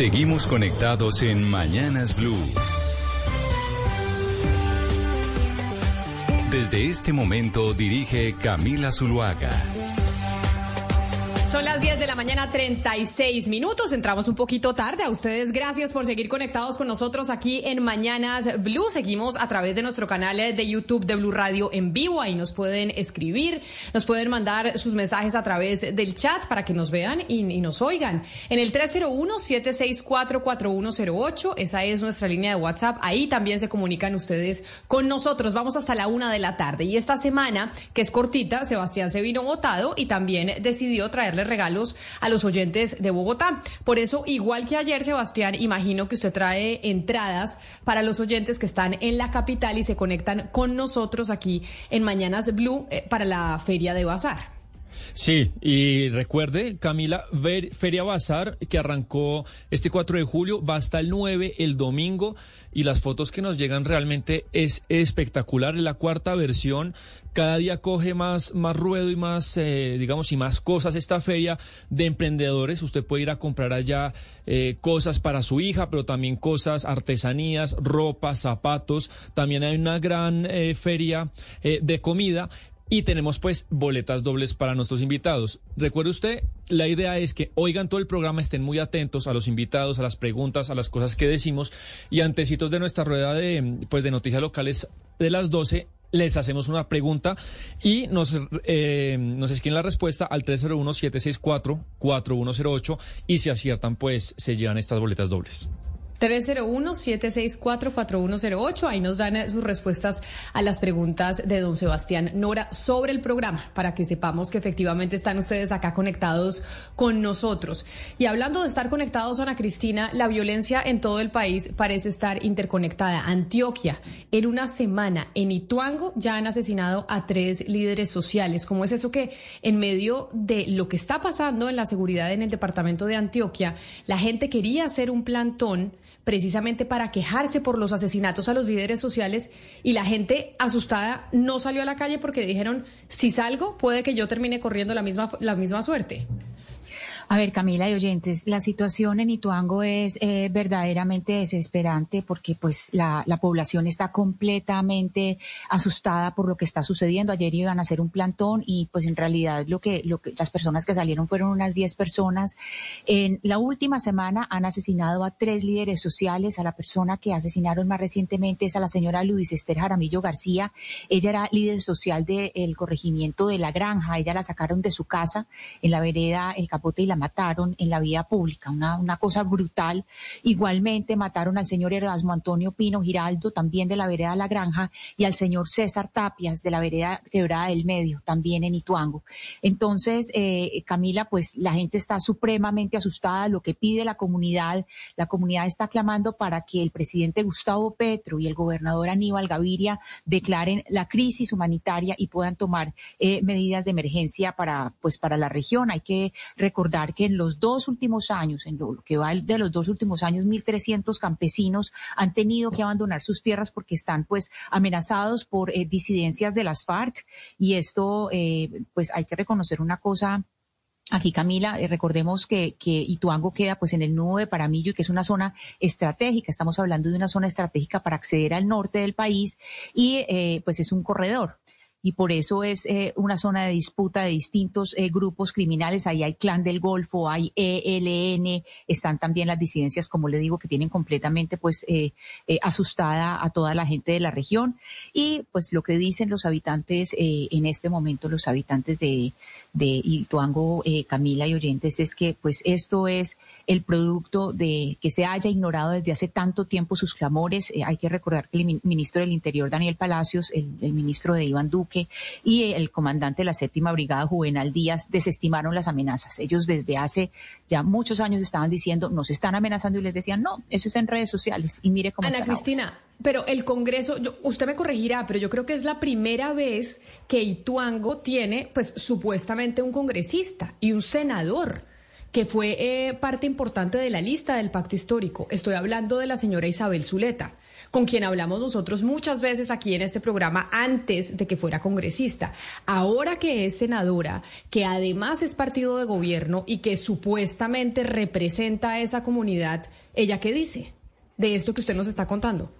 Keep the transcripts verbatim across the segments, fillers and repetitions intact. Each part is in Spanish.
Seguimos conectados en Mañanas Blue. Desde este momento dirige Camila Zuluaga. Son las diez de la mañana, treinta y seis minutos. Entramos un poquito tarde. A ustedes, gracias por seguir conectados con nosotros aquí en Mañanas Blue. Seguimos a través de nuestro canal de YouTube de Blue Radio en vivo. Ahí nos pueden escribir, nos pueden mandar sus mensajes a través del chat para que nos vean y, y nos oigan. En el tres cero uno, siete seis cuatro, cuatro uno cero ocho, esa es nuestra línea de WhatsApp. Ahí también se comunican ustedes con nosotros. Vamos hasta la una de la tarde. Y esta semana, que es cortita, Sebastián se vino votado y también decidió traerle regalos a los oyentes de Bogotá. Por eso, igual que ayer, Sebastián, imagino que usted trae entradas para los oyentes que están en la capital y se conectan con nosotros aquí en Mañanas Blue eh, para la Feria de Bazar. Sí, y recuerde, Camila, Ver, Feria Bazar, que arrancó este cuatro de julio, va hasta el nueve, el domingo, y las fotos que nos llegan realmente es espectacular. La cuarta versión, cada día coge más, más ruedo y más, eh, digamos, y más cosas esta feria de emprendedores. Usted puede ir a comprar allá eh, cosas para su hija, pero también cosas, artesanías, ropa, zapatos. También hay una gran eh, feria eh, de comida. Y tenemos pues boletas dobles para nuestros invitados. Recuerde usted, la idea es que oigan todo el programa, estén muy atentos a los invitados, a las preguntas, a las cosas que decimos. Y antecitos de nuestra rueda de, pues, de noticias locales de las doce, les hacemos una pregunta y nos, eh, nos escriben la respuesta al tres cero uno, siete seis cuatro, cuatro uno cero ocho. Y si aciertan, pues se llevan estas boletas dobles. tres cero uno, siete seis cuatro, cuatro uno cero ocho. Ahí nos dan sus respuestas a las preguntas de don Sebastián Nora sobre el programa, para que sepamos que efectivamente están ustedes acá conectados con nosotros. Y hablando de estar conectados, Ana Cristina, la violencia en todo el país parece estar interconectada. Antioquia, en una semana, en Ituango, ya han asesinado a tres líderes sociales. ¿Cómo es eso que en medio de lo que está pasando en la seguridad en el departamento de Antioquia, la gente quería hacer un plantón precisamente para quejarse por los asesinatos a los líderes sociales, y la gente asustada no salió a la calle porque dijeron, si salgo puede que yo termine corriendo la misma, la misma suerte? A ver, Camila y oyentes, la situación en Ituango es eh, verdaderamente desesperante, porque pues la, la población está completamente asustada por lo que está sucediendo. Ayer iban a hacer un plantón y pues en realidad lo que, lo que las personas que salieron fueron unas diez personas. En la última semana han asesinado a tres líderes sociales. A la persona que asesinaron más recientemente es a la señora Luis Esther Jaramillo García. Ella era líder social del corregimiento de La Granja. Ella la sacaron de su casa en la vereda El Capote y la mataron en la vía pública, una, una cosa brutal. Igualmente mataron al señor Erasmo Antonio Pino Giraldo, también de la vereda La Granja, y al señor César Tapias, de la vereda Quebrada del Medio, también en Ituango. Entonces, eh, Camila, pues la gente está supremamente asustada. Lo que pide la comunidad, la comunidad está clamando para que el presidente Gustavo Petro y el gobernador Aníbal Gaviria declaren la crisis humanitaria y puedan tomar eh, medidas de emergencia para, pues, para la región. Hay que recordar que en los dos últimos años, en lo que va de los dos últimos años, mil trescientos campesinos han tenido que abandonar sus tierras porque están pues amenazados por eh, disidencias de las FARC. Y esto, eh, pues hay que reconocer una cosa aquí, Camila. Eh, recordemos que, que Ituango queda pues en el nudo de Paramillo, y que es una zona estratégica. Estamos hablando de una zona estratégica para acceder al norte del país, y eh, pues es un corredor. Y por eso es eh, una zona de disputa de distintos eh, grupos criminales. Ahí hay Clan del Golfo, hay E L N, están también las disidencias, como le digo, que tienen completamente pues eh, eh, asustada a toda la gente de la región. Y pues lo que dicen los habitantes eh, en este momento, los habitantes de, de Ituango, eh, Camila y oyentes, es que pues esto es el producto de que se haya ignorado desde hace tanto tiempo sus clamores. Eh, hay que recordar que el ministro del Interior, Daniel Palacios, el, el ministro de Iván Duque, y el comandante de la séptima brigada, Juvenal Díaz, desestimaron las amenazas. Ellos desde hace ya muchos años estaban diciendo, nos están amenazando, y les decían, no, eso es en redes sociales, y mire cómo Ana Cristina ahora. Pero el Congreso, yo, usted me corregirá, pero yo creo que es la primera vez que Ituango tiene pues supuestamente un congresista y un senador que fue eh, parte importante de la lista del pacto histórico. Estoy hablando de la señora Isabel Zuleta. con quien hablamos nosotros muchas veces aquí en este programa antes de que fuera congresista. Ahora que es senadora, que además es partido de gobierno y que supuestamente representa a esa comunidad, ¿ella qué dice de esto que usted nos está contando?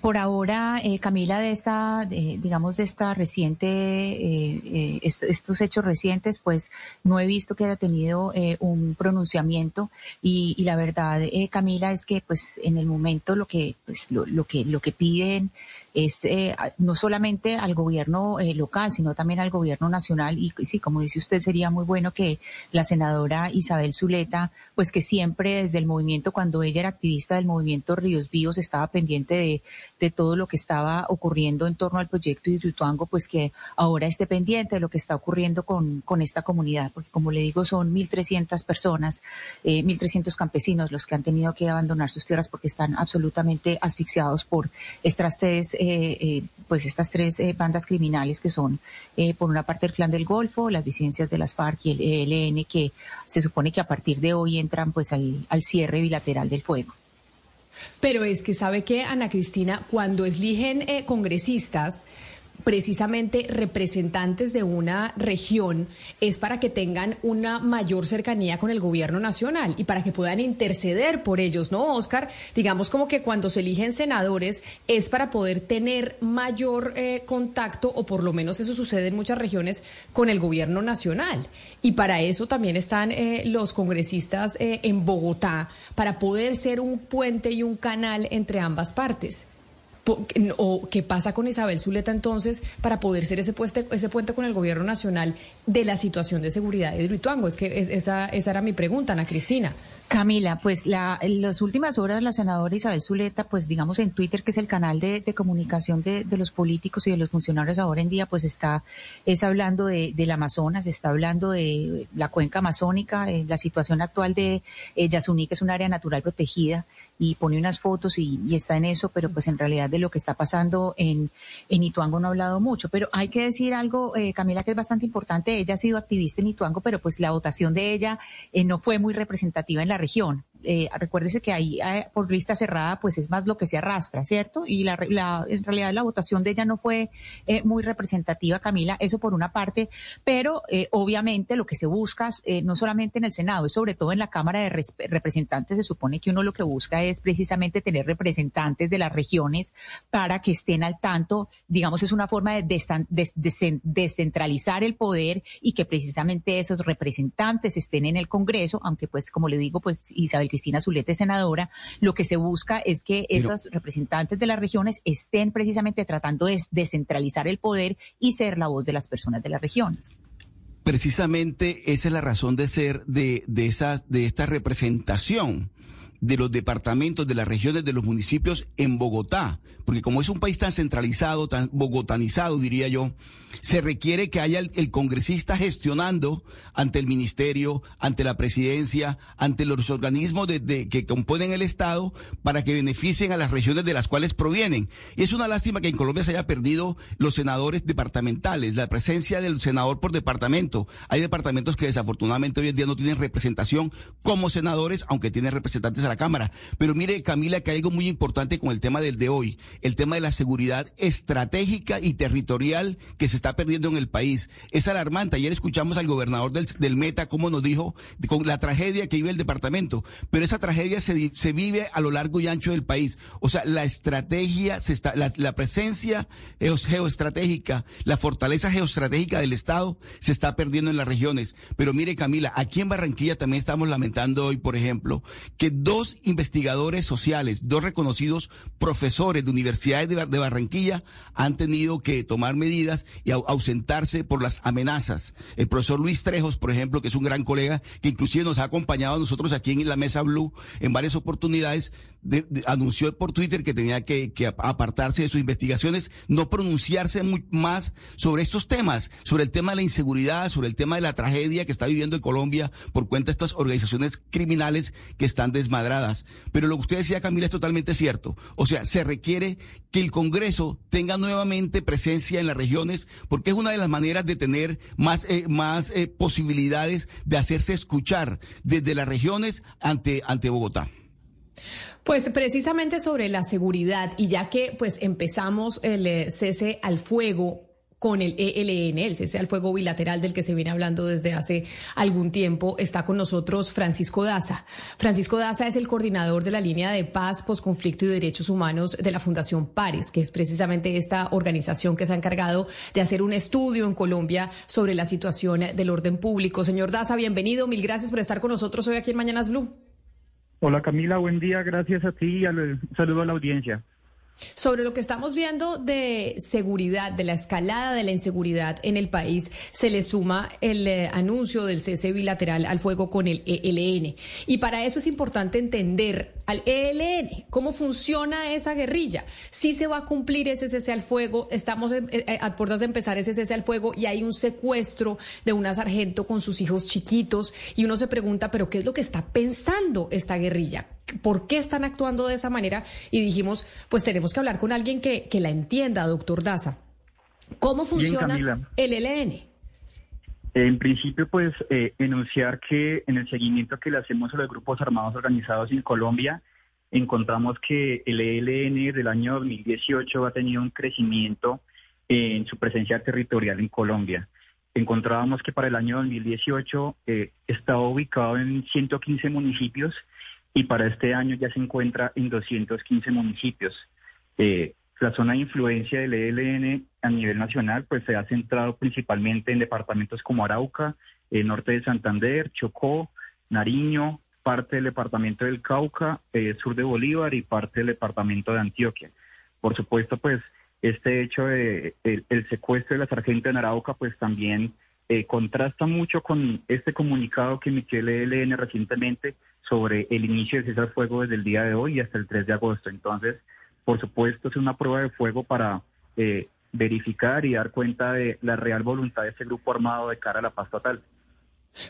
Por ahora, eh, Camila, de esta, eh, digamos, de esta reciente, eh, eh, est- estos hechos recientes, pues no he visto que haya tenido eh, un pronunciamiento y, y la verdad, eh, Camila, es que, pues, en el momento lo que, pues, lo, lo que, lo que piden es eh, no solamente al gobierno eh, local, sino también al gobierno nacional. Y sí, como dice usted, sería muy bueno que la senadora Isabel Zuleta, pues que siempre desde el movimiento, cuando ella era activista del movimiento Ríos Vivos, estaba pendiente de, de todo lo que estaba ocurriendo en torno al proyecto de Ituango, pues que ahora esté pendiente de lo que está ocurriendo con, con esta comunidad, porque como le digo, son mil trescientas personas, eh, mil trescientos campesinos los que han tenido que abandonar sus tierras porque están absolutamente asfixiados por estas tres Eh, eh, pues estas tres eh, bandas criminales que son, eh, por una parte, el Clan del Golfo, las disidencias de las FARC y el E L N, que se supone que a partir de hoy entran pues al, al cierre bilateral del fuego. Pero es que, ¿sabe qué, Ana Cristina? Cuando eligen eh, congresistas, precisamente representantes de una región, es para que tengan una mayor cercanía con el gobierno nacional y para que puedan interceder por ellos, ¿no, Óscar? Digamos como que cuando se eligen senadores es para poder tener mayor eh, contacto, o por lo menos eso sucede en muchas regiones, con el gobierno nacional. Y para eso también están eh, los congresistas eh, en Bogotá, para poder ser un puente y un canal entre ambas partes. ¿O qué pasa con Isabel Zuleta entonces para poder ser ese puente, ese puente con el gobierno nacional de la situación de seguridad de Ituango? Es que es, esa, esa era mi pregunta, Ana Cristina. Camila, pues la, en las últimas horas la senadora Isabel Zuleta, pues digamos en Twitter, que es el canal de, de comunicación de, de los políticos y de los funcionarios ahora en día, pues está es hablando de, del Amazonas, está hablando de la cuenca amazónica, eh, la situación actual de eh, Yasuní, que es un área natural protegida, y pone unas fotos y, y está en eso, pero pues en realidad de lo que está pasando en, en Ituango no ha hablado mucho. Pero hay que decir algo, eh, Camila, que es bastante importante. Ella ha sido activista en Ituango, pero pues la votación de ella eh, no fue muy representativa en la región. Eh, recuérdese que ahí eh, por lista cerrada pues es más lo que se arrastra, ¿cierto? Y la, la en realidad la votación de ella no fue eh, muy representativa, Camila, eso por una parte, pero eh, obviamente lo que se busca eh, no solamente en el Senado, es sobre todo en la Cámara de Representantes. Se supone que uno lo que busca es precisamente tener representantes de las regiones para que estén al tanto, digamos, es una forma de desan, des, des, descentralizar el poder y que precisamente esos representantes estén en el Congreso, aunque pues como le digo, pues Isabel Cristina Zuleta es senadora, lo que se busca es que esos representantes de las regiones estén precisamente tratando de descentralizar el poder y ser la voz de las personas de las regiones. Precisamente esa es la razón de ser de, de, esas, de esta representación de los departamentos, de las regiones, de los municipios en Bogotá, porque como es un país tan centralizado, tan bogotanizado, diría yo, se requiere que haya el, el congresista gestionando ante el ministerio, ante la presidencia, ante los organismos de, de, que componen el Estado, para que beneficien a las regiones de las cuales provienen. Y es una lástima que en Colombia se haya perdido los senadores departamentales, la presencia del senador por departamento. Hay departamentos que desafortunadamente hoy en día no tienen representación como senadores, aunque tienen representantes a la Cámara. Pero mire, Camila, que hay algo muy importante con el tema del de hoy, el tema de la seguridad estratégica y territorial que se está perdiendo en el país. Es alarmante. Ayer escuchamos al gobernador del, del Meta, como nos dijo, con la tragedia que vive el departamento, pero esa tragedia se, se vive a lo largo y ancho del país. O sea, la estrategia, se está, la, la presencia geoestratégica, la fortaleza geoestratégica del Estado se está perdiendo en las regiones. Pero mire, Camila, aquí en Barranquilla también estamos lamentando hoy, por ejemplo, que dos Dos investigadores sociales, dos reconocidos profesores de universidades de, Bar- de Barranquilla han tenido que tomar medidas y au- ausentarse por las amenazas. El profesor Luis Trejos, por ejemplo, que es un gran colega, que inclusive nos ha acompañado a nosotros aquí en la Mesa Blue en varias oportunidades, de, de, anunció por Twitter que tenía que, que apartarse de sus investigaciones, no pronunciarse muy, más sobre estos temas, sobre el tema de la inseguridad, sobre el tema de la tragedia que está viviendo en Colombia por cuenta de estas organizaciones criminales que están desmadradas. Pero lo que usted decía, Camila, es totalmente cierto. O sea, se requiere que el Congreso tenga nuevamente presencia en las regiones, porque es una de las maneras de tener más, eh, más eh, posibilidades de hacerse escuchar desde las regiones ante, ante Bogotá. Pues precisamente sobre la seguridad, y ya que pues empezamos el cese al fuego con el E L N, el cese al fuego bilateral del que se viene hablando desde hace algún tiempo, está con nosotros Francisco Daza. Francisco Daza es el coordinador de la línea de paz, posconflicto y derechos humanos de la Fundación Pares, que es precisamente esta organización que se ha encargado de hacer un estudio en Colombia sobre la situación del orden público. Señor Daza, bienvenido, mil gracias por estar con nosotros hoy aquí en Mañanas Blue. Hola Camila, buen día, gracias a ti y al, saludo a la audiencia. Sobre lo que estamos viendo de seguridad, de la escalada de la inseguridad en el país, se le suma el eh, anuncio del cese bilateral al fuego con el E L N. Y para eso es importante entender al E L N, cómo funciona esa guerrilla. Si se va a cumplir ese cese al fuego, estamos en, eh, a puertas de empezar ese cese al fuego y hay un secuestro de una sargento con sus hijos chiquitos y uno se pregunta, ¿pero qué es lo que está pensando esta guerrilla? ¿Por qué están actuando de esa manera? Y dijimos, pues tenemos que hablar con alguien que, que la entienda, doctor Daza. ¿Cómo funciona Bien, el E L N? En principio, pues, eh, enunciar que en el seguimiento que le hacemos a los grupos armados organizados en Colombia, encontramos que el E L N del año dos mil dieciocho ha tenido un crecimiento en su presencia territorial en Colombia. Encontrábamos que para el año dos mil dieciocho eh, estaba ubicado en ciento quince municipios, y para este año ya se encuentra en doscientos quince municipios. Eh, la zona de influencia del E L N a nivel nacional pues se ha centrado principalmente en departamentos como Arauca, el norte de Santander, Chocó, Nariño, parte del departamento del Cauca, eh, sur de Bolívar y parte del departamento de Antioquia. Por supuesto, pues este hecho de el, el secuestro de la sargento en Arauca pues también eh, contrasta mucho con este comunicado que emitió el E L N recientemente sobre el inicio del cese al fuego desde el día de hoy hasta el tres de agosto. Entonces, por supuesto, es una prueba de fuego para eh, verificar y dar cuenta de la real voluntad de este grupo armado de cara a la paz total.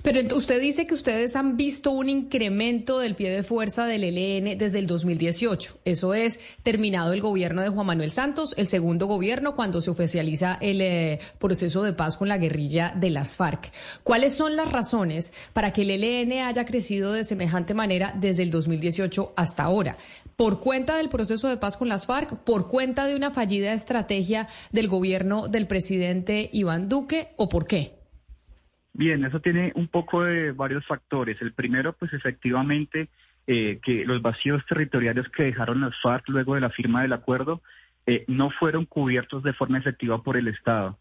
Pero usted dice que ustedes han visto un incremento del pie de fuerza del E L N desde el dos mil dieciocho. Eso es terminado el gobierno de Juan Manuel Santos, el segundo gobierno, cuando se oficializa el eh, proceso de paz con la guerrilla de las FARC. ¿Cuáles son las razones para que el E L N haya crecido de semejante manera desde el dos mil dieciocho hasta ahora? ¿Por cuenta del proceso de paz con las FARC? ¿Por cuenta de una fallida estrategia del gobierno del presidente Iván Duque? ¿O por qué? Bien, eso tiene un poco de varios factores. El primero, pues efectivamente, eh, que los vacíos territoriales que dejaron las FARC luego de la firma del acuerdo eh, no fueron cubiertos de forma efectiva por el Estado.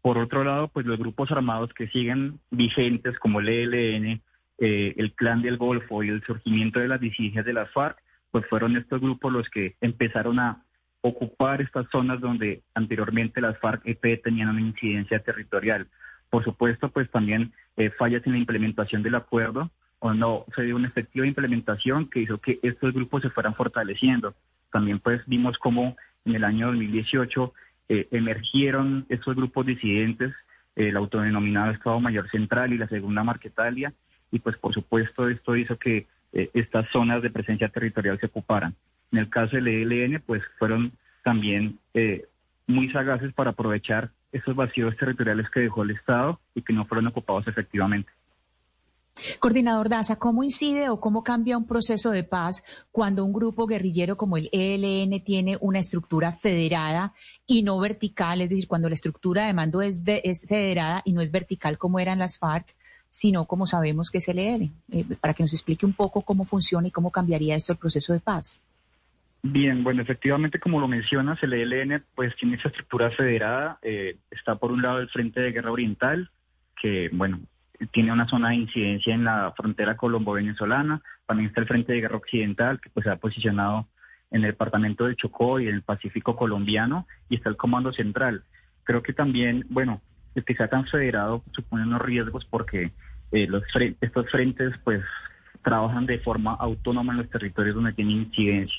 Por otro lado, pues los grupos armados que siguen vigentes, como el E L N, eh, el Clan del Golfo y el surgimiento de las disidencias de las FARC, pues fueron estos grupos los que empezaron a ocupar estas zonas donde anteriormente las FARC E P tenían una incidencia territorial. Por supuesto, pues también eh, fallas en la implementación del acuerdo o no se dio una efectiva implementación que hizo que estos grupos se fueran fortaleciendo. También pues vimos cómo en el año dos mil dieciocho eh, emergieron estos grupos disidentes, eh, el autodenominado Estado Mayor Central y la Segunda Marquetalia, y pues por supuesto esto hizo que eh, estas zonas de presencia territorial se ocuparan. En el caso del E L N, pues fueron también eh, muy sagaces para aprovechar esos vacíos territoriales que dejó el Estado y que no fueron ocupados efectivamente. Coordinador Daza, ¿cómo incide o cómo cambia un proceso de paz cuando un grupo guerrillero como el E L N tiene una estructura federada y no vertical? Es decir, cuando la estructura de mando es, es federada y no es vertical como eran las FARC, sino como sabemos que es el E L N. Eh, para que nos explique un poco cómo funciona y cómo cambiaría esto el proceso de paz. Bien, bueno, efectivamente, como lo mencionas, el E L N pues tiene esa estructura federada. Eh, está por un lado el Frente de Guerra Oriental, que, bueno, tiene una zona de incidencia en la frontera colombo-venezolana. También está el Frente de Guerra Occidental, que pues se ha posicionado en el departamento del Chocó y en el Pacífico colombiano. Y está el Comando Central. Creo que también, bueno, el que sea tan federado supone unos riesgos porque eh, los fre- estos frentes pues trabajan de forma autónoma en los territorios donde tienen incidencia.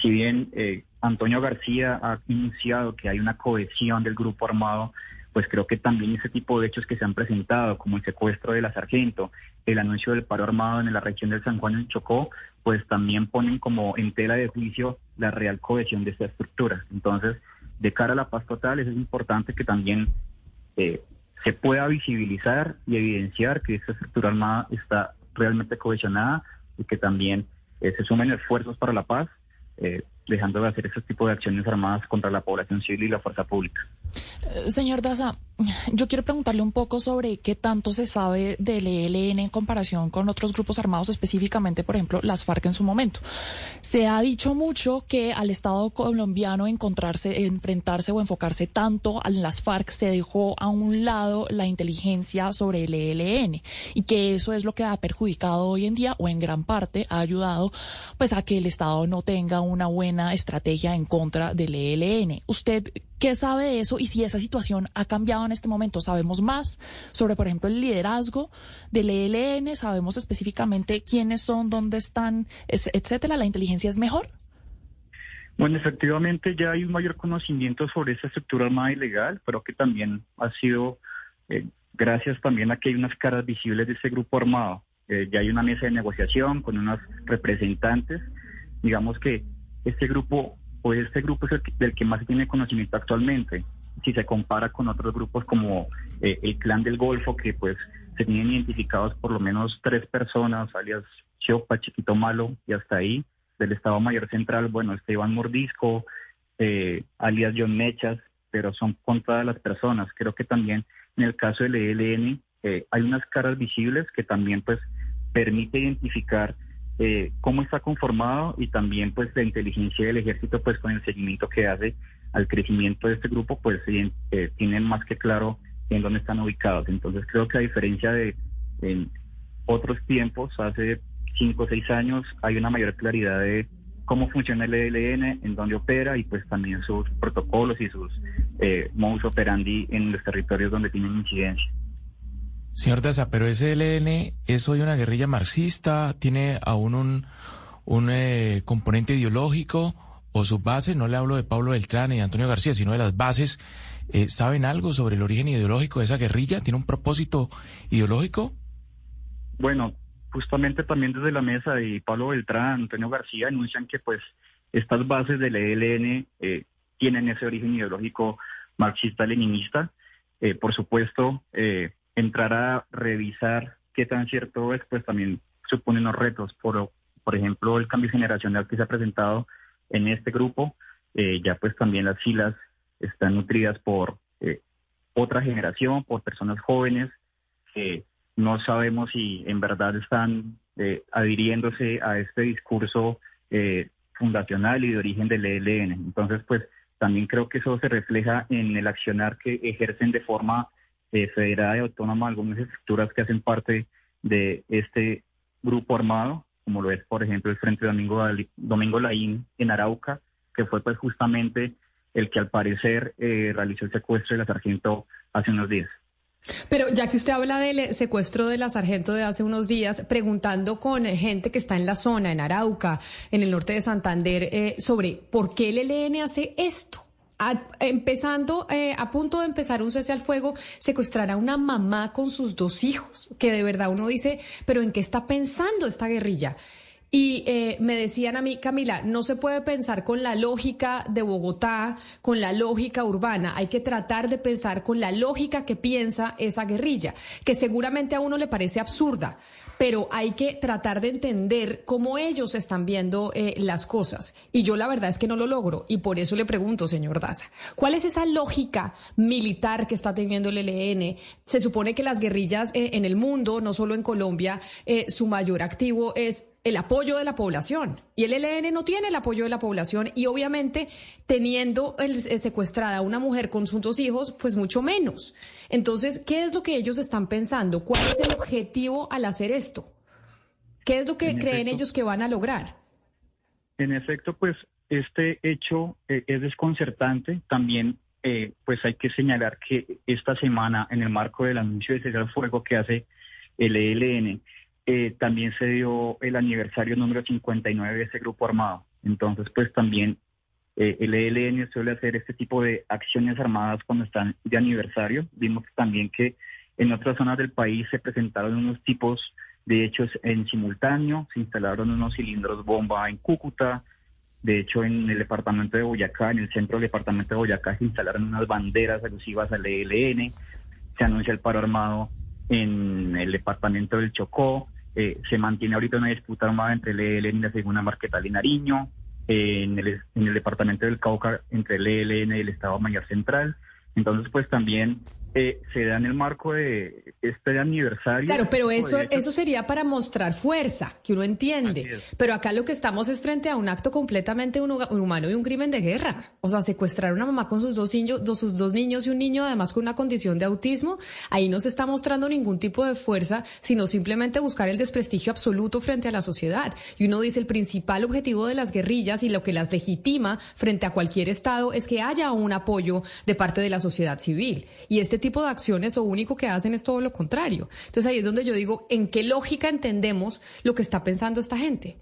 Si bien eh, Antonio García ha anunciado que hay una cohesión del grupo armado, pues creo que también ese tipo de hechos que se han presentado, como el secuestro de la sargento, el anuncio del paro armado en la región del San Juan en Chocó, pues también ponen como en tela de juicio la real cohesión de esta estructura. Entonces, de cara a la paz total, es importante que también eh, se pueda visibilizar y evidenciar que esta estructura armada está realmente cohesionada y que también eh, se sumen esfuerzos para la paz, eh, dejando de hacer ese tipo de acciones armadas contra la población civil y la fuerza pública. Señor Daza, yo quiero preguntarle un poco sobre qué tanto se sabe del E L N en comparación con otros grupos armados, específicamente, por ejemplo, las FARC en su momento. Se ha dicho mucho que al Estado colombiano encontrarse, enfrentarse o enfocarse tanto en las FARC se dejó a un lado la inteligencia sobre el E L N y que eso es lo que ha perjudicado hoy en día, o en gran parte ha ayudado pues a que el Estado no tenga una buena estrategia en contra del E L N. ¿Usted qué sabe de eso y si esa situación ha cambiado en este momento? ¿Sabemos más sobre, por ejemplo, el liderazgo del E L N? ¿Sabemos específicamente quiénes son, dónde están, etcétera? ¿La inteligencia es mejor? Bueno, efectivamente ya hay un mayor conocimiento sobre esa estructura armada ilegal, pero que también ha sido eh, gracias también a que hay unas caras visibles de ese grupo armado. Eh, ya hay una mesa de negociación con unos representantes. Digamos que este grupo... pues este grupo es el que, del que más tiene conocimiento actualmente, si se compara con otros grupos como eh, el Clan del Golfo, que pues se tienen identificados por lo menos tres personas, alias Chopa, Chiquito Malo, y hasta ahí, del Estado Mayor Central, bueno, Esteban Mordisco, eh, alias John Mechas, pero son contadas las personas. Creo que también en el caso del E L N eh, hay unas caras visibles que también pues permite identificar Eh, cómo está conformado, y también pues la inteligencia del ejército, pues con el seguimiento que hace al crecimiento de este grupo, pues eh, tienen más que claro en dónde están ubicados. Entonces creo que a diferencia de en otros tiempos, hace cinco o seis años, hay una mayor claridad de cómo funciona el E L N, en dónde opera y pues también sus protocolos y sus eh, modus operandi en los territorios donde tienen incidencia. Señor Daza, pero ese E L N es hoy una guerrilla marxista, ¿tiene aún un, un eh, componente ideológico o sus bases? No le hablo de Pablo Beltrán y de Antonio García, sino de las bases. Eh, ¿Saben algo sobre el origen ideológico de esa guerrilla? ¿Tiene un propósito ideológico? Bueno, justamente también desde la mesa de Pablo Beltrán, Antonio García, anuncian que pues estas bases del E L N eh, tienen ese origen ideológico marxista-leninista. Eh, por supuesto... Eh, entrar a revisar qué tan cierto es, pues también supone unos retos. Por, por ejemplo, el cambio generacional que se ha presentado en este grupo, eh, ya pues también las filas están nutridas por eh, otra generación, por personas jóvenes que no sabemos si en verdad están eh, adhiriéndose a este discurso eh, fundacional y de origen del E L N. Entonces, pues también creo que eso se refleja en el accionar que ejercen de forma Eh, federada y autónoma algunas estructuras que hacen parte de este grupo armado, como lo es, por ejemplo, el Frente Domingo, Domingo Laín en Arauca, que fue pues justamente el que al parecer eh, realizó el secuestro de la sargento hace unos días. Pero ya que usted habla del secuestro de la sargento de hace unos días, preguntando con gente que está en la zona, en Arauca, en el norte de Santander, eh, sobre por qué el E L N hace esto. A, empezando, eh, a punto de empezar un cese al fuego, secuestrar a una mamá con sus dos hijos, que de verdad uno dice, pero ¿en qué está pensando esta guerrilla? Y eh, me decían a mí, Camila, no se puede pensar con la lógica de Bogotá, con la lógica urbana, hay que tratar de pensar con la lógica que piensa esa guerrilla, que seguramente a uno le parece absurda, pero hay que tratar de entender cómo ellos están viendo eh, las cosas. Y yo la verdad es que no lo logro, y por eso le pregunto, señor Daza, ¿cuál es esa lógica militar que está teniendo el E L N? Se supone que las guerrillas eh, en el mundo, no solo en Colombia, eh, su mayor activo es el apoyo de la población, y el E L N no tiene el apoyo de la población, y obviamente teniendo el, el secuestrada a una mujer con sus dos hijos, pues mucho menos. Entonces, ¿qué es lo que ellos están pensando? ¿Cuál es el objetivo al hacer esto? ¿Qué es lo que en creen efecto, ellos que van a lograr? En efecto, pues este hecho eh, es desconcertante. También eh, pues hay que señalar que esta semana, en el marco del anuncio de cese al fuego que hace el E L N, Eh, también se dio el aniversario número cincuenta y nueve de ese grupo armado. Entonces, pues también eh, el E L N suele hacer este tipo de acciones armadas cuando están de aniversario. Vimos también que en otras zonas del país se presentaron unos tipos de hechos en simultáneo, se instalaron unos cilindros bomba en Cúcuta, de hecho en el departamento de Boyacá, en el centro del departamento de Boyacá se instalaron unas banderas alusivas al E L N, se anuncia el paro armado en el departamento del Chocó, Eh, se mantiene ahorita una disputa armada entre el E L N y la segunda Marquetal y Nariño, eh, en, el, en el departamento del Cauca entre el E L N y el Estado Mayor Central. Entonces, pues también eh, se da en el marco de este aniversario. Claro, pero eso, eso sería para mostrar fuerza, que uno entiende. Pero acá lo que estamos es frente a un acto completamente inhumano y un crimen de guerra. O sea, secuestrar a una mamá con sus dos, niños, dos, sus dos niños y un niño además con una condición de autismo, ahí no se está mostrando ningún tipo de fuerza, sino simplemente buscar el desprestigio absoluto frente a la sociedad. Y uno dice, el principal objetivo de las guerrillas y lo que las legitima frente a cualquier Estado es que haya un apoyo de parte de la sociedad civil. Y este tipo de acciones lo único que hacen es todo lo contrario. Entonces ahí es donde yo digo, ¿en qué lógica entendemos lo que está pensando esta gente?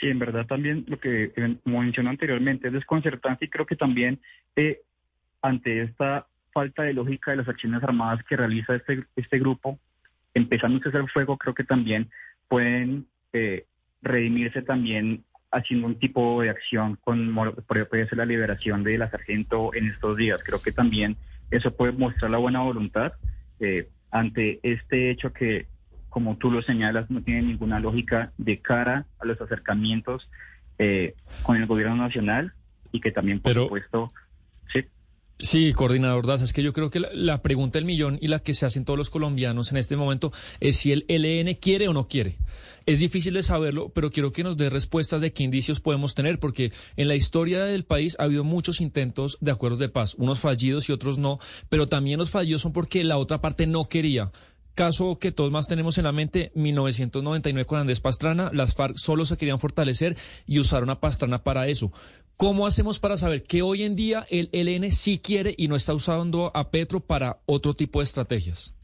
Sí, en verdad también lo que mencioné anteriormente es desconcertante, y creo que también eh, ante esta falta de lógica de las acciones armadas que realiza este, este grupo, empezando a hacer fuego, creo que también pueden eh, redimirse también haciendo un tipo de acción con, puede ser la liberación de la sargento en estos días. Creo que también eso puede mostrar la buena voluntad eh, ante este hecho que, como tú lo señalas, no tiene ninguna lógica de cara a los acercamientos eh, con el gobierno nacional y que también, por Pero... supuesto... Sí, coordinador Daza, es que yo creo que la, la pregunta del millón y la que se hacen todos los colombianos en este momento es si el E L N quiere o no quiere. Es difícil de saberlo, pero quiero que nos dé respuestas de qué indicios podemos tener, porque en la historia del país ha habido muchos intentos de acuerdos de paz, unos fallidos y otros no, pero también los fallidos son porque la otra parte no quería. Caso que todos más tenemos en la mente, mil novecientos noventa y nueve con Andrés Pastrana, las FARC solo se querían fortalecer y usaron a Pastrana para eso. ¿Cómo hacemos para saber que hoy en día el E L N sí quiere y no está usando a Petro para otro tipo de estrategias?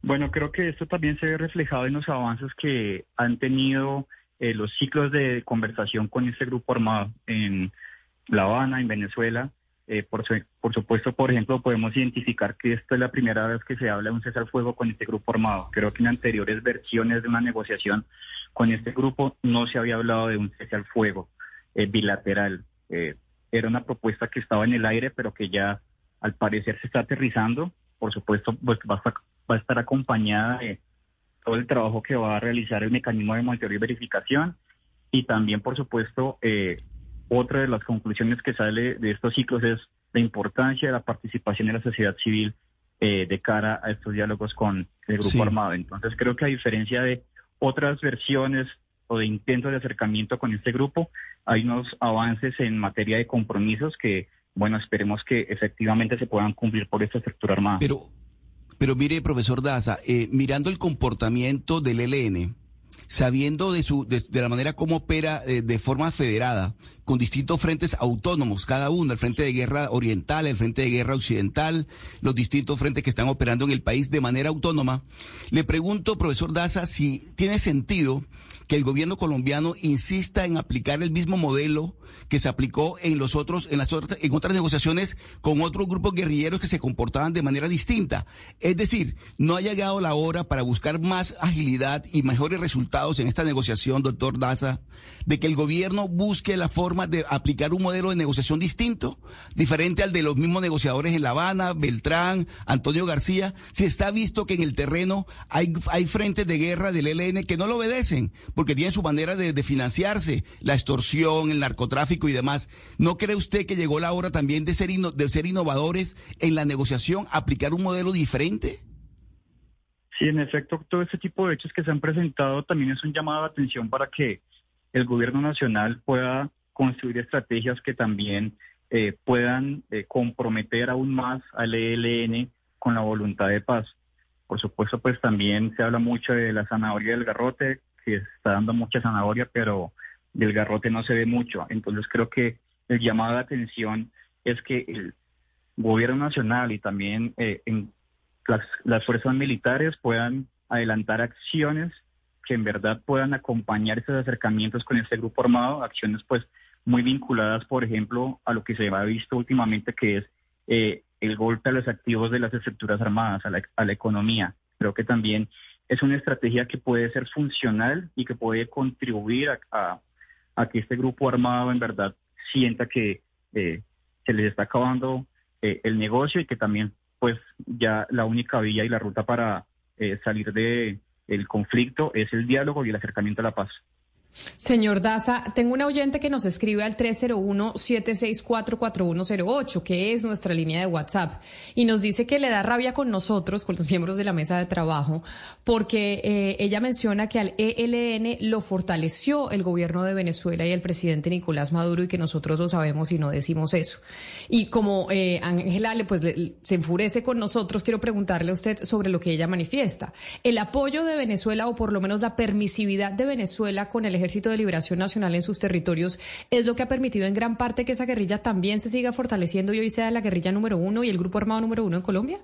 Bueno, creo que esto también se ve reflejado en los avances que han tenido eh, los ciclos de conversación con este grupo armado en La Habana, en Venezuela. Eh, por, su, por supuesto, por ejemplo, podemos identificar que esta es la primera vez que se habla de un cesarfuego con este grupo armado. Creo que en anteriores versiones de una negociación con este grupo no se había hablado de un cesarfuego eh, bilateral. Eh, era una propuesta que estaba en el aire, pero que ya al parecer se está aterrizando. Por supuesto, pues, va, a, va a estar acompañada de todo el trabajo que va a realizar el mecanismo de monitoreo y verificación, y también, por supuesto, eh, otra de las conclusiones que sale de estos ciclos es la importancia de la participación de la sociedad civil eh, de cara a estos diálogos con el grupo sí. armado. Entonces creo que a diferencia de otras versiones o de intentos de acercamiento con este grupo, hay unos avances en materia de compromisos que, bueno, esperemos que efectivamente se puedan cumplir por esta estructura armada. Pero, pero mire, profesor Daza, eh, mirando el comportamiento del E L N, sabiendo de su de, de la manera como opera eh, de forma federada, con distintos frentes autónomos, cada uno, el Frente de Guerra Oriental, el Frente de Guerra Occidental, los distintos frentes que están operando en el país de manera autónoma, le pregunto, profesor Daza, si tiene sentido que el gobierno colombiano insista en aplicar el mismo modelo que se aplicó en los otros, en las otras, en otras negociaciones con otros grupos guerrilleros que se comportaban de manera distinta. Es decir, no ha llegado la hora para buscar más agilidad y mejores resultados en esta negociación, doctor Daza, de que el gobierno busque la forma de aplicar un modelo de negociación distinto, diferente al de los mismos negociadores en La Habana, Beltrán, Antonio García. Si está visto que en el terreno hay, hay frentes de guerra del E L N que no lo obedecen, porque tienen su manera de, de financiarse, la extorsión, el narcotráfico y demás. ¿No cree usted que llegó la hora también de ser, ino, de ser innovadores en la negociación, aplicar un modelo diferente? Sí, en efecto, todo este tipo de hechos que se han presentado también es un llamado de atención para que el gobierno nacional pueda construir estrategias que también eh, puedan eh, comprometer aún más al E L N con la voluntad de paz. Por supuesto, pues también se habla mucho de la zanahoria del garrote, que se está dando mucha zanahoria, pero del garrote no se ve mucho. Entonces creo que el llamado de atención es que el gobierno nacional y también eh, en las, las fuerzas militares puedan adelantar acciones que en verdad puedan acompañar estos acercamientos con este grupo armado, acciones pues muy vinculadas, por ejemplo, a lo que se ha visto últimamente, que es eh, el golpe a los activos de las estructuras armadas, a la, a la economía. Creo que también es una estrategia que puede ser funcional y que puede contribuir a, a, a que este grupo armado en verdad sienta que eh, se les está acabando eh, el negocio y que también pues ya la única vía y la ruta para eh, salir de el conflicto es el diálogo y el acercamiento a la paz. Señor Daza, tengo un oyente que nos escribe al tres cero uno, siete seis cuatro, cuatro uno cero ocho, que es nuestra línea de WhatsApp, y nos dice que le da rabia con nosotros, con los miembros de la mesa de trabajo, porque eh, ella menciona que al E L N lo fortaleció el gobierno de Venezuela y el presidente Nicolás Maduro, y que nosotros lo sabemos y no decimos eso. Y como Ángela eh, pues, le, se enfurece con nosotros, quiero preguntarle a usted sobre lo que ella manifiesta. El apoyo de Venezuela, o por lo menos la permisividad de Venezuela con el ejército Ejército de Liberación Nacional en sus territorios, es lo que ha permitido en gran parte que esa guerrilla también se siga fortaleciendo y hoy sea la guerrilla número uno y el grupo armado número uno en Colombia.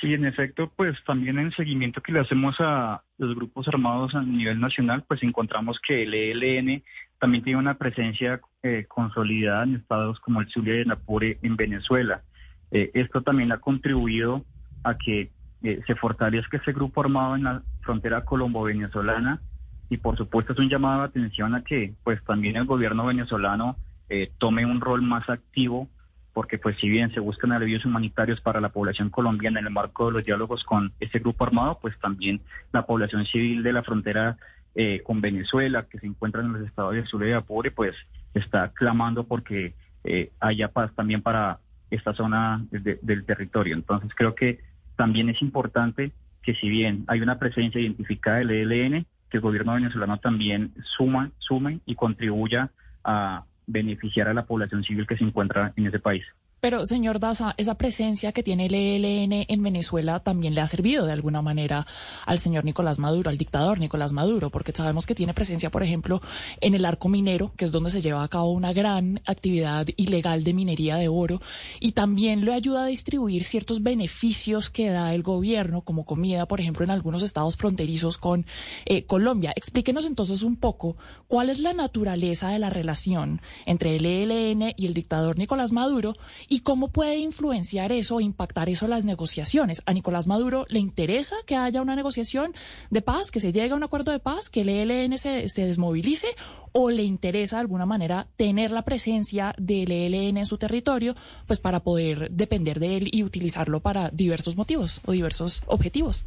Sí, en efecto, pues también en el seguimiento que le hacemos a los grupos armados a nivel nacional, pues encontramos que el E L N también tiene una presencia eh, consolidada en estados como el Zulia y el Apure en Venezuela. Eh, esto también ha contribuido a que eh, se fortalezca ese grupo armado en la frontera colombo-venezolana. Y por supuesto es un llamado de atención a que pues también el gobierno venezolano eh, tome un rol más activo, porque pues si bien se buscan alivios humanitarios para la población colombiana en el marco de los diálogos con este grupo armado, pues también la población civil de la frontera eh, con Venezuela, que se encuentra en los estados de Zulia y Apure, pues está clamando porque eh, haya paz también para esta zona de, del territorio. Entonces creo que también es importante que si bien hay una presencia identificada del E L N, que el gobierno venezolano también suma, sume y contribuya a beneficiar a la población civil que se encuentra en ese país. Pero, señor Daza, esa presencia que tiene el E L N en Venezuela también le ha servido de alguna manera al señor Nicolás Maduro, al dictador Nicolás Maduro, porque sabemos que tiene presencia, por ejemplo, en el arco minero, que es donde se lleva a cabo una gran actividad ilegal de minería de oro, y también le ayuda a distribuir ciertos beneficios que da el gobierno, como comida, por ejemplo, en algunos estados fronterizos con eh, Colombia. Explíquenos entonces un poco cuál es la naturaleza de la relación entre el E L N y el dictador Nicolás Maduro, y ¿Y cómo puede influenciar eso o impactar eso las negociaciones? ¿A Nicolás Maduro le interesa que haya una negociación de paz, que se llegue a un acuerdo de paz, que el E L N se, se desmovilice? ¿O le interesa de alguna manera tener la presencia del E L N en su territorio, pues para poder depender de él y utilizarlo para diversos motivos o diversos objetivos?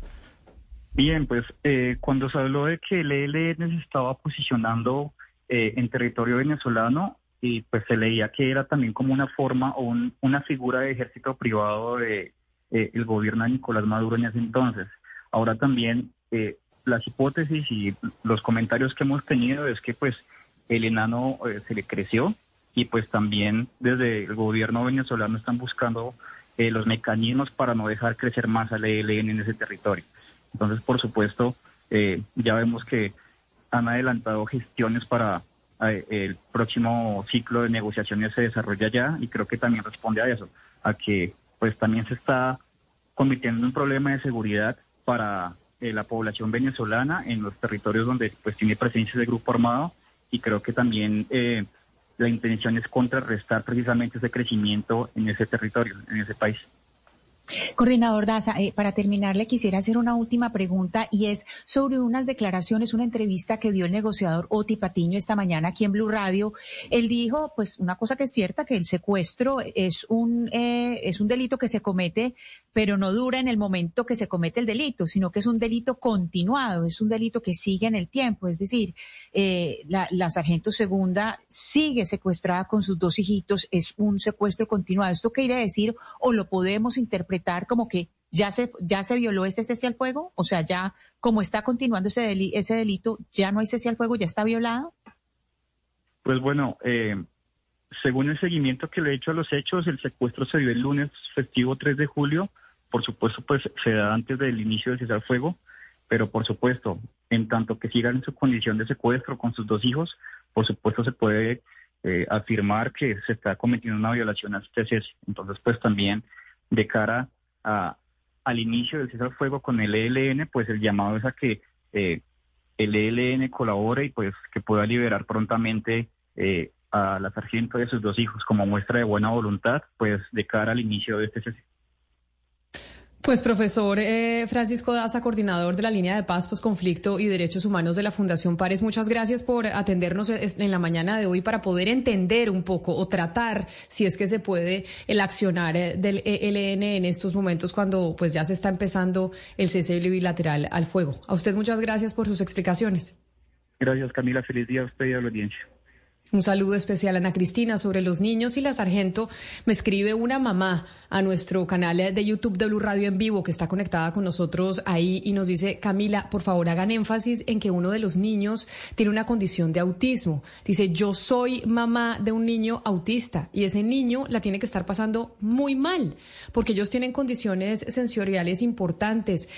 Bien, pues eh, cuando se habló de que el E L N se estaba posicionando eh, en territorio venezolano, y pues se leía que era también como una forma o un, una figura de ejército privado de eh, el gobierno de Nicolás Maduro en ese entonces. Ahora también eh, las hipótesis y los comentarios que hemos tenido es que pues el enano eh, se le creció, y pues también desde el gobierno venezolano están buscando eh, los mecanismos para no dejar crecer más al E L N en ese territorio. Entonces, por supuesto, eh, ya vemos que han adelantado gestiones para el próximo ciclo de negociaciones se desarrolla ya, y creo que también responde a eso, a que pues también se está convirtiendo en un problema de seguridad para eh, la población venezolana en los territorios donde pues tiene presencia de grupo armado, y creo que también eh, la intención es contrarrestar precisamente ese crecimiento en ese territorio, en ese país. Coordinador Daza, eh, para terminar le quisiera hacer una última pregunta, y es sobre unas declaraciones, una entrevista que dio el negociador Oti Patiño esta mañana aquí en Blue Radio. Él dijo, pues, una cosa que es cierta, que el secuestro es un eh, es un delito que se comete, pero no dura en el momento que se comete el delito, sino que es un delito continuado, es un delito que sigue en el tiempo. Es decir, eh, la, la sargento segunda sigue secuestrada con sus dos hijitos, es un secuestro continuado. ¿Esto qué quiere decir, o lo podemos interpretar como que ya se ya se violó ese cese al fuego? O sea, ya como está continuando ese delito, ese delito ya no hay cese al fuego, ya está violado. Pues bueno, eh, según el seguimiento que le he hecho a los hechos, el secuestro se dio el lunes festivo tres de julio. Por supuesto, pues se da antes del inicio del cese al fuego, pero por supuesto, en tanto que sigan en su condición de secuestro con sus dos hijos, por supuesto se puede eh, afirmar que se está cometiendo una violación a este cese. Entonces, pues también de cara a, al inicio del cese al fuego con el E L N, pues el llamado es a que eh, el E L N colabore y pues que pueda liberar prontamente eh, a la sargento de sus dos hijos como muestra de buena voluntad, pues de cara al inicio de este cese. Pues, profesor eh, Francisco Daza, coordinador de la línea de paz, posconflicto y derechos humanos de la Fundación Pares, muchas gracias por atendernos en la mañana de hoy para poder entender un poco o tratar, si es que se puede, el accionar del E L N en estos momentos cuando pues ya se está empezando el cese bilateral al fuego. A usted muchas gracias por sus explicaciones. Gracias, Camila. Feliz día a usted y a la audiencia. Un saludo especial a Ana Cristina sobre los niños y la sargento. Me escribe una mamá a nuestro canal de YouTube de Blue Radio en vivo, que está conectada con nosotros ahí, y nos dice: Camila, por favor hagan énfasis en que uno de los niños tiene una condición de autismo. Dice: yo soy mamá de un niño autista y ese niño la tiene que estar pasando muy mal, porque ellos tienen condiciones sensoriales importantes.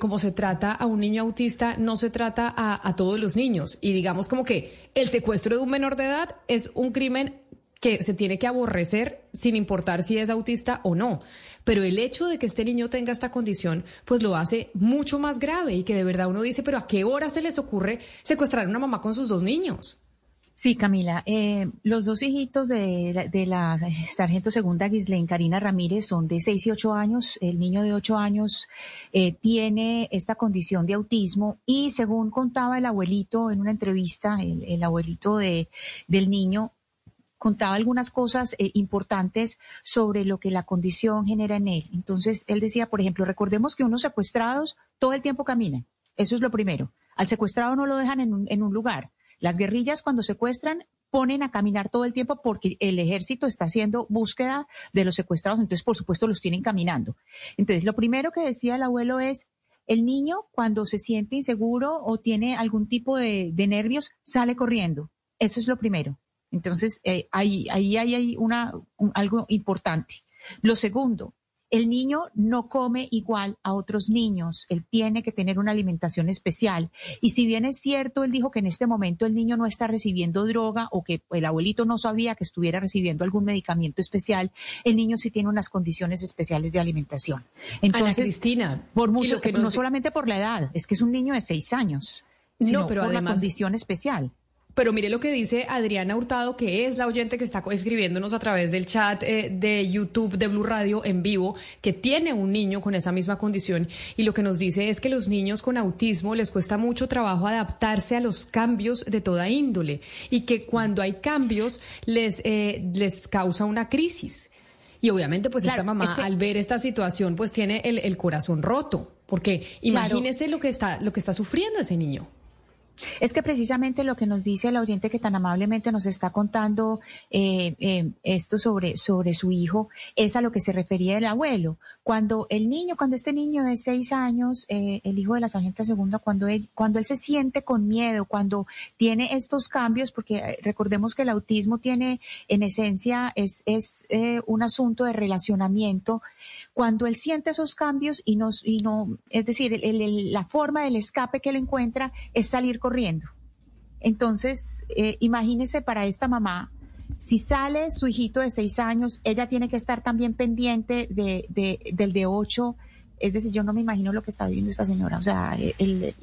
Como se trata a un niño autista, no se trata a, a todos los niños, y digamos como que el secuestro de un menor de edad es un crimen que se tiene que aborrecer sin importar si es autista o no, pero el hecho de que este niño tenga esta condición pues lo hace mucho más grave, y que de verdad uno dice, pero ¿a qué hora se les ocurre secuestrar a una mamá con sus dos niños? Sí, Camila, eh, los dos hijitos de, de la sargento segunda Ghislaine Karina Ramírez son de seis y ocho años. El niño de ocho años eh, tiene esta condición de autismo, y según contaba el abuelito en una entrevista, el, el abuelito de, del niño contaba algunas cosas eh, importantes sobre lo que la condición genera en él. Entonces, él decía, por ejemplo, recordemos que unos secuestrados todo el tiempo caminan. Eso es lo primero. Al secuestrado no lo dejan en un, en un lugar. Las guerrillas, cuando secuestran, ponen a caminar todo el tiempo porque el ejército está haciendo búsqueda de los secuestrados, entonces por supuesto los tienen caminando. Entonces lo primero que decía el abuelo es, el niño cuando se siente inseguro o tiene algún tipo de, de nervios, sale corriendo. Eso es lo primero. Entonces eh, ahí, ahí hay una, un, algo importante. Lo segundo, el niño no come igual a otros niños, él tiene que tener una alimentación especial, y si bien es cierto, él dijo que en este momento el niño no está recibiendo droga o que el abuelito no sabía que estuviera recibiendo algún medicamento especial, el niño sí tiene unas condiciones especiales de alimentación. Entonces, Ana Cristina, por mucho que no, no solamente por la edad, es que es un niño de seis años, sino no, pero por además, una condición especial. Pero mire lo que dice Adriana Hurtado, que es la oyente que está escribiéndonos a través del chat eh, de YouTube de Blue Radio en vivo, que tiene un niño con esa misma condición, y lo que nos dice es que los niños con autismo les cuesta mucho trabajo adaptarse a los cambios de toda índole, y que cuando hay cambios les, eh, les causa una crisis. Y obviamente pues claro, esta mamá es que... al ver esta situación pues tiene el, el corazón roto, porque imagínese claro. lo que está, lo que está sufriendo ese niño. Es que precisamente lo que nos dice el oyente que tan amablemente nos está contando eh, eh, esto sobre, sobre su hijo, es a lo que se refería el abuelo. Cuando el niño, cuando este niño de seis años, eh, el hijo de la sargenta segunda, cuando él, cuando él se siente con miedo, cuando tiene estos cambios, porque recordemos que el autismo tiene, en esencia, es, es eh, un asunto de relacionamiento. Cuando él siente esos cambios y no, y no es decir, el, el, la forma del escape que él encuentra es salir corriendo. Entonces, eh, imagínese para esta mamá, si sale su hijito de seis años, ella tiene que estar también pendiente de, de, del de ocho. Es decir, yo no me imagino lo que está viviendo esta señora, o sea, el, el,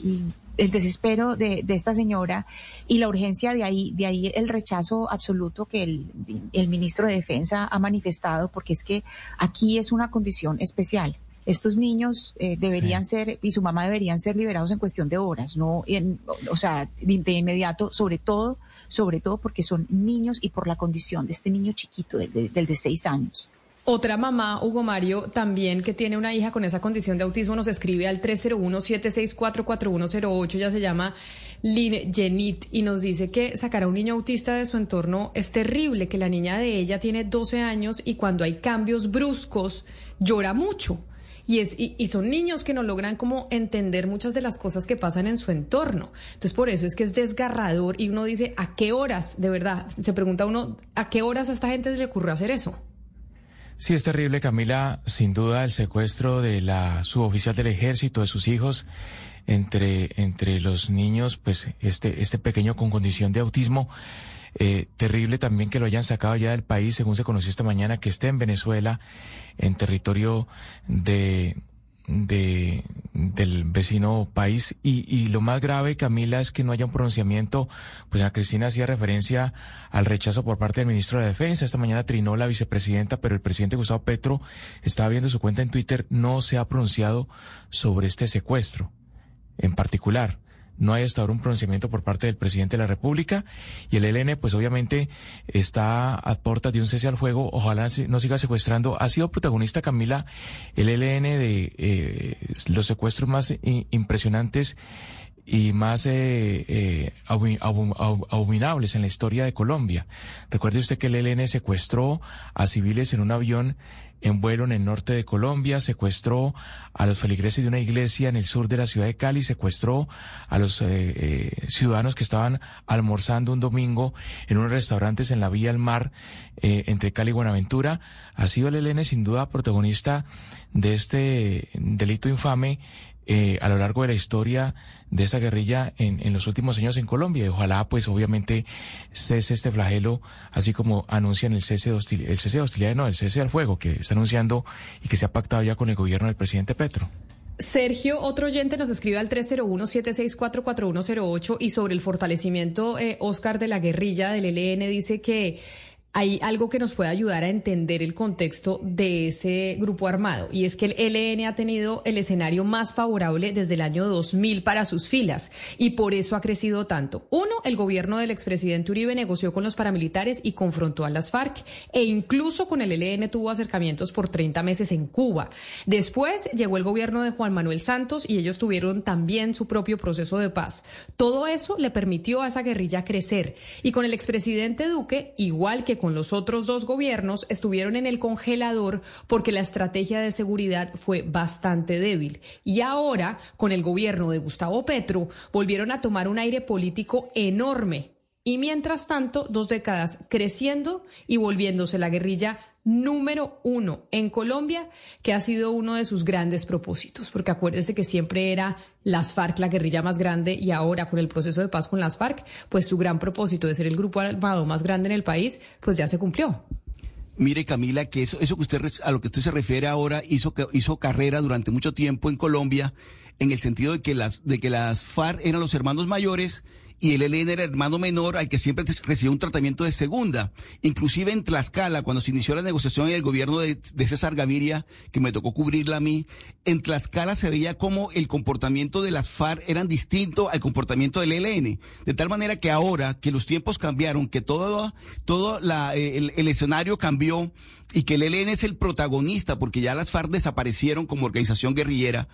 el desespero de, de esta señora y la urgencia de ahí, de ahí el rechazo absoluto que el, el ministro de Defensa ha manifestado, porque es que aquí es una condición especial. Estos niños eh, deberían sí. ser, y su mamá deberían ser liberados en cuestión de horas, no, en, o sea, de inmediato, sobre todo, sobre todo porque son niños y por la condición de este niño chiquito, del de, de, de seis años. Otra mamá, Hugo Mario, también que tiene una hija con esa condición de autismo, nos escribe al tres cero uno, siete seis cuatro, cuatro uno cero ocho, ya se llama Lin Yenit, y nos dice que sacar a un niño autista de su entorno es terrible, que la niña de ella tiene doce años y cuando hay cambios bruscos llora mucho. Y, es, y, y son niños que no logran como entender muchas de las cosas que pasan en su entorno. Entonces, por eso es que es desgarrador y uno dice, ¿a qué horas? De verdad, se pregunta uno, ¿a qué horas a esta gente le ocurrió hacer eso? Sí, es terrible, Camila. Sin duda, el secuestro de la suboficial del ejército, de sus hijos, entre, entre los niños, pues este, este pequeño con condición de autismo. Eh, terrible también que lo hayan sacado ya del país, según se conoció esta mañana, que esté en Venezuela, en territorio de, de, del vecino país. Y, y lo más grave, Camila, es que no haya un pronunciamiento. Pues Ana Cristina hacía referencia al rechazo por parte del ministro de la Defensa. Esta mañana trinó la vicepresidenta, pero el presidente Gustavo Petro, estaba viendo su cuenta en Twitter, no se ha pronunciado sobre este secuestro en particular. No hay hasta ahora un pronunciamiento por parte del presidente de la República, y el E L N pues obviamente está a puertas de un cese al fuego. Ojalá no siga secuestrando. Ha sido protagonista, Camila, el E L N de eh, los secuestros más impresionantes y más eh, eh, abominables en la historia de Colombia. Recuerde usted que el E L N secuestró a civiles en un avión en vuelo en el norte de Colombia, secuestró a los feligreses de una iglesia en el sur de la ciudad de Cali, secuestró a los eh, eh, ciudadanos que estaban almorzando un domingo en unos restaurantes en la Vía al Mar, eh, entre Cali y Buenaventura. Ha sido el E L N sin duda protagonista de este delito infame Eh, a lo largo de la historia de esa guerrilla en, en los últimos años en Colombia. Y ojalá, pues, obviamente, cese este flagelo, así como anuncian el cese de hostilidad, el cese de hostilidad, no, el cese al fuego que está anunciando y que se ha pactado ya con el gobierno del presidente Petro. Sergio, otro oyente nos escribe al tres cero uno, siete seis cuatro, cuatro uno cero ocho y sobre el fortalecimiento, eh, Oscar, de la guerrilla del E L N, dice que hay algo que nos puede ayudar a entender el contexto de ese grupo armado, y es que el E L N ha tenido el escenario más favorable desde el año dos mil para sus filas, y por eso ha crecido tanto. Uno, el gobierno del expresidente Uribe negoció con los paramilitares y confrontó a las FARC, e incluso con el E L N tuvo acercamientos por treinta meses en Cuba. Después llegó el gobierno de Juan Manuel Santos y ellos tuvieron también su propio proceso de paz. Todo eso le permitió a esa guerrilla crecer, y con el expresidente Duque, igual que con con los otros dos gobiernos, estuvieron en el congelador porque la estrategia de seguridad fue bastante débil. Y ahora, con el gobierno de Gustavo Petro, volvieron a tomar un aire político enorme. Y mientras tanto, dos décadas creciendo y volviéndose la guerrilla número uno en Colombia, que ha sido uno de sus grandes propósitos, porque acuérdense que siempre era las FARC la guerrilla más grande, y ahora con el proceso de paz con las FARC, pues su gran propósito de ser el grupo armado más grande en el país, pues ya se cumplió. Mire, Camila, que eso, eso que usted, a lo que usted se refiere ahora, hizo, hizo carrera durante mucho tiempo en Colombia, en el sentido de que las, de que las FARC eran los hermanos mayores y el E L N era el hermano menor al que siempre recibió un tratamiento de segunda. Inclusive en Tlaxcala, cuando se inició la negociación en el gobierno de, de César Gaviria, que me tocó cubrirla a mí, en Tlaxcala se veía como el comportamiento de las FARC eran distinto al comportamiento del E L N. De tal manera que ahora que los tiempos cambiaron, que todo, todo la, el, el escenario cambió, y que el E L N es el protagonista, porque ya las FARC desaparecieron como organización guerrillera.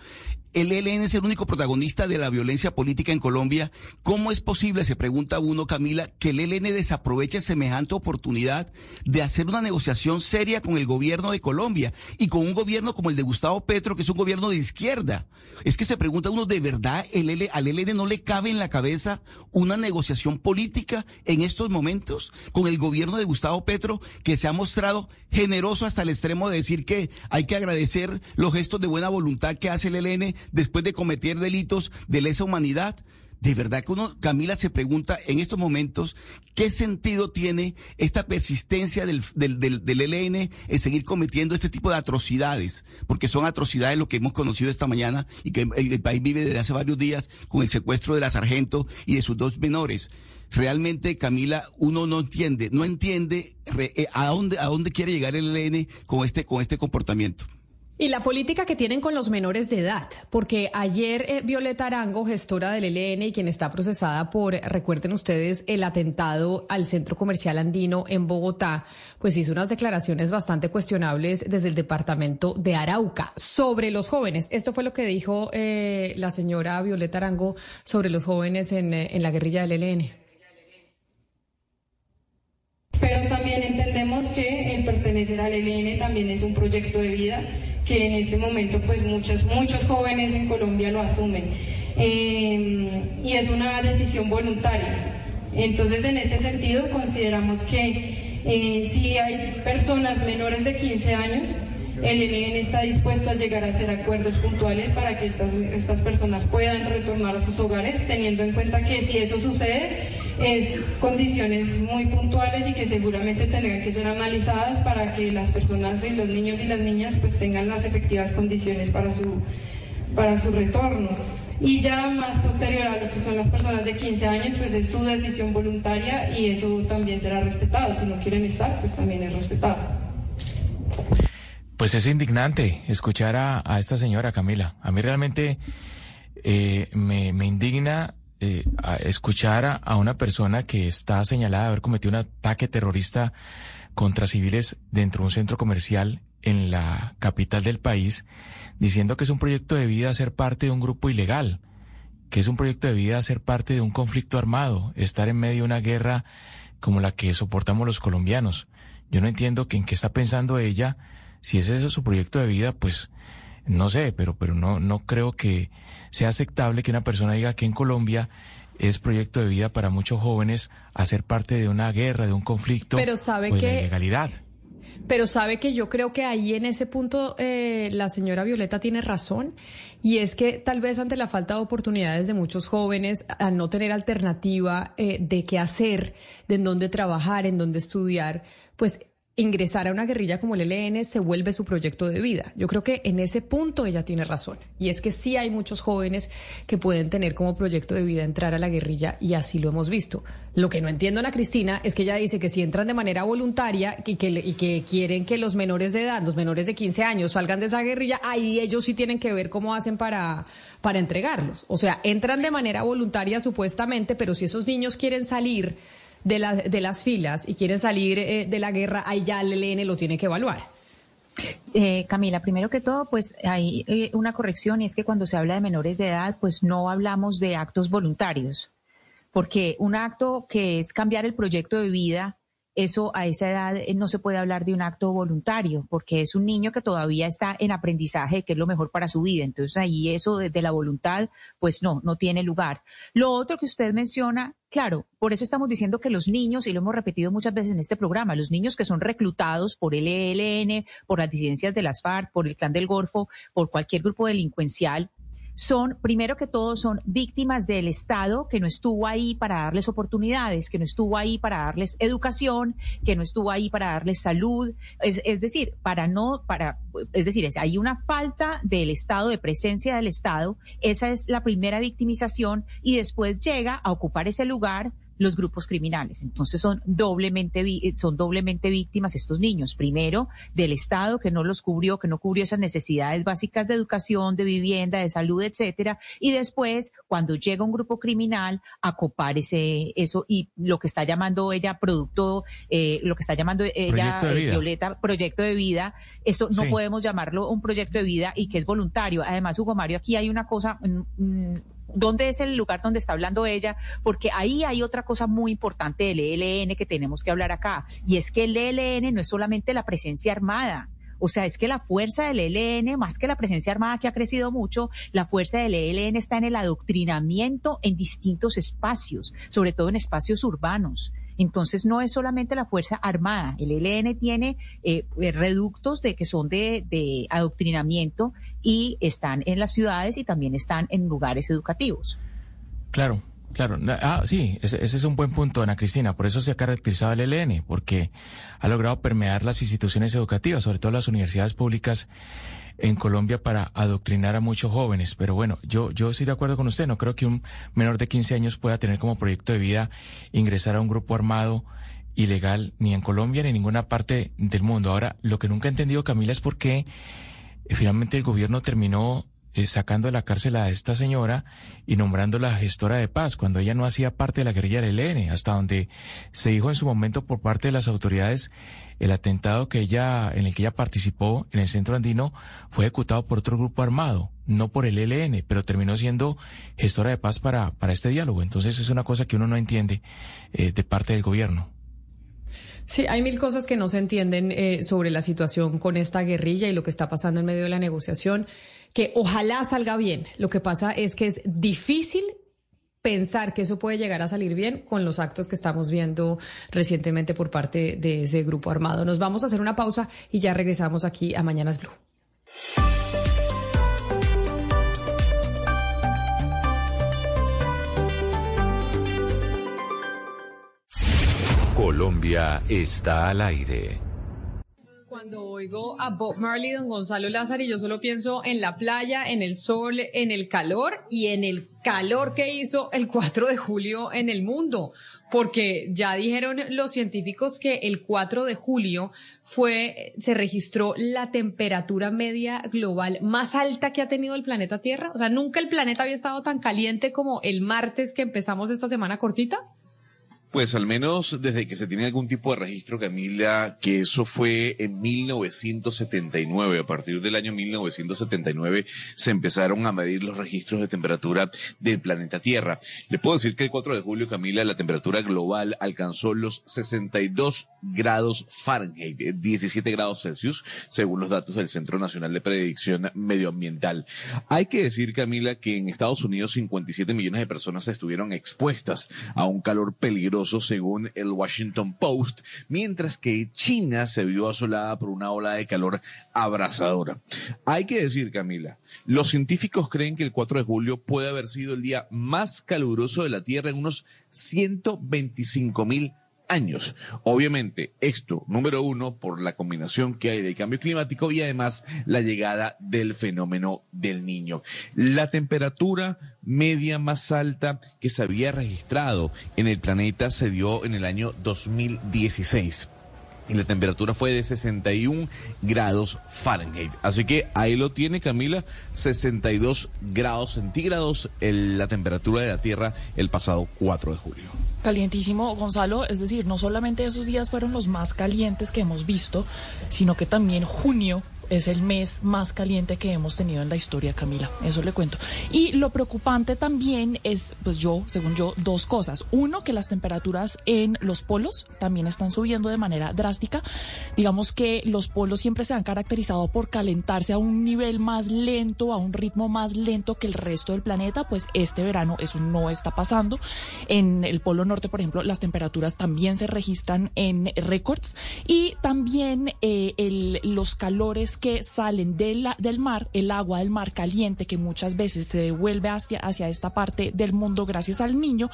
El E L N es el único protagonista de la violencia política en Colombia. ¿Cómo es posible, se pregunta uno, Camila, que el E L N desaproveche semejante oportunidad de hacer una negociación seria con el gobierno de Colombia y con un gobierno como el de Gustavo Petro, que es un gobierno de izquierda? Es que se pregunta uno, ¿de verdad el L, al E L N no le cabe en la cabeza una negociación política en estos momentos con el gobierno de Gustavo Petro, que se ha mostrado generoso hasta el extremo de decir que hay que agradecer los gestos de buena voluntad que hace el E L N después de cometer delitos de lesa humanidad? De verdad que uno, Camila, se pregunta en estos momentos qué sentido tiene esta persistencia del, del, del, del E L N en seguir cometiendo este tipo de atrocidades, porque son atrocidades lo que hemos conocido esta mañana y que el, el país vive desde hace varios días con el secuestro de la sargento y de sus dos menores. Realmente, Camila, uno no entiende, no entiende re, eh, a dónde, a dónde quiere llegar el E L N con este, con este comportamiento. Y la política que tienen con los menores de edad, porque ayer eh, Violeta Arango, gestora del E L N y quien está procesada por, recuerden ustedes, el atentado al Centro Comercial Andino en Bogotá, pues hizo unas declaraciones bastante cuestionables desde el departamento de Arauca sobre los jóvenes. Esto fue lo que dijo eh, la señora Violeta Arango sobre los jóvenes en, en la guerrilla del E L N. Pero también entendemos que el pertenecer al E L N también es un proyecto de vida que en este momento pues muchos, muchos jóvenes en Colombia lo asumen, eh, y es una decisión voluntaria. Entonces, en este sentido consideramos que eh, si hay personas menores de quince años, el E L N está dispuesto a llegar a hacer acuerdos puntuales para que estas, estas personas puedan retornar a sus hogares, teniendo en cuenta que si eso sucede, es condiciones muy puntuales y que seguramente tendrán que ser analizadas para que las personas y los niños y las niñas pues tengan las efectivas condiciones para su, para su retorno. Y ya más posterior a lo que son las personas de quince años, pues es su decisión voluntaria y eso también será respetado. Si no quieren estar, pues también es respetado. Pues es indignante escuchar a, a esta señora, Camila. A mí realmente eh, me, me indigna eh, a escuchar a, a una persona que está señalada de haber cometido un ataque terrorista contra civiles dentro de un centro comercial en la capital del país, diciendo que es un proyecto de vida ser parte de un grupo ilegal, que es un proyecto de vida ser parte de un conflicto armado, estar en medio de una guerra como la que soportamos los colombianos. Yo no entiendo que en qué está pensando ella. Si ese es su proyecto de vida, pues no sé, pero pero no no creo que sea aceptable que una persona diga que en Colombia es proyecto de vida para muchos jóvenes hacer parte de una guerra, de un conflicto, pero sabe o de que... la ilegalidad. Pero sabe que yo creo que ahí en ese punto eh, la señora Violeta tiene razón, y es que tal vez ante la falta de oportunidades de muchos jóvenes, al no tener alternativa eh, de qué hacer, de en dónde trabajar, en dónde estudiar, pues ingresar a una guerrilla como el E L N se vuelve su proyecto de vida. Yo creo que en ese punto ella tiene razón, y es que sí hay muchos jóvenes que pueden tener como proyecto de vida entrar a la guerrilla, y así lo hemos visto. Lo que no entiendo, Ana Cristina, es que ella dice que si entran de manera voluntaria y que, y que quieren que los menores de edad, los menores de quince años salgan de esa guerrilla, ahí ellos sí tienen que ver cómo hacen para, para entregarlos. O sea, entran de manera voluntaria supuestamente, pero si esos niños quieren salir de las de las filas y quieren salir eh, de la guerra, ahí ya el E L N lo tiene que evaluar. Eh, Camila, primero que todo, pues hay eh, una corrección, y es que cuando se habla de menores de edad, pues no hablamos de actos voluntarios, porque un acto que es cambiar el proyecto de vida, eso a esa edad eh, no se puede hablar de un acto voluntario, porque es un niño que todavía está en aprendizaje, que es lo mejor para su vida. Entonces ahí eso desde la voluntad, pues no, no tiene lugar. Lo otro que usted menciona, claro, por eso estamos diciendo que los niños, y lo hemos repetido muchas veces en este programa, los niños que son reclutados por el E L N, por las disidencias de las FARC, por el Clan del Golfo, por cualquier grupo delincuencial, son, primero que todo, son víctimas del Estado que no estuvo ahí para darles oportunidades, que no estuvo ahí para darles educación, que no estuvo ahí para darles salud. Es, es decir, para no, para, es decir, es, hay una falta del Estado, de presencia del Estado. Esa es la primera victimización, y después llega a ocupar ese lugar los grupos criminales. Entonces son doblemente son doblemente víctimas estos niños, primero del Estado que no los cubrió, que no cubrió esas necesidades básicas de educación, de vivienda, de salud, etcétera, y después cuando llega un grupo criminal a copar ese eso y lo que está llamando ella producto eh, lo que está llamando ella eh, Violeta proyecto de vida, eso no sí. podemos llamarlo un proyecto de vida y que es voluntario. Además, Hugo Mario, aquí hay una cosa mm, ¿dónde es el lugar donde está hablando ella? Porque ahí hay otra cosa muy importante del E L N que tenemos que hablar acá, y es que el E L N no es solamente la presencia armada. O sea, es que la fuerza del E L N, más que la presencia armada que ha crecido mucho, la fuerza del E L N está en el adoctrinamiento en distintos espacios, sobre todo en espacios urbanos. Entonces no es solamente la fuerza armada, el E L N tiene eh, reductos de que son de, de adoctrinamiento, y están en las ciudades y también están en lugares educativos. Claro, claro. Ah, sí, ese, ese es un buen punto, Ana Cristina. Por eso se ha caracterizado el E L N, porque ha logrado permear las instituciones educativas, sobre todo las universidades públicas en Colombia, para adoctrinar a muchos jóvenes. Pero bueno, yo yo estoy de acuerdo con usted, no creo que un menor de quince años pueda tener como proyecto de vida ingresar a un grupo armado ilegal, ni en Colombia ni en ninguna parte del mundo. Ahora, lo que nunca he entendido, Camila, es por qué eh, finalmente el gobierno terminó eh, sacando de la cárcel a esta señora y nombrándola gestora de paz, cuando ella no hacía parte de la guerrilla del E L N, hasta donde se dijo en su momento por parte de las autoridades. El atentado que ella, en el que ella participó en el centro andino, fue ejecutado por otro grupo armado, no por el E L N, pero terminó siendo gestora de paz para, para este diálogo. Entonces es una cosa que uno no entiende eh, de parte del gobierno. Sí, hay mil cosas que no se entienden eh, sobre la situación con esta guerrilla y lo que está pasando en medio de la negociación, que ojalá salga bien. Lo que pasa es que es difícil pensar que eso puede llegar a salir bien con los actos que estamos viendo recientemente por parte de ese grupo armado. Nos vamos a hacer una pausa y ya regresamos aquí a Mañanas Blue. Colombia está al aire. Cuando oigo a Bob Marley, don Gonzalo Lázaro, y yo solo pienso en la playa, en el sol, en el calor y en el calor que hizo el cuatro de julio en el mundo, porque ya dijeron los científicos que el cuatro de julio fue, se registró la temperatura media global más alta que ha tenido el planeta Tierra. O sea, nunca el planeta había estado tan caliente como el martes que empezamos esta semana cortita. Pues al menos desde que se tiene algún tipo de registro, Camila, que eso fue en mil novecientos setenta y nueve. A partir del año mil novecientos setenta y nueve se empezaron a medir los registros de temperatura del planeta Tierra. Le puedo decir que el cuatro de julio, Camila, la temperatura global alcanzó los sesenta y dos grados Fahrenheit, diecisiete grados Celsius, según los datos del Centro Nacional de Predicción Medioambiental. Hay que decir, Camila, que en Estados Unidos cincuenta y siete millones de personas estuvieron expuestas a un calor peligroso, según el Washington Post, mientras que China se vio asolada por una ola de calor abrasadora. Hay que decir, Camila, los científicos creen que el cuatro de julio puede haber sido el día más caluroso de la Tierra en unos ciento veinticinco mil años. Obviamente, esto, número uno, por la combinación que hay de cambio climático y además la llegada del fenómeno del Niño. La temperatura media más alta que se había registrado en el planeta se dio en el año dos mil dieciséis. Y la temperatura fue de sesenta y un grados Fahrenheit. Así que ahí lo tiene, Camila, sesenta y dos grados centígrados en la temperatura de la Tierra el pasado cuatro de julio. Calientísimo, Gonzalo. Es decir, no solamente esos días fueron los más calientes que hemos visto, sino que también junio es el mes más caliente que hemos tenido en la historia, Camila. Eso le cuento. Y lo preocupante también es, pues yo, según yo, dos cosas. Uno, que las temperaturas en los polos también están subiendo de manera drástica. Digamos que los polos siempre se han caracterizado por calentarse a un nivel más lento, a un ritmo más lento que el resto del planeta. Pues este verano eso no está pasando. En el polo norte, por ejemplo, las temperaturas también se registran en récords. Y también eh, el, los calores que salen de la, del mar, el agua del mar caliente que muchas veces se devuelve hacia, hacia esta parte del mundo gracias al Niño,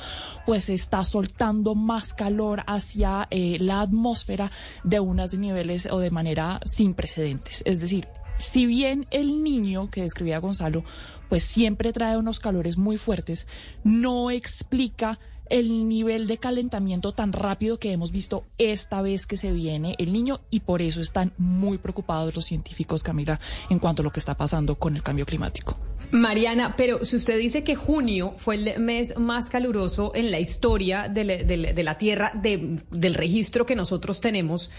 pues está soltando más calor hacia eh, la atmósfera de unos niveles o de manera sin precedentes. Es decir, si bien el Niño que describía Gonzalo, pues siempre trae unos calores muy fuertes, no explica el nivel de calentamiento tan rápido que hemos visto esta vez que se viene el Niño, y por eso están muy preocupados los científicos, Camila, en cuanto a lo que está pasando con el cambio climático. Mariana, pero si usted dice que junio fue el mes más caluroso en la historia de la, de, de la Tierra, de, del registro que nosotros tenemos,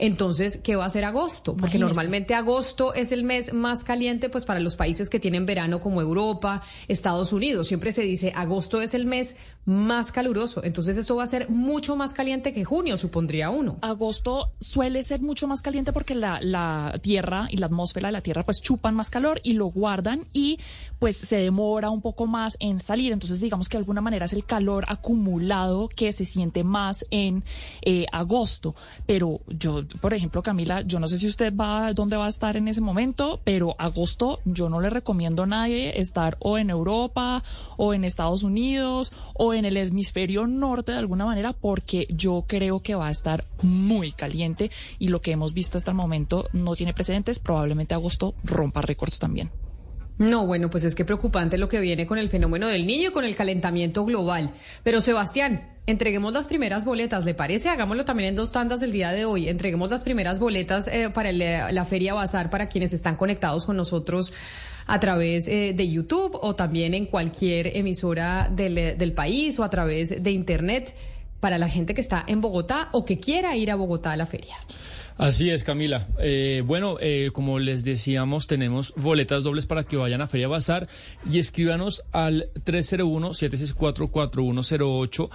entonces, ¿qué va a ser agosto? Porque imagínese, normalmente agosto es el mes más caliente, pues para los países que tienen verano como Europa, Estados Unidos. Siempre se dice agosto es el mes más caluroso. Entonces, eso va a ser mucho más caliente que junio, supondría uno. Agosto suele ser mucho más caliente porque la, la Tierra y la atmósfera de la Tierra pues chupan más calor y lo guardan y pues se demora un poco más en salir. Entonces, digamos que de alguna manera es el calor acumulado que se siente más en eh, agosto. Pero yo, por ejemplo, Camila, yo no sé si usted va, dónde va a estar en ese momento, pero agosto yo no le recomiendo a nadie estar o en Europa o en Estados Unidos o en el hemisferio norte de alguna manera, porque yo creo que va a estar muy caliente y lo que hemos visto hasta el momento no tiene precedentes. Probablemente agosto rompa récords también. No, bueno, pues es que preocupante lo que viene con el fenómeno del Niño y con el calentamiento global. Pero Sebastián, entreguemos las primeras boletas, ¿le parece? Hagámoslo también en dos tandas el día de hoy. Entreguemos las primeras boletas eh, para el, la Feria Bazar para quienes están conectados con nosotros a través eh, de YouTube o también en cualquier emisora del, del país o a través de Internet para la gente que está en Bogotá o que quiera ir a Bogotá a la feria. Así es, Camila. Eh, bueno, eh, como les decíamos, tenemos boletas dobles para que vayan a Feria Bazar y escríbanos al tres cero uno, siete seis cuatro, cuatro uno cero ocho.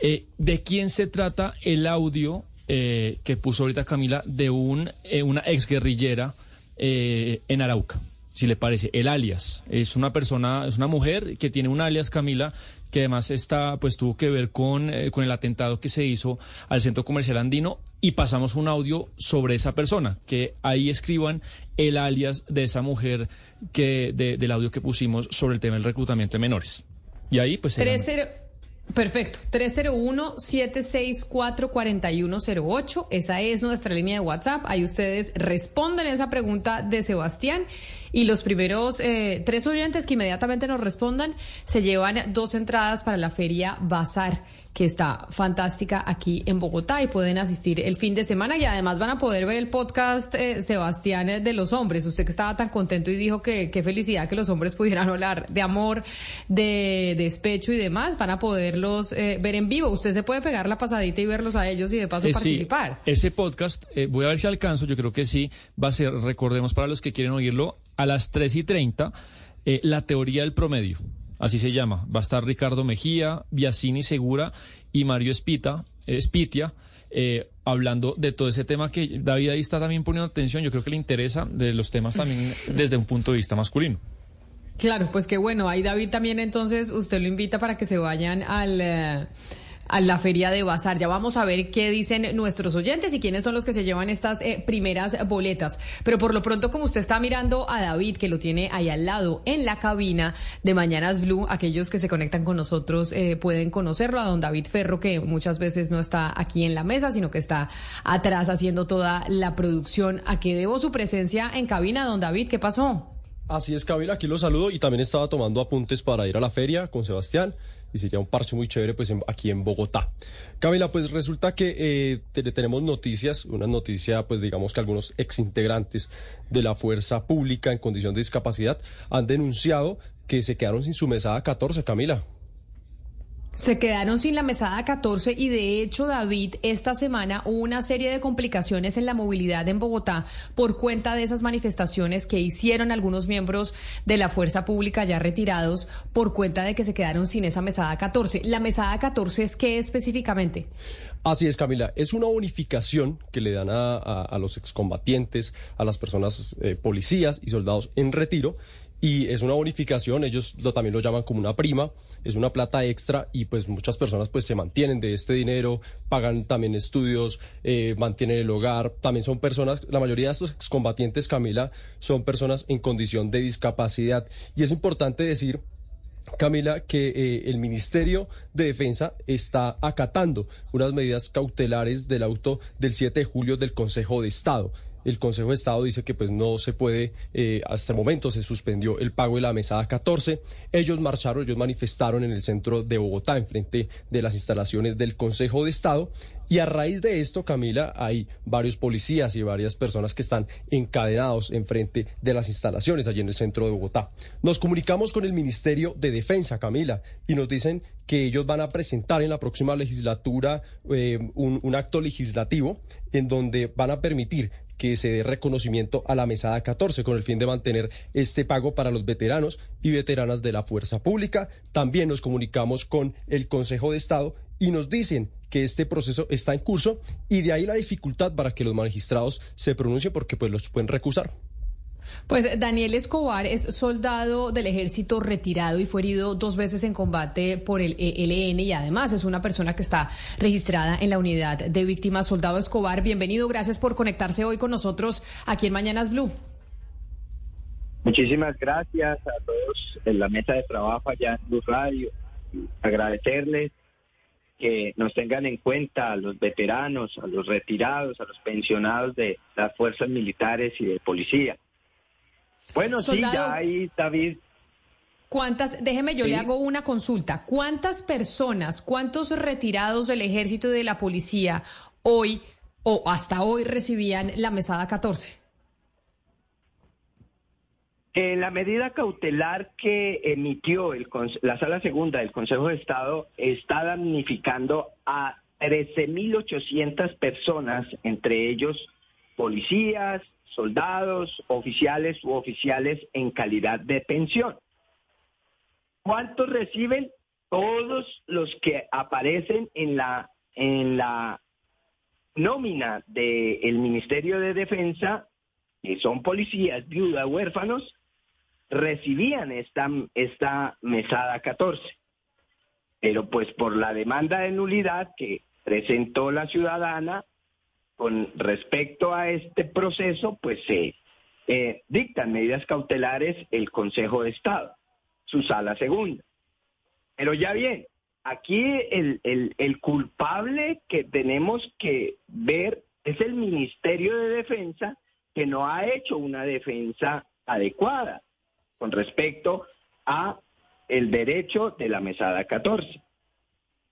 Eh, ¿De quién se trata el audio eh, que puso ahorita Camila de un eh, una exguerrillera eh, en Arauca? Si le parece, el alias. Es una persona, es una mujer que tiene un alias, Camila, que además está, pues tuvo que ver con, eh, con el atentado que se hizo al Centro Comercial Andino. Y pasamos un audio sobre esa persona, que ahí escriban el alias de esa mujer que de, del audio que pusimos sobre el tema del reclutamiento de menores. Y ahí pues... Perfecto, tres cero uno, siete seis cuatro, cuatro uno cero ocho, esa es nuestra línea de WhatsApp, ahí ustedes responden esa pregunta de Sebastián y los primeros eh, tres oyentes que inmediatamente nos respondan se llevan dos entradas para la Feria Bazar, que está fantástica aquí en Bogotá y pueden asistir el fin de semana y además van a poder ver el podcast eh, Sebastián de los hombres, usted que estaba tan contento y dijo que qué felicidad que los hombres pudieran hablar de amor, de despecho y demás, van a poderlos eh, ver en vivo, usted se puede pegar la pasadita y verlos a ellos y de paso eh, participar. Sí, ese podcast, eh, voy a ver si alcanzo, yo creo que sí, va a ser, recordemos para los que quieren oírlo, a las tres y treinta, eh, la teoría del promedio. Así se llama. Va a estar Ricardo Mejía, Biasini Segura y Mario Espita, Espitia, eh, hablando de todo ese tema que David ahí está también poniendo atención. Yo creo que le interesa de los temas también desde un punto de vista masculino. Claro, pues qué bueno. Ahí David también entonces usted lo invita para que se vayan al... Eh... a la Feria de Bazar. Ya vamos a ver qué dicen nuestros oyentes y quiénes son los que se llevan estas eh, primeras boletas. Pero por lo pronto, como usted está mirando a David, que lo tiene ahí al lado en la cabina de Mañanas Blue, aquellos que se conectan con nosotros eh, pueden conocerlo, a don David Ferro, que muchas veces no está aquí en la mesa, sino que está atrás haciendo toda la producción. ¿A qué debo su presencia en cabina, don David? ¿Qué pasó? Así es, Camila, aquí los saludo y también estaba tomando apuntes para ir a la feria con Sebastián y sería un parche muy chévere pues en, aquí en Bogotá. Camila, pues resulta que eh, te, tenemos noticias, una noticia pues digamos que algunos exintegrantes de la fuerza pública en condición de discapacidad han denunciado que se quedaron sin su mesada catorce, Camila. Se quedaron sin la mesada catorce y de hecho, David, esta semana hubo una serie de complicaciones en la movilidad en Bogotá por cuenta de esas manifestaciones que hicieron algunos miembros de la fuerza pública ya retirados por cuenta de que se quedaron sin esa mesada catorce. ¿La mesada catorce es qué específicamente? Así es, Camila. Es una bonificación que le dan a, a, a los excombatientes, a las personas eh, policías y soldados en retiro. Y es una bonificación, ellos lo, también lo llaman como una prima, es una plata extra y pues muchas personas pues se mantienen de este dinero, pagan también estudios, eh, mantienen el hogar, también son personas, la mayoría de estos excombatientes, Camila, son personas en condición de discapacidad. Y es importante decir, Camila, que eh, el Ministerio de Defensa está acatando unas medidas cautelares del auto del siete de julio del Consejo de Estado. El Consejo de Estado dice que pues no se puede, eh, hasta el momento se suspendió el pago de la mesada catorce. Ellos marcharon, ellos manifestaron en el centro de Bogotá, enfrente de las instalaciones del Consejo de Estado. Y a raíz de esto, Camila, hay varios policías y varias personas que están encadenados enfrente de las instalaciones allí en el centro de Bogotá. Nos comunicamos con el Ministerio de Defensa, Camila, y nos dicen que ellos van a presentar en la próxima legislatura eh, un, un acto legislativo en donde van a permitir que se dé reconocimiento a la mesada catorce con el fin de mantener este pago para los veteranos y veteranas de la fuerza pública. También nos comunicamos con el Consejo de Estado y nos dicen que este proceso está en curso y de ahí la dificultad para que los magistrados se pronuncien porque pues los pueden recusar. Pues Daniel Escobar es soldado del ejército retirado y fue herido dos veces en combate por el E L N y además es una persona que está registrada en la unidad de víctimas. Soldado Escobar, bienvenido, gracias por conectarse hoy con nosotros aquí en Mañanas Blue. Muchísimas gracias a todos en la mesa de trabajo allá en Blue Radio. Agradecerles que nos tengan en cuenta a los veteranos, a los retirados, a los pensionados de las fuerzas militares y de policía. Bueno, soldado, sí, ya hay, David. ¿Cuántas? Déjeme, yo sí. le hago una consulta. ¿Cuántas personas, cuántos retirados del ejército y de la policía hoy o hasta hoy recibían la mesada catorce? En la medida cautelar que emitió el, la Sala Segunda del Consejo de Estado está damnificando a trece mil ochocientas personas, entre ellos policías, soldados, oficiales u oficiales en calidad de pensión. ¿Cuántos reciben? Todos los que aparecen en la en la nómina del Ministerio de Defensa, que son policías, viudas, huérfanos, recibían esta, esta mesada catorce. Pero pues por la demanda de nulidad que presentó la ciudadana, con respecto a este proceso, pues se eh, eh, dictan medidas cautelares el Consejo de Estado, su sala segunda. Pero ya bien, Aquí el, el, el culpable que tenemos que ver es el Ministerio de Defensa, que no ha hecho una defensa adecuada con respecto a el derecho de la mesada catorce.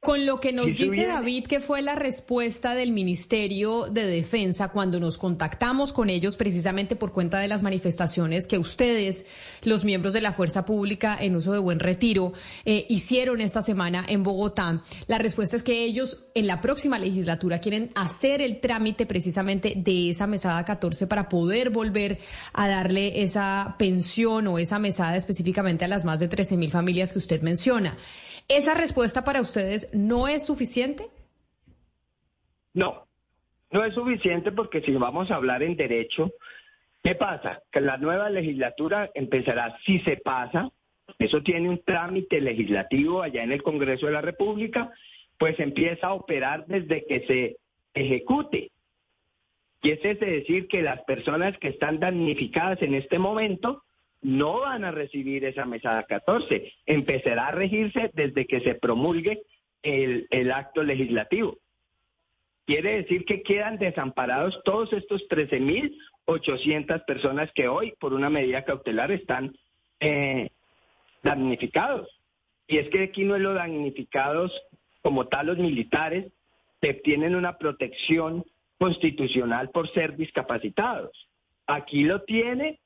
Con lo que nos dice David, que fue la respuesta del Ministerio de Defensa cuando nos contactamos con ellos precisamente por cuenta de las manifestaciones que ustedes, los miembros de la Fuerza Pública en Uso de Buen Retiro, eh, hicieron esta semana en Bogotá, la respuesta es que ellos en la próxima legislatura quieren hacer el trámite precisamente de esa mesada catorce para poder volver a darle esa pensión o esa mesada específicamente a las más de trece mil familias que usted menciona. ¿Esa respuesta para ustedes no es suficiente? No, no es suficiente porque si vamos a hablar en derecho, ¿qué pasa? Que la nueva legislatura empezará, si se pasa, eso tiene un trámite legislativo allá en el Congreso de la República, pues empieza a operar desde que se ejecute. Y es decir, que las personas que están damnificadas en este momento no van a recibir esa mesada catorce, empezará a regirse desde que se promulgue el, el acto legislativo. Quiere decir que quedan desamparados todos estos trece mil ochocientas personas que hoy, por una medida cautelar, están eh, damnificados. Y es que aquí no es los damnificados como tal los militares, que tienen una protección constitucional por ser discapacitados. Aquí lo tiene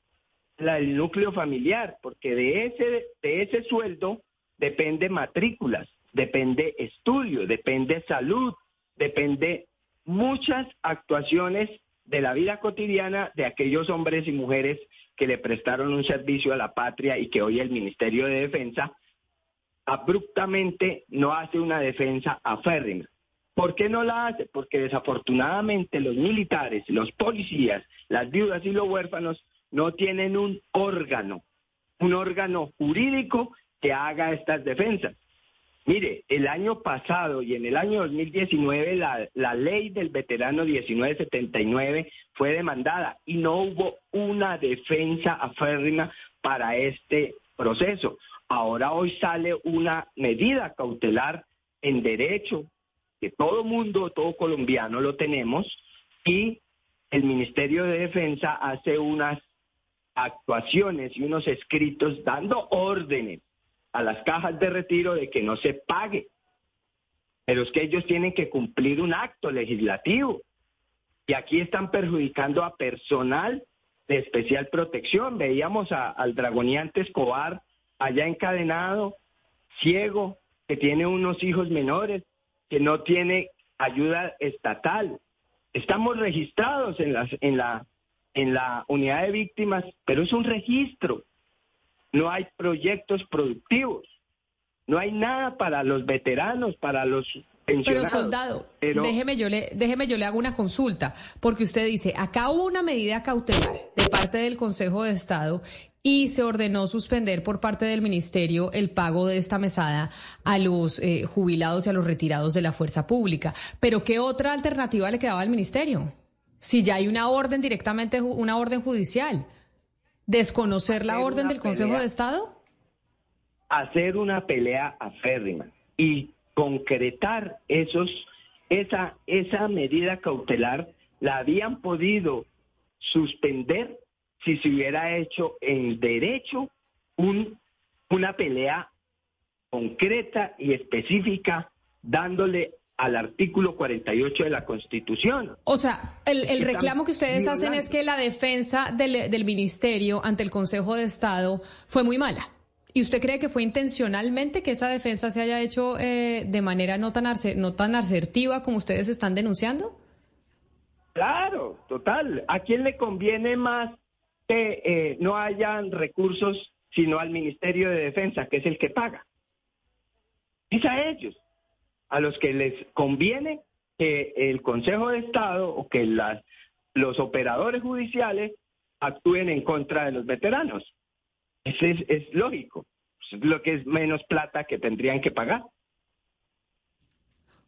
La, el núcleo familiar, porque de ese, de ese sueldo depende matrículas, depende estudio, depende salud, depende muchas actuaciones de la vida cotidiana de aquellos hombres y mujeres que le prestaron un servicio a la patria y que hoy el Ministerio de Defensa abruptamente no hace una defensa aférrima. ¿Por qué no la hace? Porque desafortunadamente los militares, los policías, las viudas y los huérfanos no tienen un órgano, un órgano jurídico que haga estas defensas. Mire, el año pasado y en el año dos mil diecinueve la, la ley del veterano diecinueve setenta y nueve fue demandada y no hubo una defensa aférrima para este proceso. Ahora hoy sale una medida cautelar en derecho que todo mundo, todo colombiano lo tenemos y el Ministerio de Defensa hace unas actuaciones y unos escritos dando órdenes a las cajas de retiro de que no se pague, pero es que ellos tienen que cumplir un acto legislativo y aquí están perjudicando a personal de especial protección. Veíamos a, al dragoneante Escobar allá encadenado, ciego, que tiene unos hijos menores, que no tiene ayuda estatal. Estamos registrados en las en la en la unidad de víctimas, pero es un registro. No hay proyectos productivos. No hay nada para los veteranos, para los pensionados. Pero soldado, pero... déjeme yo le déjeme yo le hago una consulta, porque usted dice, acá hubo una medida cautelar de parte del Consejo de Estado y se ordenó suspender por parte del ministerio el pago de esta mesada a los eh, jubilados y a los retirados de la fuerza pública. ¿Pero qué otra alternativa le quedaba al ministerio? Si ya hay una orden directamente, una orden judicial, ¿desconocer la orden del Consejo de Estado? Hacer una pelea aférrima y concretar esos esa esa medida cautelar la habían podido suspender si se hubiera hecho en derecho un, una pelea concreta y específica, dándole al artículo cuarenta y ocho de la Constitución. O sea, el, el reclamo que ustedes hacen es que la defensa del, del Ministerio ante el Consejo de Estado fue muy mala. ¿Y usted cree que fue intencionalmente que esa defensa se haya hecho eh, de manera no tan, arce, no tan asertiva como ustedes están denunciando? Claro, total. ¿A quién le conviene más que eh, no hayan recursos, sino al Ministerio de Defensa, que es el que paga? Es a ellos, a los que les conviene que el Consejo de Estado o que las, los operadores judiciales actúen en contra de los veteranos. Eso es, es lógico, es lo que es menos plata que tendrían que pagar.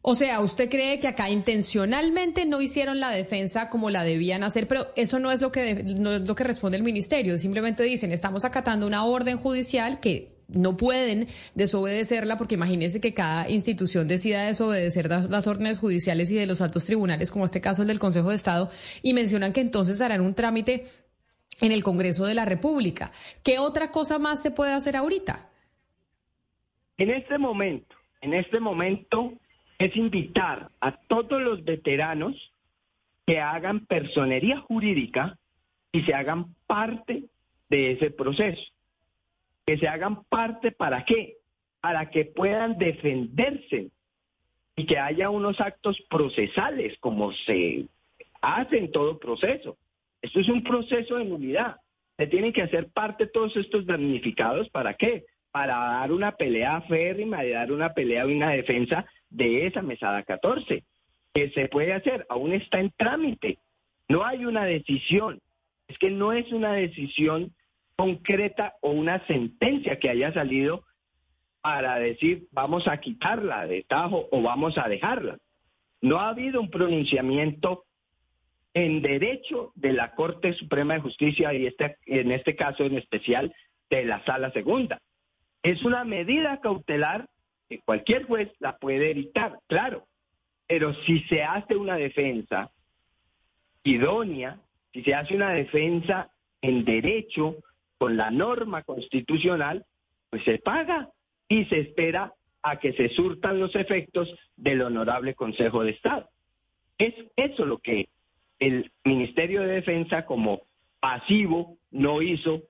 O sea, ¿usted cree que acá intencionalmente no hicieron la defensa como la debían hacer? Pero eso no es lo que no es lo que responde el ministerio. Simplemente dicen, estamos acatando una orden judicial que no pueden desobedecerla, porque imagínense que cada institución decida desobedecer las, las órdenes judiciales y de los altos tribunales, como este caso el del Consejo de Estado, y mencionan que entonces harán un trámite en el Congreso de la República. ¿Qué otra cosa más se puede hacer ahorita? En este momento, en este momento es invitar a todos los veteranos que hagan personería jurídica y se hagan parte de ese proceso. Que se hagan parte, ¿para qué? Para que puedan defenderse y que haya unos actos procesales, como se hace en todo proceso. Esto es un proceso de nulidad. Se tienen que hacer parte todos estos damnificados, ¿para qué? Para dar una pelea férrima, de dar una pelea y una defensa de esa mesada catorce. Que se puede hacer, aún está en trámite. No hay una decisión. Es que no es una decisión concreta o una sentencia que haya salido para decir vamos a quitarla de tajo o vamos a dejarla. No ha habido un pronunciamiento en derecho de la Corte Suprema de Justicia y este, en este caso en especial de la Sala Segunda. Es una medida cautelar que cualquier juez la puede dictar, claro, pero si se hace una defensa idónea, si se hace una defensa en derecho, con la norma constitucional, pues se paga y se espera a que se surtan los efectos del Honorable Consejo de Estado. Es eso lo que el Ministerio de Defensa como pasivo no hizo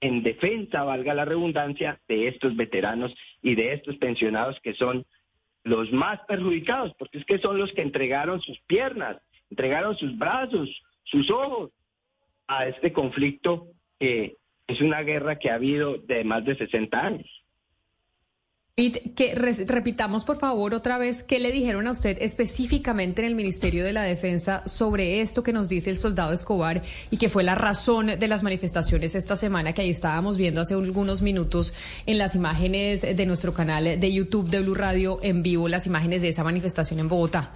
en defensa, valga la redundancia, de estos veteranos y de estos pensionados que son los más perjudicados, porque es que son los que entregaron sus piernas, entregaron sus brazos, sus ojos a este conflicto que es una guerra que ha habido de más de sesenta años. Y que repitamos, por favor, otra vez, ¿qué le dijeron a usted específicamente en el Ministerio de la Defensa sobre esto que nos dice el soldado Escobar y que fue la razón de las manifestaciones esta semana que ahí estábamos viendo hace algunos minutos en las imágenes de nuestro canal de YouTube de Blue Radio en vivo, las imágenes de esa manifestación en Bogotá?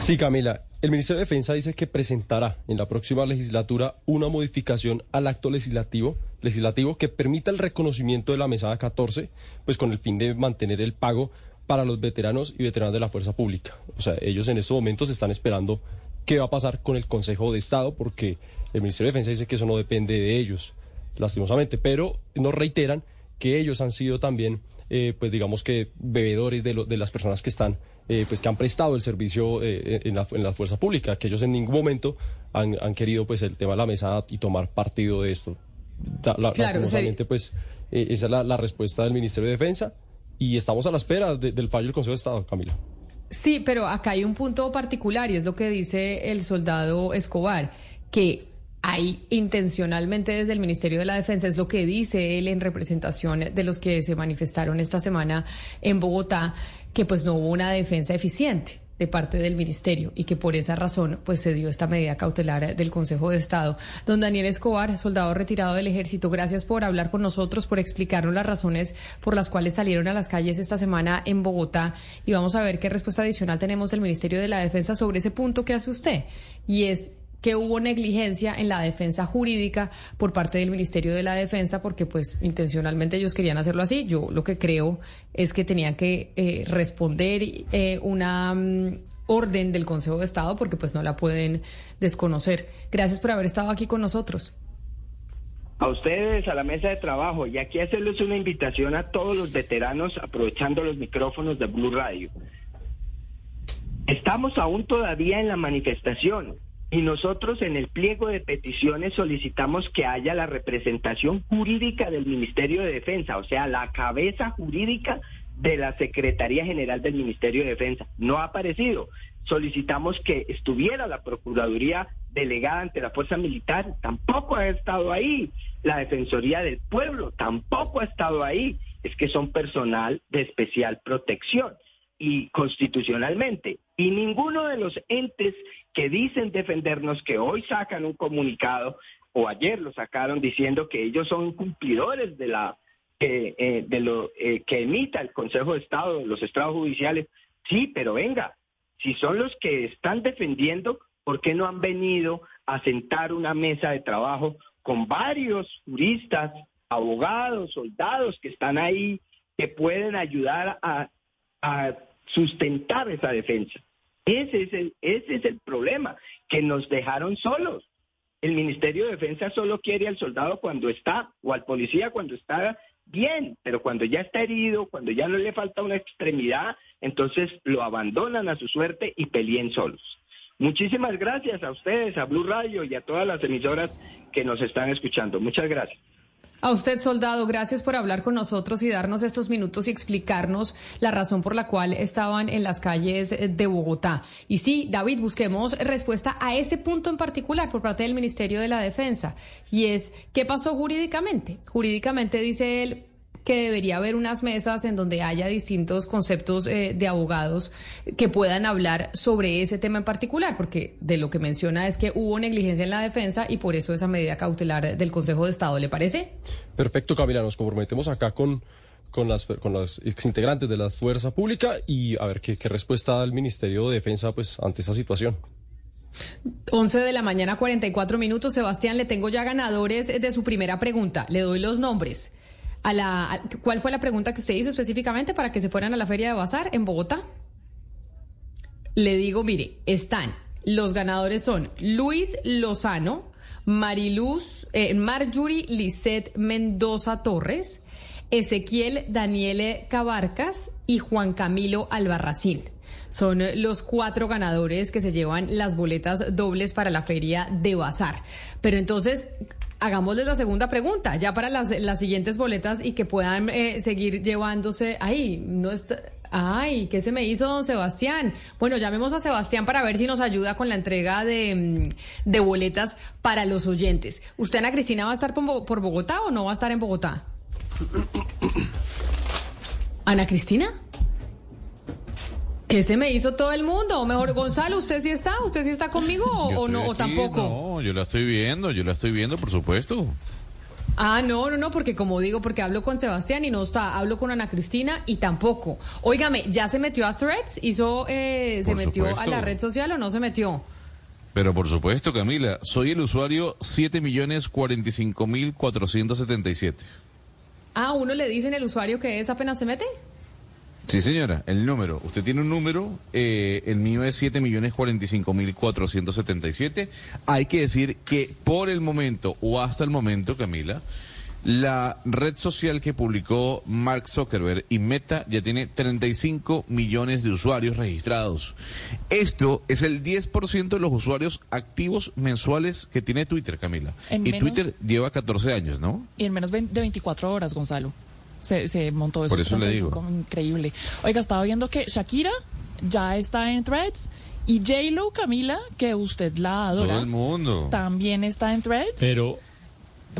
Sí, Camila. El Ministerio de Defensa dice que presentará en la próxima legislatura una modificación al acto legislativo, legislativo que permita el reconocimiento de la mesada catorce, pues con el fin de mantener el pago para los veteranos y veteranas de la fuerza pública. O sea, ellos en estos momentos están esperando qué va a pasar con el Consejo de Estado, porque el Ministerio de Defensa dice que eso no depende de ellos, lastimosamente, pero nos reiteran que ellos han sido también, eh, pues digamos que bebedores de, lo, de las personas que están Eh, pues que han prestado el servicio eh, en, la, en la fuerza pública, que ellos en ningún momento han, han querido pues el tema de la mesada y tomar partido de esto. Da, la, claro, lastimosamente, sí. pues eh, esa es la, la respuesta del Ministerio de Defensa y estamos a la espera de, del fallo del Consejo de Estado, Camila. Sí, pero acá hay un punto particular y es lo que dice el soldado Escobar, que ahí intencionalmente desde el Ministerio de la Defensa, es lo que dice él en representación de los que se manifestaron esta semana en Bogotá, que pues no hubo una defensa eficiente de parte del Ministerio y que por esa razón pues se dio esta medida cautelar del Consejo de Estado. Don Daniel Escobar, soldado retirado del Ejército, gracias por hablar con nosotros, por explicarnos las razones por las cuales salieron a las calles esta semana en Bogotá y vamos a ver qué respuesta adicional tenemos del Ministerio de la Defensa sobre ese punto que hace usted y es que hubo negligencia en la defensa jurídica por parte del Ministerio de la Defensa, porque pues intencionalmente ellos querían hacerlo así. Yo lo que creo es que tenían que eh, responder eh, una um, orden del Consejo de Estado, porque pues no la pueden desconocer. Gracias por haber estado aquí con nosotros. A ustedes, a la mesa de trabajo, y aquí hacerles una invitación a todos los veteranos, aprovechando los micrófonos de Blue Radio. Estamos aún todavía en la manifestación. Y nosotros en el pliego de peticiones solicitamos que haya la representación jurídica del Ministerio de Defensa, o sea, la cabeza jurídica de la Secretaría General del Ministerio de Defensa. No ha aparecido. Solicitamos que estuviera la Procuraduría delegada ante la Fuerza Militar, tampoco ha estado ahí. La Defensoría del Pueblo tampoco ha estado ahí. Es que son personal de especial protección y constitucionalmente. Y ninguno de los entes que dicen defendernos, que hoy sacan un comunicado, o ayer lo sacaron diciendo que ellos son cumplidores de la eh, eh, de lo eh, que emita el Consejo de Estado, los estrados judiciales. Sí, pero venga, si son los que están defendiendo, ¿por qué no han venido a sentar una mesa de trabajo con varios juristas abogados, soldados que están ahí, que pueden ayudar a, a sustentar esa defensa. Ese es el, ese es el problema, que nos dejaron solos. El Ministerio de Defensa solo quiere al soldado cuando está, o al policía cuando está bien, pero cuando ya está herido, cuando ya no le falta una extremidad, entonces lo abandonan a su suerte y peleen solos. Muchísimas gracias a ustedes, a Blue Radio y a todas las emisoras que nos están escuchando. Muchas gracias. A usted, soldado, gracias por hablar con nosotros y darnos estos minutos y explicarnos la razón por la cual estaban en las calles de Bogotá. Y sí, David, busquemos respuesta a ese punto en particular por parte del Ministerio de la Defensa, y es, ¿qué pasó jurídicamente? Jurídicamente dice él que debería haber unas mesas en donde haya distintos conceptos eh, de abogados que puedan hablar sobre ese tema en particular, porque de lo que menciona es que hubo negligencia en la defensa y por eso esa medida cautelar del Consejo de Estado, ¿le parece? Perfecto, Camila, nos comprometemos acá con, con, las, con los exintegrantes de la Fuerza Pública y a ver qué, qué respuesta da el Ministerio de Defensa pues ante esa situación. once de la mañana, cuarenta y cuatro minutos. Sebastián, le tengo ya ganadores de su primera pregunta, le doy los nombres. A la, a, ¿Cuál fue la pregunta que usted hizo específicamente para que se fueran a la Feria de Bazar en Bogotá? Le digo, mire, están, los ganadores son Luis Lozano, Mariluz, eh, Marjorie Lisette Mendoza Torres, Ezequiel Daniele Cabarcas y Juan Camilo Albarracín. Son los cuatro ganadores que se llevan las boletas dobles para la Feria de Bazar. Pero entonces, hagámosles la segunda pregunta, ya para las, las siguientes boletas y que puedan eh, seguir llevándose. Ay, no está, ay, ¿qué se me hizo, don Sebastián? Bueno, llamemos a Sebastián para ver si nos ayuda con la entrega de, de boletas para los oyentes. ¿Usted, Ana Cristina, va a estar por, por Bogotá o no va a estar en Bogotá? ¿Ana Cristina? ¿Qué se me hizo todo el mundo? O mejor, Gonzalo, ¿usted sí está? ¿Usted sí está conmigo o, o no? Aquí, ¿o tampoco? No, yo la estoy viendo, yo la estoy viendo, por supuesto. Ah, no, no, no, porque como digo, porque hablo con Sebastián y no está, hablo con Ana Cristina y tampoco. Óigame, ¿ya se metió a Threads? ¿Hizo, eh, se metió supuesto. a la red social o no se metió? Pero por supuesto, Camila, soy el usuario siete millones cuarenta y cinco mil cuatrocientos setenta y siete. Ah, ¿uno le dicen el usuario que es apenas se mete? Sí, señora, el número. Usted tiene un número, eh, el mío es siete millones cuarenta y cinco mil cuatrocientos setenta y siete. Hay que decir que por el momento, o hasta el momento, Camila, la red social que publicó Mark Zuckerberg y Meta ya tiene treinta y cinco millones de usuarios registrados. Esto es el diez por ciento de los usuarios activos mensuales que tiene Twitter, Camila. En y menos, Twitter lleva catorce años, ¿no? Y en menos de veinticuatro horas, Gonzalo. Se, se montó eso. Por eso le digo. Increíble. Oiga, estaba viendo que Shakira ya está en Threads y J-Lo, Camila, que usted la adora. Todo el mundo. También está en Threads. Pero...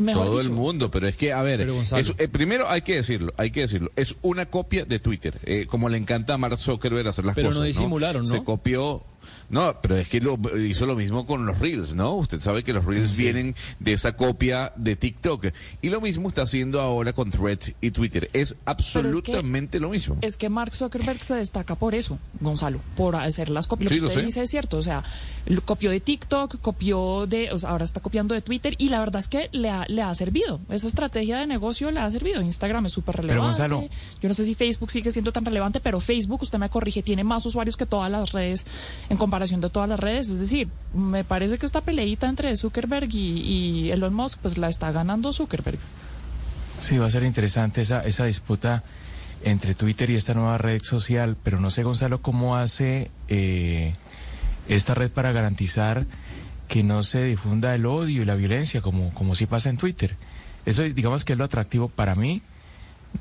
Mejor todo dicho. El mundo, pero es que, a ver, es, eh, primero hay que decirlo, hay que decirlo, es una copia de Twitter, eh, como le encanta a Mark Zuckerberg hacer las pero cosas, no disimularon, ¿no? Se copió, no, pero es que lo hizo lo mismo con los Reels, ¿no? Usted sabe que los Reels sí. vienen de esa copia de TikTok, y lo mismo está haciendo ahora con Threads y Twitter, es absolutamente es que, lo mismo. Es que Mark Zuckerberg se destaca por eso, Gonzalo, por hacer las copias, sí, lo que usted dice es cierto, o sea, lo copió de TikTok, copió de, o sea, ahora está copiando de Twitter, y la verdad es que le ha le ha servido, esa estrategia de negocio le ha servido. Instagram es súper relevante, pero Gonzalo, yo no sé si Facebook sigue siendo tan relevante, pero Facebook, usted me corrige, tiene más usuarios que todas las redes, en comparación de todas las redes, es decir, me parece que esta peleita entre Zuckerberg y, y Elon Musk, pues la está ganando Zuckerberg. Sí, va a ser interesante esa, esa disputa entre Twitter y esta nueva red social, pero no sé, Gonzalo, cómo hace eh, esta red para garantizar que no se difunda el odio y la violencia como, como sí pasa en Twitter. Eso digamos que es lo atractivo para mí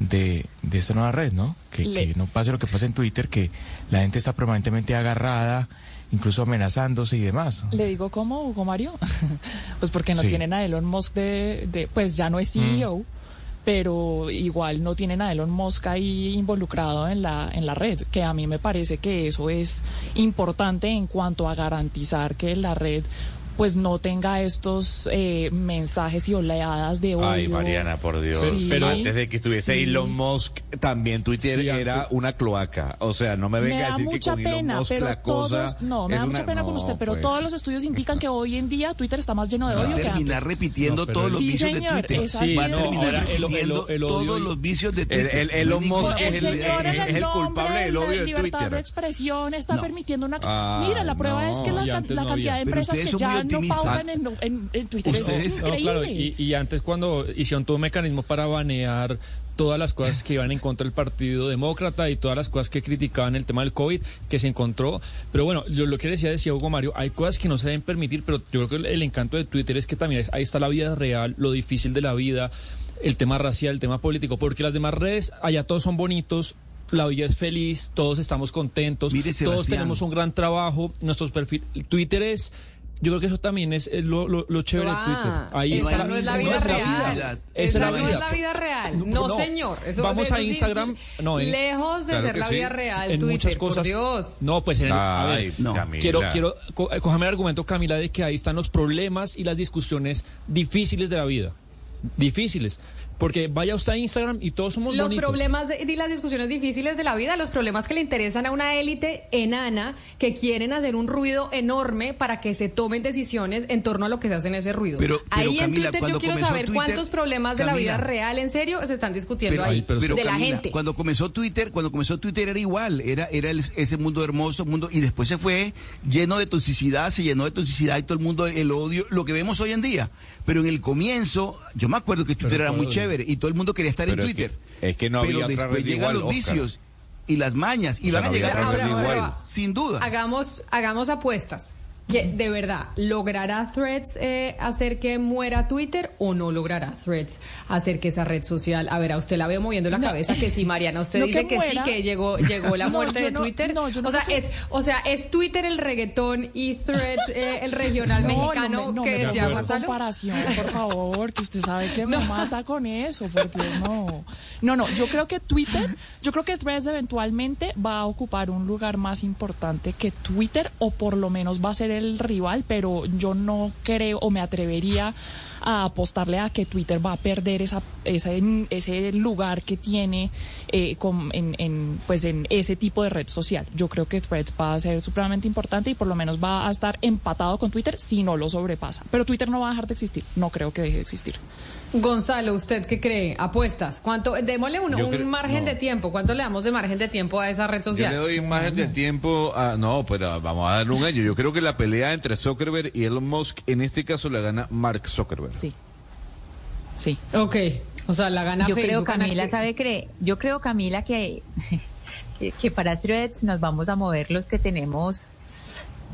de, de esta nueva red, ¿no? Que, que no pase lo que pasa en Twitter, que la gente está permanentemente agarrada, incluso amenazándose y demás. ¿Le digo cómo, Hugo Mario? Pues porque no sí. tienen a Elon Musk de, de... Pues ya no es C E O, mm. pero igual no tienen a Elon Musk ahí involucrado en la, en la red, que a mí me parece que eso es importante en cuanto a garantizar que la red pues no tenga estos eh, mensajes y oleadas de odio. Ay, Mariana, por Dios. Sí, pero antes de que estuviese sí. Elon Musk, también Twitter sí, era antes. Una cloaca. O sea, no me venga me a decir que con pena, Elon Musk la cosa... Todos, no, me da una... mucha pena no, con usted, pero pues... todos los estudios indican que hoy en día Twitter está más lleno de odio no, que antes. Terminar repitiendo no, todos los sí, vicios señor, de Twitter. Sí, va no, a terminar ahora, repitiendo el, el, el odio todos y... los vicios de Twitter. El, el, el Elon Musk el es, el, es el, el culpable del odio de Twitter. La libertad de expresión está permitiendo una... Mira, la prueba es que la cantidad de empresas que ya... no pautan en, en, en Twitter. Ustedes, no, claro, y, y antes cuando hicieron todo un mecanismo para banear todas las cosas que iban en contra del Partido Demócrata y todas las cosas que criticaban el tema del COVID, que se encontró. Pero bueno, yo lo que decía, decía Hugo Mario, hay cosas que no se deben permitir, pero yo creo que el, el encanto de Twitter es que también es, ahí está la vida real, lo difícil de la vida, el tema racial, el tema político, porque las demás redes, allá todos son bonitos, la vida es feliz, todos estamos contentos, mire, todos tenemos un gran trabajo, nuestros perfiles, Twitter es... Yo creo que eso también es lo, lo, lo chévere ah, de Twitter. Ahí esa está, no es la vida no es real. La vida. Esa, esa no vida. Es la vida real. No, no señor. Eso, vamos eso a Instagram. Sí, no, en, lejos de claro ser la sí. vida real, en Twitter, muchas cosas, por Dios. No, pues en el, a ver, Ay, no. quiero, quiero, có, cójame el argumento, Camila, de que ahí están los problemas y las discusiones difíciles de la vida. Difíciles. Porque vaya usted a Instagram y todos somos los bonitos. Problemas de, y las discusiones difíciles de la vida, los problemas que le interesan a una élite enana que quieren hacer un ruido enorme para que se tomen decisiones en torno a lo que se hace en ese ruido. Pero, ahí pero, en Camila, Twitter yo quiero saber Twitter, cuántos problemas Camila, de la vida real en serio se están discutiendo pero, ahí pero, de pero, la Camila, gente. Cuando comenzó Twitter, cuando comenzó Twitter era igual, era era el, ese mundo hermoso, mundo y después se fue lleno de toxicidad, se llenó de toxicidad y todo el mundo el odio, lo que vemos hoy en día. Pero en el comienzo, yo me acuerdo que Twitter pero, era muy chévere. Y todo el mundo quería estar pero en Twitter. Es que, es que no había pero después llegan igual, los Oscar. Vicios y las mañas y o sea, van no a llegar ahora, ahora, igual. Sin duda. Hagamos, hagamos apuestas. Que de verdad, ¿logrará Threads eh, hacer que muera Twitter o no logrará Threads hacer que esa red social... A ver, a usted la veo moviendo la no. cabeza que sí, Mariana, usted no dice que, que sí, que llegó llegó la muerte no, de no, Twitter. No, no o, sea, es, o sea, ¿es Twitter el reggaetón y Threads eh, el regional no, mexicano no me, no que me decía Gonzalo? Comparación, por favor, que usted sabe que no. me mata con eso, porque no... No, no, yo creo que Twitter, yo creo que Threads eventualmente va a ocupar un lugar más importante que Twitter, o por lo menos va a ser el rival, pero yo no creo o me atrevería a apostarle a que Twitter va a perder esa, esa ese lugar que tiene eh, con, en, en, pues en ese tipo de red social. Yo creo que Threads va a ser supremamente importante y por lo menos va a estar empatado con Twitter si no lo sobrepasa. Pero Twitter no va a dejar de existir, no creo que deje de existir. Gonzalo, ¿usted qué cree? ¿Apuestas? ¿Cuánto? Démosle un, creo, un margen no. de tiempo. ¿Cuánto le damos de margen de tiempo a esa red social? Yo le doy un margen de tiempo a... No, pero vamos a darle un año. Yo creo que la pelea entre Zuckerberg y Elon Musk, en este caso, la gana Mark Zuckerberg. Sí. Sí. Ok. O sea, la gana yo Facebook. Yo creo, Camila, que... ¿sabe cree? Yo creo, Camila, que, que, que para Threads nos vamos a mover los que tenemos...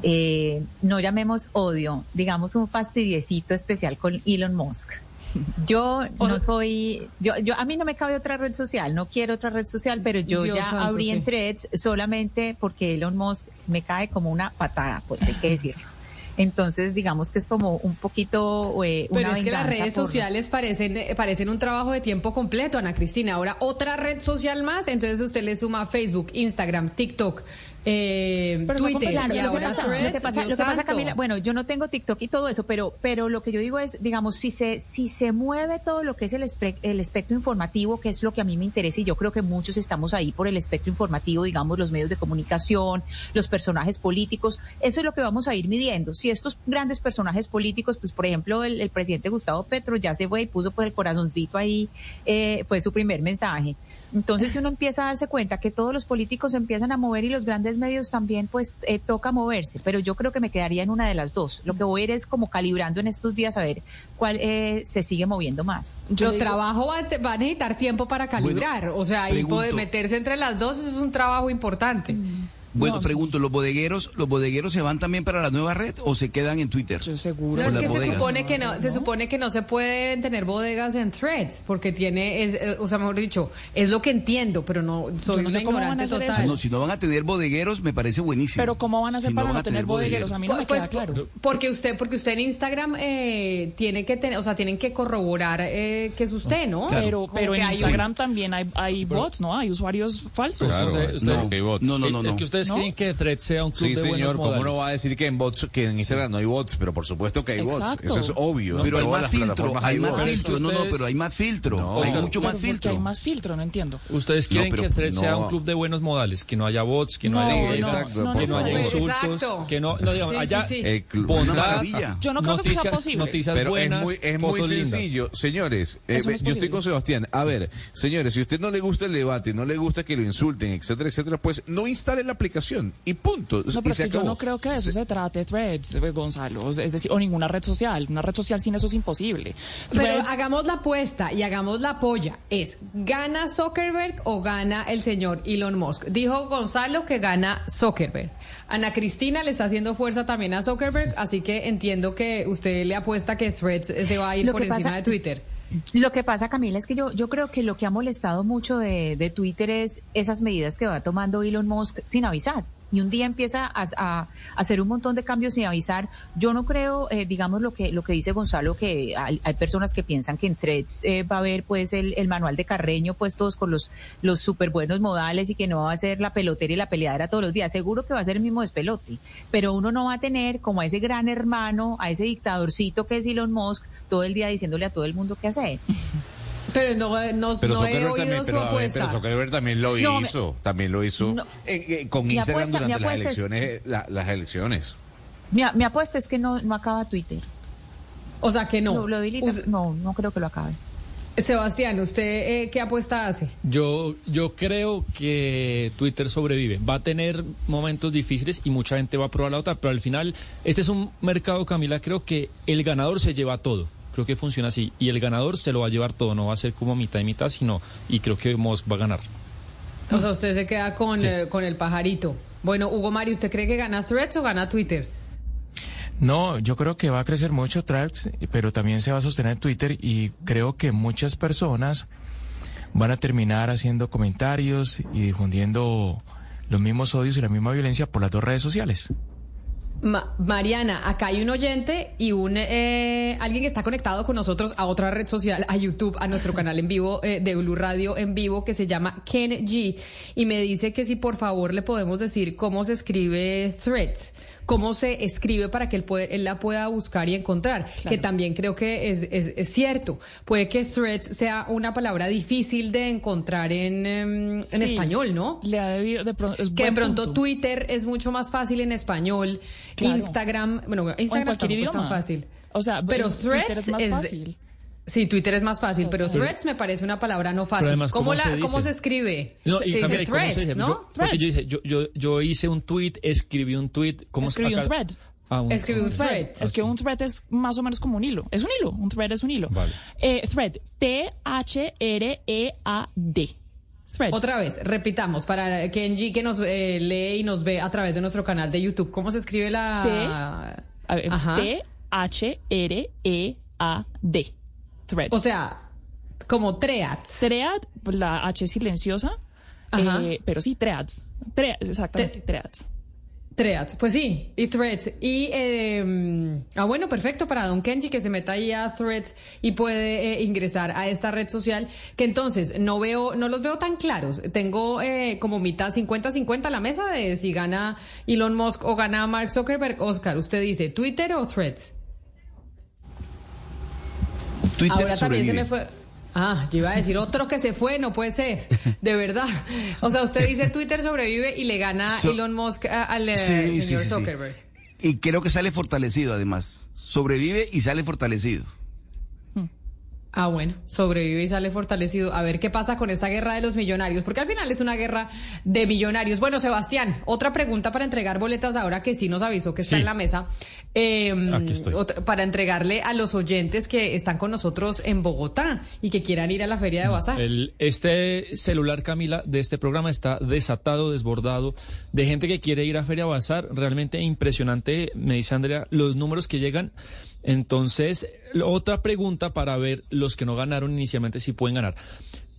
Eh, no llamemos odio, digamos un fastidiecito especial con Elon Musk. Yo no soy, yo, yo a mí no me cabe otra red social, no quiero otra red social, pero yo Dios ya santo, abrí sí. en Threads solamente porque Elon Musk me cae como una patada, pues hay que decirlo. Entonces, digamos que es como un poquito eh, una Pero es que las redes por... sociales parecen parecen un trabajo de tiempo completo, Ana Cristina. Ahora otra red social más, entonces usted le suma Facebook, Instagram, TikTok, eh, pero Twitter claro, y ahora Threads. Lo que pasa, lo que pasa Camila, bueno, yo no tengo TikTok y todo eso, pero pero lo que yo digo es, digamos, si se si se mueve todo lo que es el espe- el espectro informativo, que es lo que a mí me interesa, y yo creo que muchos estamos ahí por el espectro informativo, digamos, los medios de comunicación, los personajes políticos, eso es lo que vamos a ir midiendo. Si estos grandes personajes políticos, pues por ejemplo el, el presidente Gustavo Petro ya se fue y puso pues el corazoncito ahí, eh, pues su primer mensaje. Entonces si uno empieza a darse cuenta que todos los políticos se empiezan a mover y los grandes medios también, pues eh, toca moverse, pero yo creo que me quedaría en una de las dos. Lo que voy a ir es como calibrando en estos días a ver cuál eh, se sigue moviendo más. Yo digo, trabajo va, va a necesitar tiempo para calibrar, bueno, o sea, ahí poder meterse entre las dos, eso es un trabajo importante. Mm. Bueno, no, pregunto, ¿los bodegueros los bodegueros se van también para la nueva red o se quedan en Twitter? Yo seguro. No, es que bodegas. se supone que no, no, se supone que no se pueden tener bodegas en Threads, porque tiene, es, o sea, mejor dicho, es lo que entiendo, pero no soy no una ignorante total. No, si no van a tener bodegueros, me parece buenísimo. Pero ¿cómo van a hacer si para no, no tener bodegueros? bodegueros? A mí no P- me pues, queda claro. Porque usted, porque usted en Instagram eh, tiene que tener, o sea, tienen que corroborar eh, que es usted, ¿no? Claro. Pero, pero en Instagram hay, también hay, hay bots, ¿no? Hay usuarios falsos. Claro, o sea, usted, no, no, no, no. no. Es que usted ¿Ustedes ¿no? creen que Threads sea un club sí, de buenos señor, modales? ¿Cómo no va a decir que en bots, que en Instagram sí. no hay bots? Pero por supuesto que hay Exacto. bots, eso es obvio. No, pero, pero hay más filtro, hay más bots. filtro, no, no, pero hay más filtro, no, hay claro, mucho más filtro. Hay más filtro, no entiendo. ¿Ustedes quieren no, pero, que Threads no. sea un club de buenos modales? Que no haya bots, que no, no haya sí, exacto, no, que no haya insultos, exacto. que no, no digamos, sí, haya sí, sí. bondad, yo no creo noticias, que sea posible. Noticias pero buenas, es muy, es muy sencillo, señores, eh, no es yo estoy con Sebastián. A ver, señores, si usted no le gusta el debate, no le gusta que lo insulten, etcétera, etcétera, pues no instale la aplicación y punto. No, pero yo no creo que de eso se trate Threads, Gonzalo, es decir, o ninguna red social, una red social sin eso es imposible. Pero hagamos la apuesta y hagamos la polla, es ¿gana Zuckerberg o gana el señor Elon Musk? Dijo Gonzalo que gana Zuckerberg. Ana Cristina le está haciendo fuerza también a Zuckerberg, así que entiendo que usted le apuesta que Threads se va a ir por encima de Twitter. Lo que pasa, Camila, es que yo, yo creo que lo que ha molestado mucho de, de Twitter es esas medidas que va tomando Elon Musk sin avisar. Y un día empieza a, a, a hacer un montón de cambios sin avisar. Yo no creo, eh, digamos, lo que lo que dice Gonzalo, que hay, hay personas que piensan que en Threads eh, va a haber pues el, el manual de Carreño, pues todos con los los súper buenos modales y que no va a ser la pelotera y la peleadera todos los días. Seguro que va a ser el mismo despelote, pero uno no va a tener como a ese gran hermano, a ese dictadorcito que es Elon Musk, todo el día diciéndole a todo el mundo qué hacer. Pero no, no, pero no he oído también, su apuesta. Pero Zuckerberg también lo no, hizo, también lo hizo no, eh, eh, con Instagram apuesta, durante las elecciones. Es, la, las elecciones. Mi, mi apuesta es que no, no acaba Twitter. O sea, que no. No, lo habilita, Us, no, no creo que lo acabe. Sebastián, ¿usted eh, qué apuesta hace? Yo, yo creo que Twitter sobrevive. Va a tener momentos difíciles y mucha gente va a probar la otra, pero al final, este es un mercado, Camila, creo que el ganador se lleva todo. Creo que funciona así, y el ganador se lo va a llevar todo, no va a ser como mitad y mitad, sino, y creo que Musk va a ganar. O sea, usted se queda con, sí. eh, con el pajarito. Bueno, Hugo Mario, ¿usted cree que gana Threads o gana Twitter? No, yo creo que va a crecer mucho Threads, pero también se va a sostener Twitter, y creo que muchas personas van a terminar haciendo comentarios y difundiendo los mismos odios y la misma violencia por las dos redes sociales. Ma- Mariana, acá hay un oyente y un eh, alguien que está conectado con nosotros a otra red social, a YouTube, a nuestro canal en vivo eh, de Blue Radio en vivo, que se llama Ken G, y me dice que si por favor le podemos decir cómo se escribe Threads, cómo se escribe para que él, puede, él la pueda buscar y encontrar, claro. Que también creo que es, es, es cierto, puede que Threads sea una palabra difícil de encontrar en, en sí, español, ¿no? Le ha debido de pronto, es que de pronto punto. Twitter es mucho más fácil en español, claro. Instagram, bueno, Instagram tampoco es tan fácil, o sea, pero Threads es más fácil. Sí, Twitter es más fácil, pero Threads me parece una palabra no fácil. Además, ¿cómo, ¿cómo, la, se ¿Cómo se escribe? No, se, se dice Threads, ¿cómo se dice? ¿No? Yo, threads. Yo, hice, yo, yo, yo hice un tweet, escribí un tweet. ¿Cómo escribí acá? un thread. Ah, un, escribí un, un thread. thread. Es que un thread es más o menos como un hilo. Es un hilo, un thread es un hilo. Vale. Eh, thread, T H R E A D. Thread. Otra vez, repitamos, para Kenji que nos eh, lee y nos ve a través de nuestro canal de YouTube. ¿Cómo se escribe la...? T H R E A D. Threads. O sea, como Threads. Threads, la H silenciosa, eh, pero sí, Threads. Threads, exactamente, Threads. Threads, pues sí, y Threads. Y, eh, ah, bueno, perfecto para don Kenji que se meta ahí a Threads y puede eh, ingresar a esta red social, que entonces no veo, no los veo tan claros. Tengo eh, como mitad, cincuenta cincuenta la mesa de si gana Elon Musk o gana Mark Zuckerberg. Oscar, ¿usted dice Twitter o Threads? Twitter Ahora sobrevive. También se me fue. Ah, yo iba a decir otro que se fue, no puede ser, de verdad. O sea, usted dice Twitter sobrevive y le gana so, Elon Musk al sí, señor sí, sí, Zuckerberg. Sí. Y creo que sale fortalecido, además. Sobrevive y sale fortalecido. Ah, bueno, sobrevive y sale fortalecido. A ver qué pasa con esta guerra de los millonarios, porque al final es una guerra de millonarios. Bueno, Sebastián, otra pregunta para entregar boletas ahora que sí nos avisó que está sí. en la mesa. Eh, Aquí estoy. Otra, para entregarle a los oyentes que están con nosotros en Bogotá y que quieran ir a la Feria de Bazar. El, este celular, Camila, de este programa está desatado, desbordado de gente que quiere ir a Feria Bazar. Realmente impresionante, me dice Andrea, los números que llegan. Entonces, otra pregunta para ver los que no ganaron inicialmente si pueden ganar.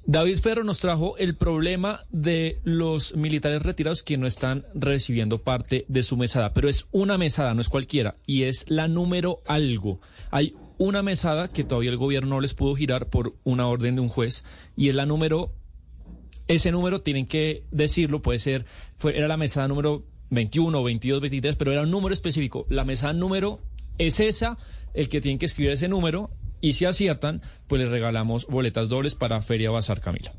David Ferro nos trajo el problema de los militares retirados que no están recibiendo parte de su mesada, pero es una mesada, no es cualquiera, y es la número algo. Hay una mesada que todavía el gobierno no les pudo girar por una orden de un juez, y es la número Ese número tienen que decirlo, puede ser, fue, era la mesada número veintiuno, veintidós, veintitrés, pero era un número específico. La mesada número es esa, el que tienen que escribir ese número, y si aciertan, pues les regalamos boletas dobles para Feria Bazar, Camila.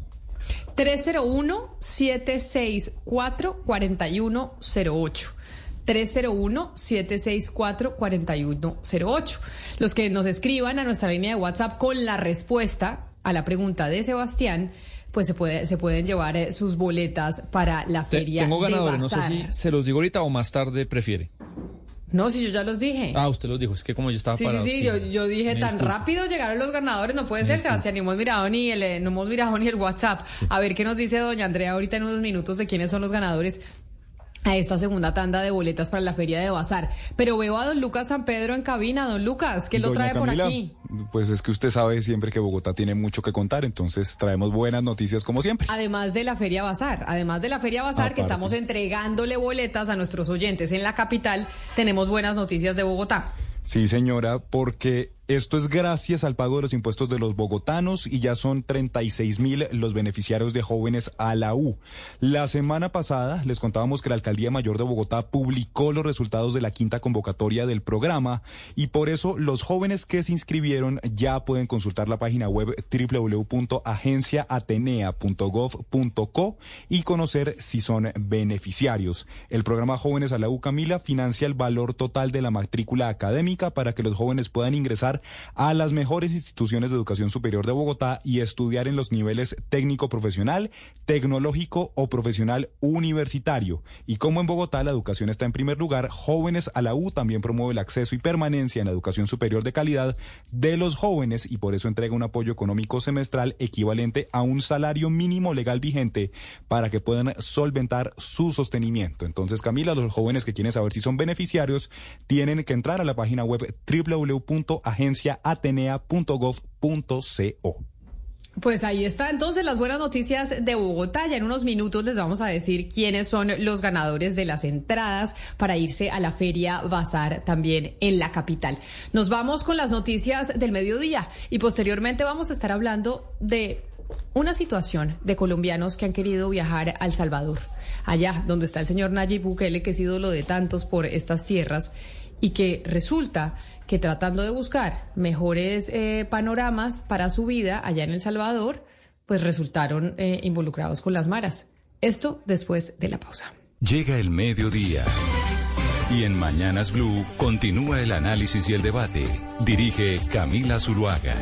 tres cero uno, siete seis cuatro, cuatro uno cero ocho. tres cero uno, siete seis cuatro, cuatro uno cero ocho. Los que nos escriban a nuestra línea de WhatsApp con la respuesta a la pregunta de Sebastián, pues se, puede, se pueden llevar sus boletas para la feria. Tengo ganador, de Bazar. No sé si se los digo ahorita o más tarde prefiere. No, si yo ya los dije. Ah, usted los dijo, es que como yo estaba sí, parado. Sí, sí, sí, yo, yo dije tan disculpa. Rápido llegaron los ganadores, no puede ser, Sebastián, ni hemos mirado ni el, no hemos mirado ni el WhatsApp. Sí. A ver qué nos dice doña Andrea ahorita en unos minutos de quiénes son los ganadores a esta segunda tanda de boletas para la Feria de Bazar. Pero veo a don Lucas San Pedro en cabina. Don Lucas, ¿qué lo trae Camila, por aquí? Pues es que usted sabe siempre que Bogotá tiene mucho que contar, entonces traemos buenas noticias como siempre. Además de la Feria Bazar, además de la Feria Bazar, ah, que estamos entregándole boletas a nuestros oyentes en la capital, tenemos buenas noticias de Bogotá. Sí, señora, porque esto es gracias al pago de los impuestos de los bogotanos y ya son treinta y seis mil los beneficiarios de Jóvenes a la U. La semana pasada les contábamos que la Alcaldía Mayor de Bogotá publicó los resultados de la quinta convocatoria del programa y por eso los jóvenes que se inscribieron ya pueden consultar la página web doble u doble u doble u punto agencia atenea punto gov punto co y conocer si son beneficiarios. El programa Jóvenes a la U, Camila, financia el valor total de la matrícula académica para que los jóvenes puedan ingresar a las mejores instituciones de educación superior de Bogotá y estudiar en los niveles técnico-profesional, tecnológico o profesional universitario. Y como en Bogotá la educación está en primer lugar, Jóvenes a la U también promueve el acceso y permanencia en la educación superior de calidad de los jóvenes y por eso entrega un apoyo económico semestral equivalente a un salario mínimo legal vigente para que puedan solventar su sostenimiento. Entonces, Camila, los jóvenes que quieren saber si son beneficiarios tienen que entrar a la página web doble u doble u doble u punto agencia atenea punto gov punto co. Pues ahí está entonces las buenas noticias de Bogotá. Ya en unos minutos les vamos a decir quiénes son los ganadores de las entradas para irse a la Feria Bazar también en la capital. Nos vamos con las noticias del mediodía y posteriormente vamos a estar hablando de una situación de colombianos que han querido viajar a El Salvador, allá donde está el señor Nayib Bukele, que es ídolo de tantos por estas tierras y que resulta que tratando de buscar mejores eh, panoramas para su vida allá en El Salvador, pues resultaron eh, involucrados con las maras. Esto después de la pausa. Llega el mediodía y en Mañanas Blue continúa el análisis y el debate. Dirige Camila Zuluaga.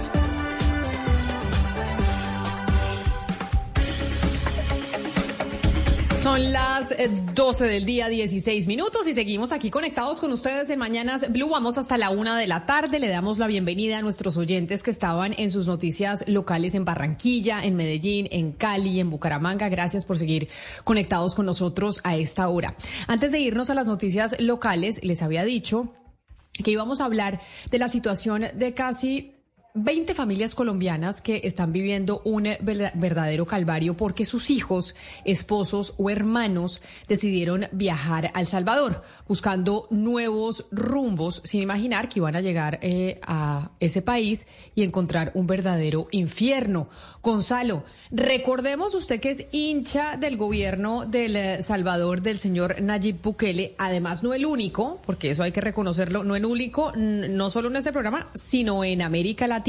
Son las doce del día, dieciséis minutos, y seguimos aquí conectados con ustedes en Mañanas Blue. Vamos hasta la una de la tarde. Le damos la bienvenida a nuestros oyentes que estaban en sus noticias locales en Barranquilla, en Medellín, en Cali, en Bucaramanga. Gracias por seguir conectados con nosotros a esta hora. Antes de irnos a las noticias locales, les había dicho que íbamos a hablar de la situación de casi veinte familias colombianas que están viviendo un verdadero calvario porque sus hijos, esposos o hermanos decidieron viajar a El Salvador buscando nuevos rumbos sin imaginar que iban a llegar eh, a ese país y encontrar un verdadero infierno. Gonzalo, recordemos usted que es hincha del gobierno del Salvador del señor Nayib Bukele, además no el único, porque eso hay que reconocerlo, no el único, no solo en este programa, sino en América Latina.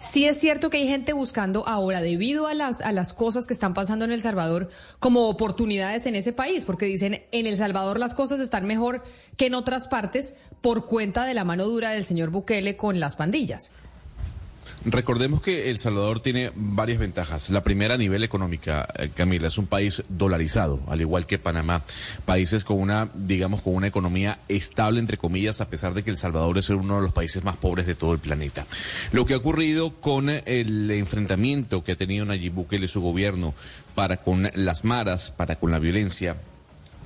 Sí es cierto que hay gente buscando ahora, debido a las, a las cosas que están pasando en El Salvador, como oportunidades en ese país, porque dicen, en El Salvador las cosas están mejor que en otras partes por cuenta de la mano dura del señor Bukele con las pandillas. Recordemos que El Salvador tiene varias ventajas. La primera, a nivel económica, Camila, es un país dolarizado, al igual que Panamá. Países con una, digamos, con una economía estable, entre comillas, a pesar de que El Salvador es uno de los países más pobres de todo el planeta. Lo que ha ocurrido con el enfrentamiento que ha tenido Nayib Bukele y su gobierno para con las maras, para con la violencia,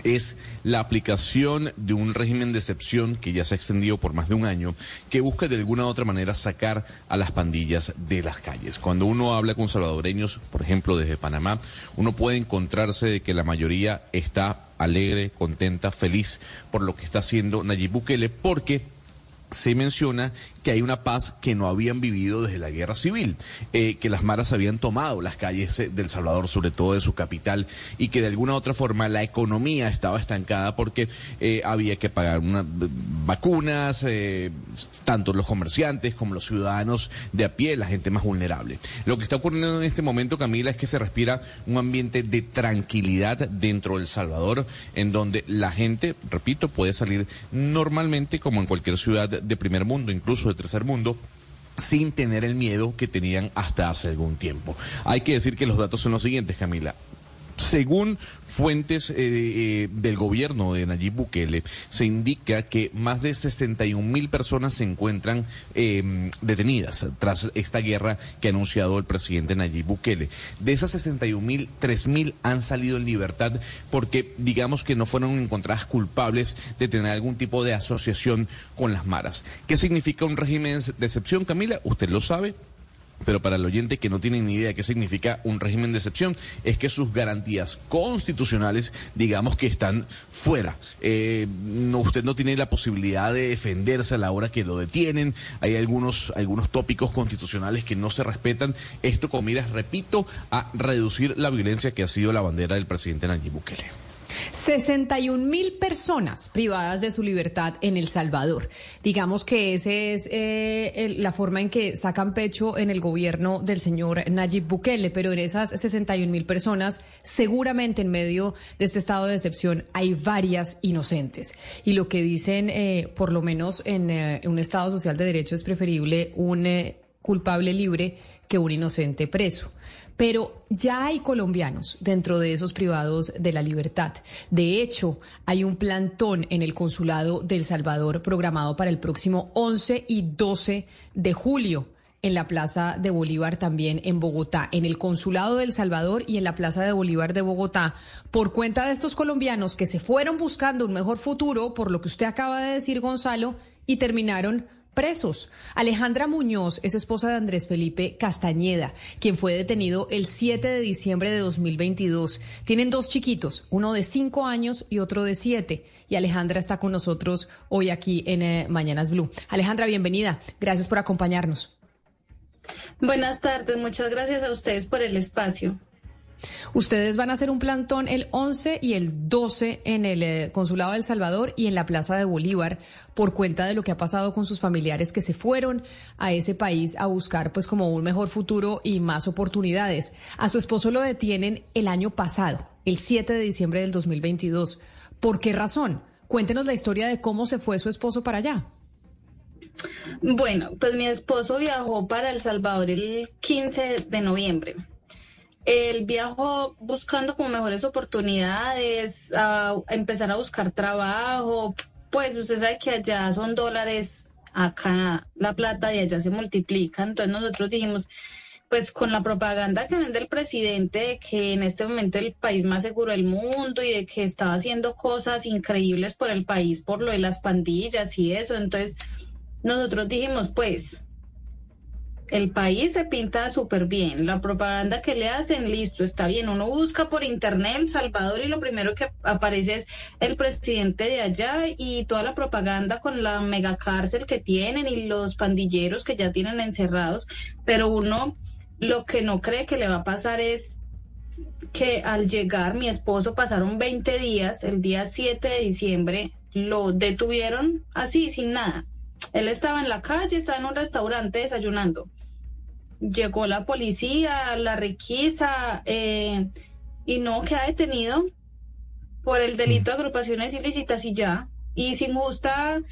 es la aplicación de un régimen de excepción que ya se ha extendido por más de un año, que busca de alguna u otra manera sacar a las pandillas de las calles. Cuando uno habla con salvadoreños, por ejemplo, desde Panamá, uno puede encontrarse de que la mayoría está alegre, contenta, feliz por lo que está haciendo Nayib Bukele, porque se menciona que hay una paz que no habían vivido desde la guerra civil, eh, que las maras habían tomado las calles del Salvador, sobre todo de su capital, y que de alguna u otra forma la economía estaba estancada porque eh, había que pagar unas vacunas, eh, tanto los comerciantes como los ciudadanos de a pie, la gente más vulnerable. Lo que está ocurriendo en este momento, Camila, es que se respira un ambiente de tranquilidad dentro del Salvador, en donde la gente, repito, puede salir normalmente como en cualquier ciudad de primer mundo, incluso de tercer mundo, sin tener el miedo que tenían hasta hace algún tiempo. Hay que decir que los datos son los siguientes, Camila. Según fuentes eh, eh, del gobierno de Nayib Bukele, se indica que más de sesenta y un mil personas se encuentran eh, detenidas tras esta guerra que ha anunciado el presidente Nayib Bukele. De esas sesenta y un mil, tres mil han salido en libertad porque, digamos, que no fueron encontradas culpables de tener algún tipo de asociación con las maras. ¿Qué significa un régimen de excepción, Camila? Usted lo sabe. Pero para el oyente que no tiene ni idea de qué significa un régimen de excepción, es que sus garantías constitucionales, digamos que están fuera. Eh, no, usted no tiene la posibilidad de defenderse a la hora que lo detienen. Hay algunos, algunos tópicos constitucionales que no se respetan. Esto con miras, repito, a reducir la violencia que ha sido la bandera del presidente Nayib Bukele. sesenta y un mil personas privadas de su libertad en El Salvador. Digamos que esa es eh, la forma en que sacan pecho en el gobierno del señor Nayib Bukele, pero en esas sesenta y un mil personas, seguramente en medio de este estado de excepción, hay varias inocentes. Y lo que dicen, eh, por lo menos en eh, un estado social de derecho, es preferible un eh, culpable libre que un inocente preso. Pero ya hay colombianos dentro de esos privados de la libertad. De hecho, hay un plantón en el Consulado de El Salvador programado para el próximo once y doce de julio en la Plaza de Bolívar, también en Bogotá, en el Consulado de El Salvador y en la Plaza de Bolívar de Bogotá, por cuenta de estos colombianos que se fueron buscando un mejor futuro, por lo que usted acaba de decir, Gonzalo, y terminaron presos. Alejandra Muñoz es esposa de Andrés Felipe Castañeda, quien fue detenido el siete de diciembre de dos mil veintidós. Tienen dos chiquitos, uno de cinco años y otro de siete. Y Alejandra está con nosotros hoy aquí en eh, Mañanas Blue. Alejandra, bienvenida. Gracias por acompañarnos. Buenas tardes. Muchas gracias a ustedes por el espacio. Ustedes van a hacer un plantón el once y el doce en el Consulado de El Salvador y en la Plaza de Bolívar por cuenta de lo que ha pasado con sus familiares que se fueron a ese país a buscar pues como un mejor futuro y más oportunidades. A su esposo lo detienen el año pasado, el siete de diciembre del dos mil veintidós. ¿Por qué razón? Cuéntenos la historia de cómo se fue su esposo para allá. Bueno, pues mi esposo viajó para El Salvador el quince de noviembre. Él viajó buscando como mejores oportunidades, a empezar a buscar trabajo. Pues usted sabe que allá son dólares, acá la plata y allá se multiplica. Entonces nosotros dijimos, pues con la propaganda que vende el presidente de que en este momento el país más seguro del mundo y de que estaba haciendo cosas increíbles por el país, por lo de las pandillas y eso. Entonces nosotros dijimos, pues el país se pinta súper bien, la propaganda que le hacen, listo, está bien. Uno busca por internet El Salvador y lo primero que aparece es el presidente de allá y toda la propaganda con la megacárcel que tienen y los pandilleros que ya tienen encerrados, pero uno lo que no cree que le va a pasar es que al llegar mi esposo pasaron veinte días, el día siete de diciembre lo detuvieron así, sin nada. Él estaba en la calle, estaba en un restaurante desayunando. Llegó la policía, la requisa, eh, y no queda detenido por el delito de agrupaciones ilícitas y ya. Y sin justa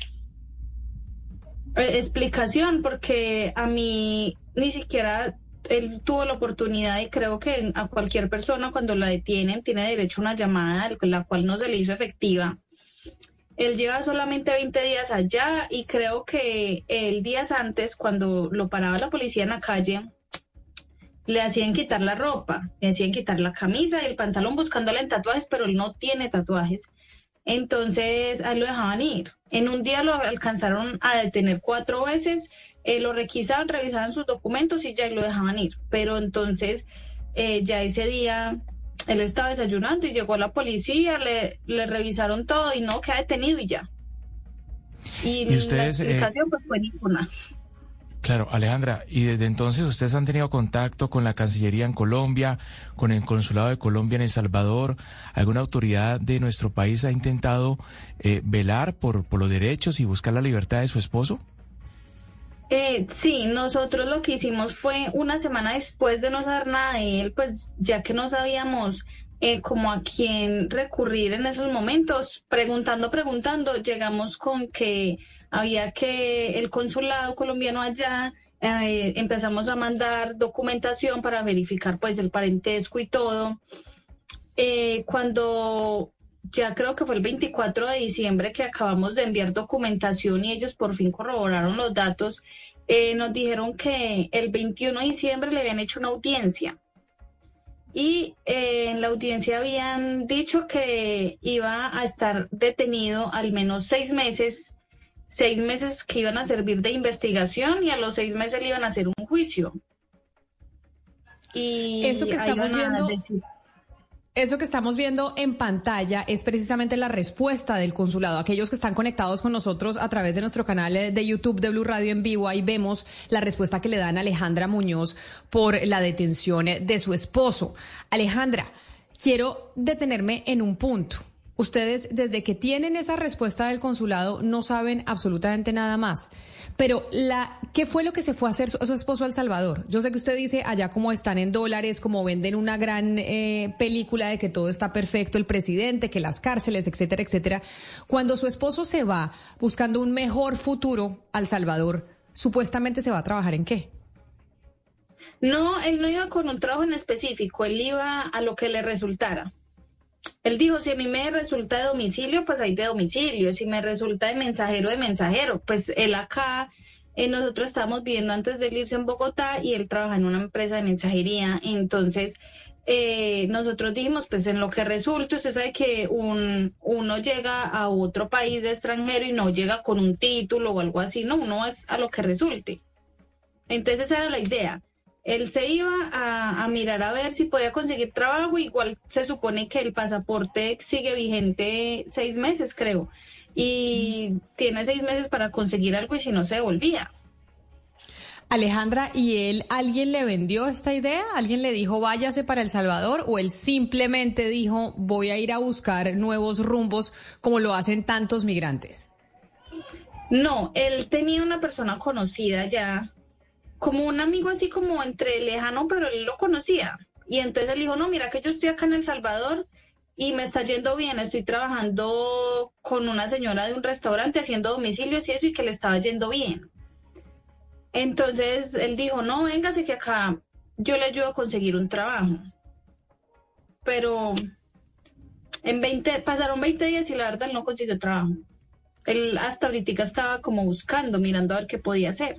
eh, explicación, porque a mí ni siquiera él tuvo la oportunidad, y creo que a cualquier persona cuando la detienen tiene derecho a una llamada, la cual no se le hizo efectiva. Él lleva solamente veinte días allá y creo que él días antes, cuando lo paraba la policía en la calle, le hacían quitar la ropa, le hacían quitar la camisa y el pantalón buscándole en tatuajes, pero él no tiene tatuajes. Entonces, ahí lo dejaban ir. En un día lo alcanzaron a detener cuatro veces, eh, lo requisaban, revisaban sus documentos y ya lo dejaban ir. Pero entonces, eh, ya ese día él estaba desayunando y llegó la policía, le, le revisaron todo y no, queda detenido y ya. Y, ¿Y ustedes, la explicación eh... pues fue ninguna. Claro, Alejandra, y desde entonces ustedes han tenido contacto con la Cancillería en Colombia, con el Consulado de Colombia en El Salvador. ¿Alguna autoridad de nuestro país ha intentado eh, velar por, por los derechos y buscar la libertad de su esposo? Eh, sí, nosotros lo que hicimos fue una semana después de no saber nada de él, pues ya que no sabíamos eh, como a quién recurrir en esos momentos, preguntando, preguntando, llegamos con que había que el consulado colombiano allá, eh, empezamos a mandar documentación para verificar pues el parentesco y todo. Eh, cuando ya creo que fue el veinticuatro de diciembre que acabamos de enviar documentación y ellos por fin corroboraron los datos, eh, nos dijeron que el veintiuno de diciembre le habían hecho una audiencia. Y eh, en la audiencia habían dicho que iba a estar detenido al menos seis meses seis meses que iban a servir de investigación y a los seis meses le iban a hacer un juicio. Y eso que estamos viendo, eso que estamos viendo en pantalla es precisamente la respuesta del consulado. Aquellos que están conectados con nosotros a través de nuestro canal de YouTube de Blue Radio en vivo, ahí vemos la respuesta que le dan a Alejandra Muñoz por la detención de su esposo. Alejandra, quiero detenerme en un punto. Ustedes, desde que tienen esa respuesta del consulado, no saben absolutamente nada más. Pero, la, ¿qué fue lo que se fue a hacer su, su esposo a El Salvador? Yo sé que usted dice, allá como están en dólares, como venden una gran eh, película de que todo está perfecto, el presidente, que las cárceles, etcétera, etcétera. Cuando su esposo se va buscando un mejor futuro a El Salvador, ¿supuestamente se va a trabajar en qué? No, él no iba con un trabajo en específico, él iba a lo que le resultara. Él dijo, si a mí me resulta de domicilio, pues hay de domicilio, si me resulta de mensajero, de mensajero. Pues él acá, eh, nosotros estábamos viviendo antes de él irse en Bogotá y él trabaja en una empresa de mensajería, entonces eh, nosotros dijimos, pues en lo que resulte, usted sabe que un, uno llega a otro país de extranjero y no llega con un título o algo así, no, uno es a lo que resulte. Entonces esa era la idea. Él se iba a, a mirar a ver si podía conseguir trabajo, igual se supone que el pasaporte sigue vigente seis meses, creo, y tiene seis meses para conseguir algo y si no se devolvía. Alejandra, ¿y él, alguien le vendió esta idea? ¿Alguien le dijo váyase para El Salvador? ¿O él simplemente dijo voy a ir a buscar nuevos rumbos como lo hacen tantos migrantes? No, él tenía una persona conocida ya, como un amigo así como entre lejano, pero él lo conocía. Y entonces él dijo, no, mira que yo estoy acá en El Salvador y me está yendo bien, estoy trabajando con una señora de un restaurante haciendo domicilios y eso, y que le estaba yendo bien. Entonces él dijo, no, véngase que acá yo le ayudo a conseguir un trabajo. Pero en veinte, pasaron veinte días y la verdad él no consiguió trabajo. Él hasta ahorita estaba como buscando, mirando a ver qué podía hacer.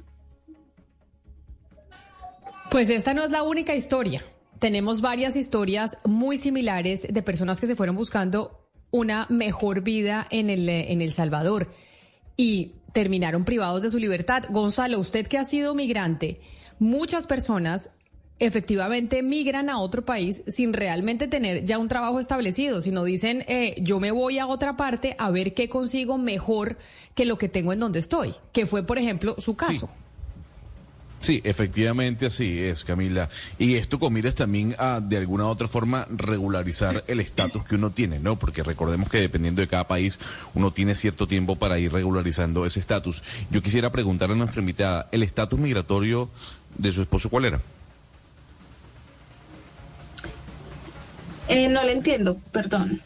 Pues esta no es la única historia. Tenemos varias historias muy similares de personas que se fueron buscando una mejor vida en el, en El Salvador y terminaron privados de su libertad. Gonzalo, usted que ha sido migrante, muchas personas efectivamente migran a otro país sin realmente tener ya un trabajo establecido, sino dicen, eh, yo me voy a otra parte a ver qué consigo mejor que lo que tengo en donde estoy, que fue, por ejemplo, su caso. Sí. Sí, efectivamente así es, Camila. Y esto con miras también a, de alguna u otra forma, regularizar el estatus que uno tiene, ¿no? Porque recordemos que dependiendo de cada país, uno tiene cierto tiempo para ir regularizando ese estatus. Yo quisiera preguntarle a nuestra invitada, ¿el estatus migratorio de su esposo cuál era? Eh, no le entiendo, perdón.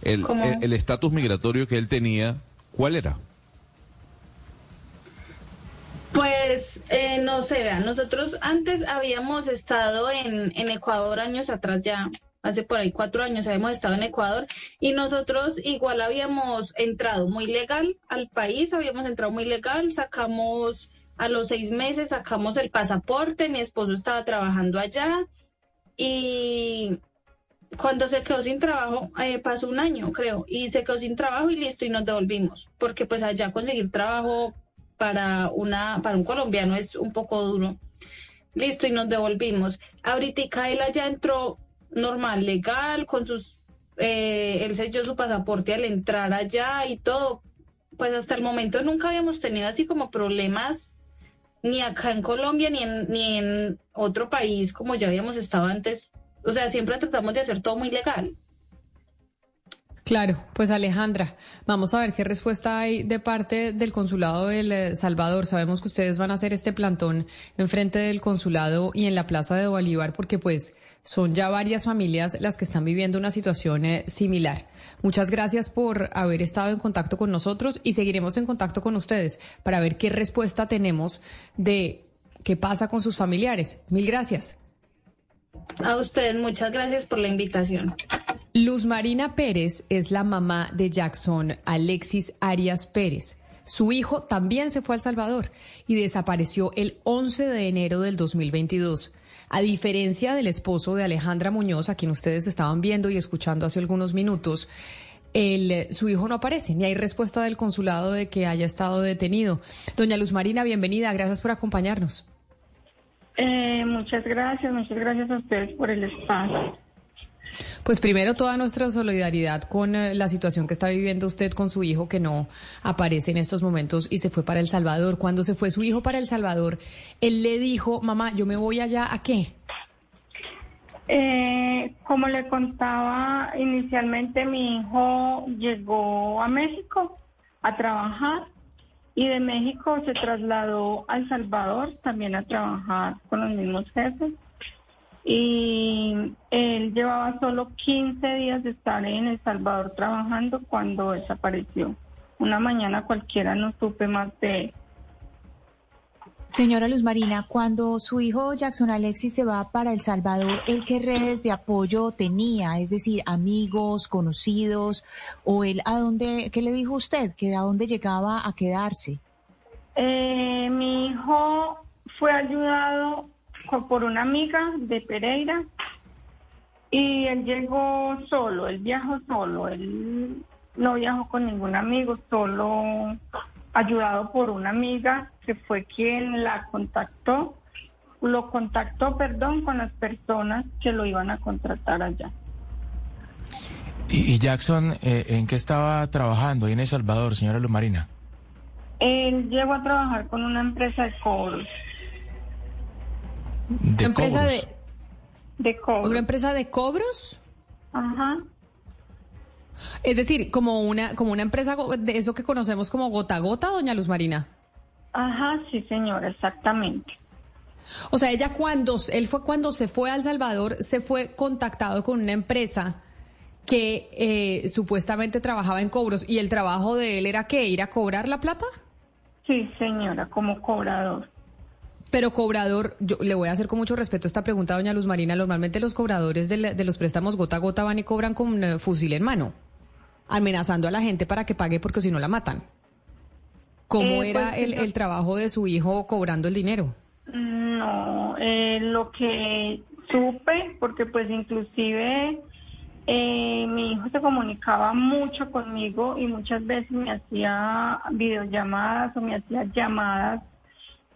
El, el estatus migratorio que él tenía, ¿cuál era? Pues, eh, no sé, nosotros antes habíamos estado en, en Ecuador años atrás ya, hace por ahí cuatro años habíamos estado en Ecuador y nosotros igual habíamos entrado muy legal al país, habíamos entrado muy legal, sacamos a los seis meses, sacamos el pasaporte, mi esposo estaba trabajando allá y cuando se quedó sin trabajo, eh, pasó un año creo, y se quedó sin trabajo y listo y nos devolvimos, porque pues allá conseguir trabajo para una para un colombiano es un poco duro. Listo, y nos devolvimos. Ahorita él allá entró normal, legal, con sus eh, él selló su pasaporte al entrar allá y todo. pues hasta el momento nunca habíamos tenido así como problemas, ni acá en Colombia, ni en, ni en otro país como ya habíamos estado antes. O sea, siempre tratamos de hacer todo muy legal. Claro, pues Alejandra, vamos a ver qué respuesta hay de parte del Consulado de El Salvador. Sabemos que ustedes van a hacer este plantón enfrente del Consulado y en la Plaza de Bolívar, porque pues son ya varias familias las que están viviendo una situación eh, similar. Muchas gracias por haber estado en contacto con nosotros y seguiremos en contacto con ustedes para ver qué respuesta tenemos de qué pasa con sus familiares. Mil gracias. A usted, muchas gracias por la invitación. Luz Marina Pérez es la mamá de Jackson Alexis Arias Pérez. Su hijo también se fue a El Salvador y desapareció el once de enero del dos mil veintidós. A diferencia del esposo de Alejandra Muñoz, a quien ustedes estaban viendo y escuchando hace algunos minutos, el, su hijo no aparece, ni hay respuesta del consulado de que haya estado detenido. Doña Luz Marina, bienvenida, gracias por acompañarnos. Eh, muchas gracias, muchas gracias a ustedes por el espacio. Pues primero, toda nuestra solidaridad con eh, la situación que está viviendo usted con su hijo que no aparece en estos momentos y se fue para El Salvador. Cuando se fue su hijo para El Salvador, él le dijo, mamá, yo me voy allá, ¿a qué? Eh, como le contaba inicialmente, mi hijo llegó a México a trabajar. Y de México se trasladó a El Salvador también a trabajar con los mismos jefes. Y él llevaba solo quince días de estar en El Salvador trabajando cuando desapareció. Una mañana cualquiera, no supe más de él. Señora Luz Marina, cuando su hijo Jackson Alexis se va para El Salvador, ¿él qué redes de apoyo tenía? Es decir, amigos, conocidos, o él a dónde, ¿qué le dijo usted? ¿Que a dónde llegaba a quedarse? Eh, mi hijo fue ayudado por una amiga de Pereira y él llegó solo, él viajó solo, él no viajó con ningún amigo, solo ayudado por una amiga que fue quien la contactó, lo contactó, perdón, con las personas que lo iban a contratar allá. ¿Y, y Jackson, eh, en qué estaba trabajando ahí en El Salvador, señora Luz Marina? Él llegó a trabajar con una empresa de cobros. ¿De empresa cobros? De, de cobros. ¿Una empresa de cobros? Ajá. Es decir, como una como una empresa de eso que conocemos como gota a gota, doña Luz Marina. Ajá, sí, señora, exactamente. O sea, ella cuando él fue cuando se fue a El Salvador, se fue contactado con una empresa que eh, supuestamente trabajaba en cobros, y el trabajo de él era ¿qué? ¿Ir a cobrar la plata? Sí, señora, como cobrador. Pero cobrador, yo le voy a hacer con mucho respeto esta pregunta, doña Luz Marina. Normalmente los cobradores de, la, de los préstamos gota a gota van y cobran con uh, fusil en mano, amenazando a la gente para que pague porque si no la matan. ¿Cómo eh, era pues, el, el trabajo de su hijo cobrando el dinero? No, eh, lo que supe, porque pues inclusive eh, mi hijo se comunicaba mucho conmigo y muchas veces me hacía videollamadas o me hacía llamadas,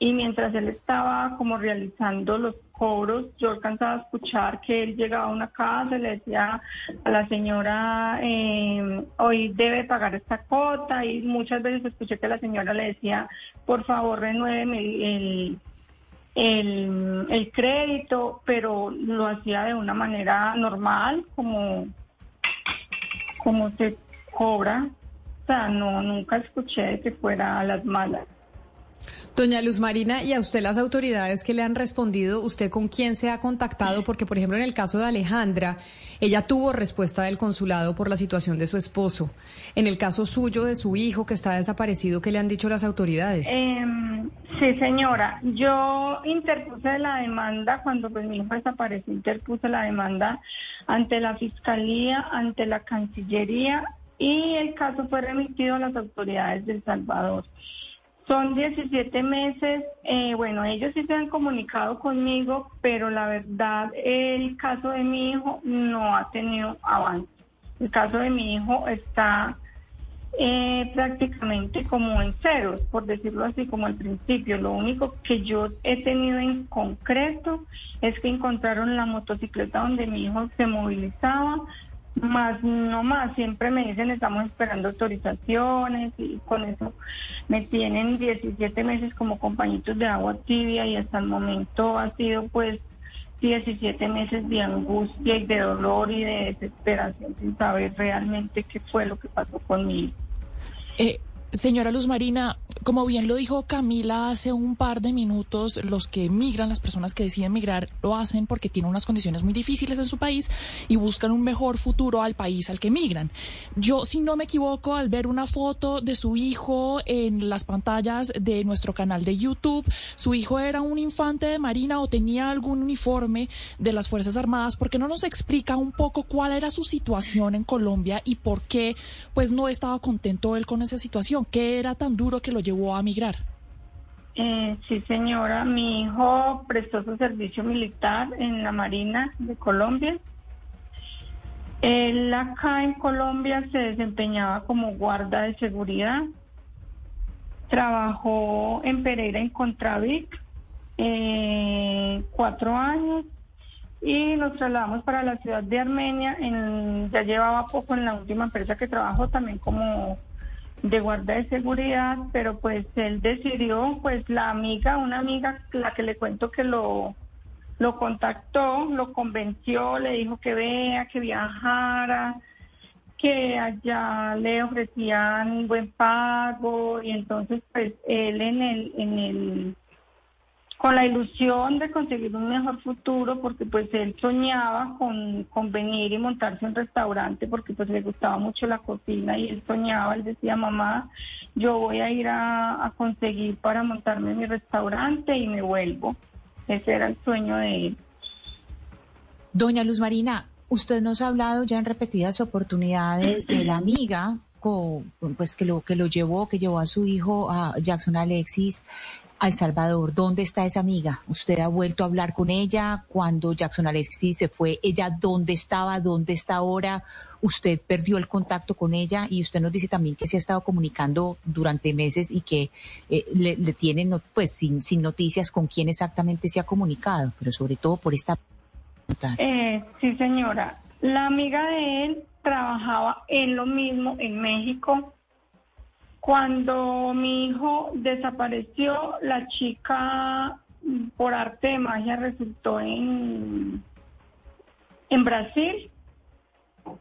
y mientras él estaba como realizando los cobros, yo alcanzaba a escuchar que él llegaba a una casa y le decía a la señora, eh, hoy debe pagar esta cuota, y muchas veces escuché que la señora le decía, por favor renuéveme el, el, el crédito, pero lo hacía de una manera normal, como, como se cobra. O sea, no, nunca escuché que fuera a las malas. Doña Luz Marina, y a usted las autoridades que le han respondido, ¿usted con quién se ha contactado? Porque, por ejemplo, en el caso de Alejandra, ella tuvo respuesta del consulado por la situación de su esposo. En el caso suyo, de su hijo que está desaparecido, ¿qué le han dicho las autoridades? Eh, sí, señora. Yo interpuse la demanda, cuando pues, mi hijo desapareció, interpuse la demanda ante la Fiscalía, ante la Cancillería, y el caso fue remitido a las autoridades de El Salvador. Son diecisiete meses, eh, bueno, ellos sí se han comunicado conmigo, pero la verdad el caso de mi hijo no ha tenido avance. El caso de mi hijo está eh, prácticamente como en ceros, por decirlo así, como al principio. Lo único que yo he tenido en concreto es que encontraron la motocicleta donde mi hijo se movilizaba, Más, no más, siempre me dicen estamos esperando autorizaciones y con eso me tienen diecisiete meses como compañitos de agua tibia y hasta el momento ha sido pues diecisiete meses de angustia y de dolor y de desesperación sin saber realmente qué fue lo que pasó conmigo. Eh, señora Luz Marina, como bien lo dijo Camila hace un par de minutos, los que emigran, las personas que deciden emigrar, lo hacen porque tienen unas condiciones muy difíciles en su país y buscan un mejor futuro al país al que emigran. Yo, si no me equivoco, al ver una foto de su hijo en las pantallas de nuestro canal de YouTube, su hijo era un infante de marina o tenía algún uniforme de las Fuerzas Armadas. ¿Por qué no nos explica un poco cuál era su situación en Colombia y por qué pues no estaba contento él con esa situación? ¿Qué era tan duro que lo llevó a migrar? Eh, sí, señora. Mi hijo prestó su servicio militar en la Marina de Colombia. Él acá en Colombia se desempeñaba como guarda de seguridad. Trabajó en Pereira, en Contravic, eh, cuatro años. Y nos trasladamos para la ciudad de Armenia. En, ya llevaba poco en la última empresa que trabajó también como de guarda de seguridad, pero pues él decidió, pues la amiga, una amiga, la que le cuento que lo, lo contactó, lo convenció, le dijo que vea, que viajara, que allá le ofrecían un buen pago y entonces pues él en el, en el, con la ilusión de conseguir un mejor futuro, porque pues él soñaba con, con venir y montarse un restaurante, porque pues le gustaba mucho la cocina y él soñaba, él decía, mamá, yo voy a ir a, a conseguir para montarme mi restaurante y me vuelvo. Ese era el sueño de él. Doña Luz Marina, usted nos ha hablado ya en repetidas oportunidades de la amiga con, pues que lo que lo llevó, que llevó a su hijo, a Jackson Alexis, a El Salvador. ¿Dónde está esa amiga? ¿Usted ha vuelto a hablar con ella? Cuando Jackson Alexis se fue, ¿ella dónde estaba? ¿Dónde está ahora? ¿Usted perdió el contacto con ella? Y usted nos dice también que se ha estado comunicando durante meses y que eh, le, le tienen no, pues sin, sin noticias con quién exactamente se ha comunicado, pero sobre todo por esta pregunta. Eh, sí, señora. La amiga de él trabajaba en lo mismo en México. Cuando mi hijo desapareció, la chica por arte de magia resultó en, en Brasil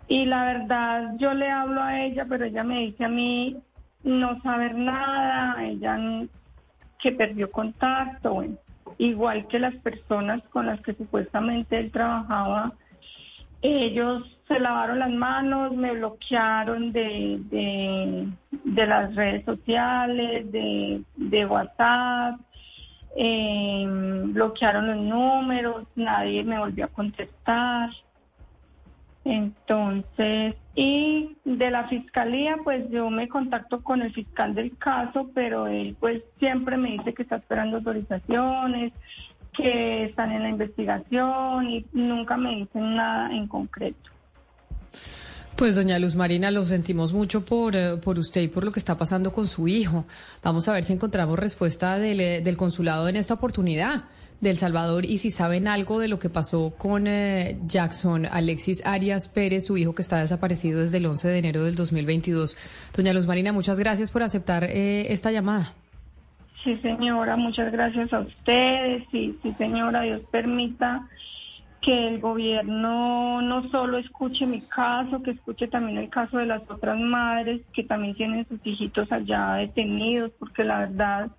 y la verdad yo le hablo a ella, pero ella me dice a mí no saber nada, ella que perdió contacto, bueno, igual que las personas con las que supuestamente él trabajaba. Ellos se lavaron las manos, me bloquearon de, de, de las redes sociales, de, de WhatsApp, eh, bloquearon los números, nadie me volvió a contestar. Entonces, y de la fiscalía, pues yo me contacto con el fiscal del caso, pero él pues siempre me dice que está esperando autorizaciones, que están en la investigación y nunca me dicen nada en concreto. Pues doña Luz Marina, lo sentimos mucho por, por usted y por lo que está pasando con su hijo. Vamos a ver si encontramos respuesta del, del consulado en esta oportunidad de El Salvador y si saben algo de lo que pasó con eh, Jackson Alexis Arias Pérez, su hijo que está desaparecido desde el once de enero del dos mil veintidós. Doña Luz Marina, muchas gracias por aceptar eh, esta llamada. Sí, señora, muchas gracias a ustedes. Sí, sí, señora, Dios permita que el gobierno no solo escuche mi caso, que escuche también el caso de las otras madres que también tienen sus hijitos allá detenidos, porque la verdad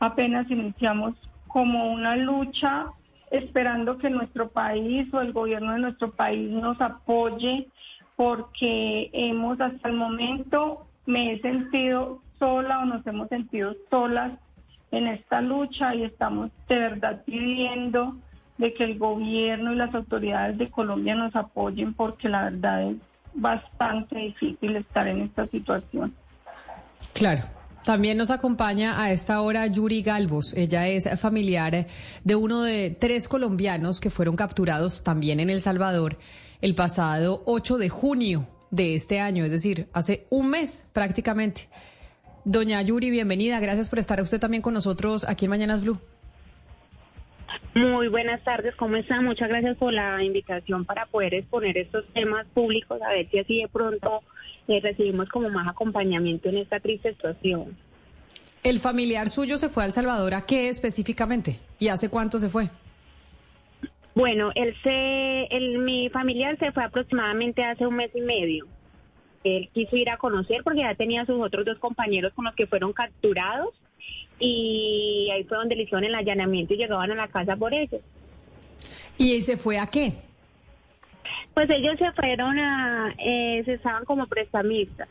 apenas iniciamos como una lucha esperando que nuestro país o el gobierno de nuestro país nos apoye, porque hemos hasta el momento, me he sentido sola o nos hemos sentido solas en esta lucha y estamos de verdad pidiendo de que el gobierno y las autoridades de Colombia nos apoyen, porque la verdad es bastante difícil estar en esta situación. Claro. También nos acompaña a esta hora Yuri Galvos. Ella es familiar de uno de tres colombianos que fueron capturados también en El Salvador el pasado ocho de junio de este año, es decir, hace un mes prácticamente. Doña Yuri, bienvenida. Gracias por estar usted también con nosotros aquí en Mañanas Blue. Muy buenas tardes, ¿cómo están? Muchas gracias por la invitación para poder exponer estos temas públicos, a ver si así de pronto eh, recibimos como más acompañamiento en esta triste situación. ¿El familiar suyo se fue a El Salvador? ¿A qué específicamente? ¿Y hace cuánto se fue? Bueno, él se, él, mi familiar se fue aproximadamente hace un mes y medio. Él quiso ir a conocer porque ya tenía a sus otros dos compañeros con los que fueron capturados y ahí fue donde le hicieron el allanamiento y llegaban a la casa por ellos. ¿Y se fue a qué? Pues ellos se fueron a... Eh, se estaban como prestamistas.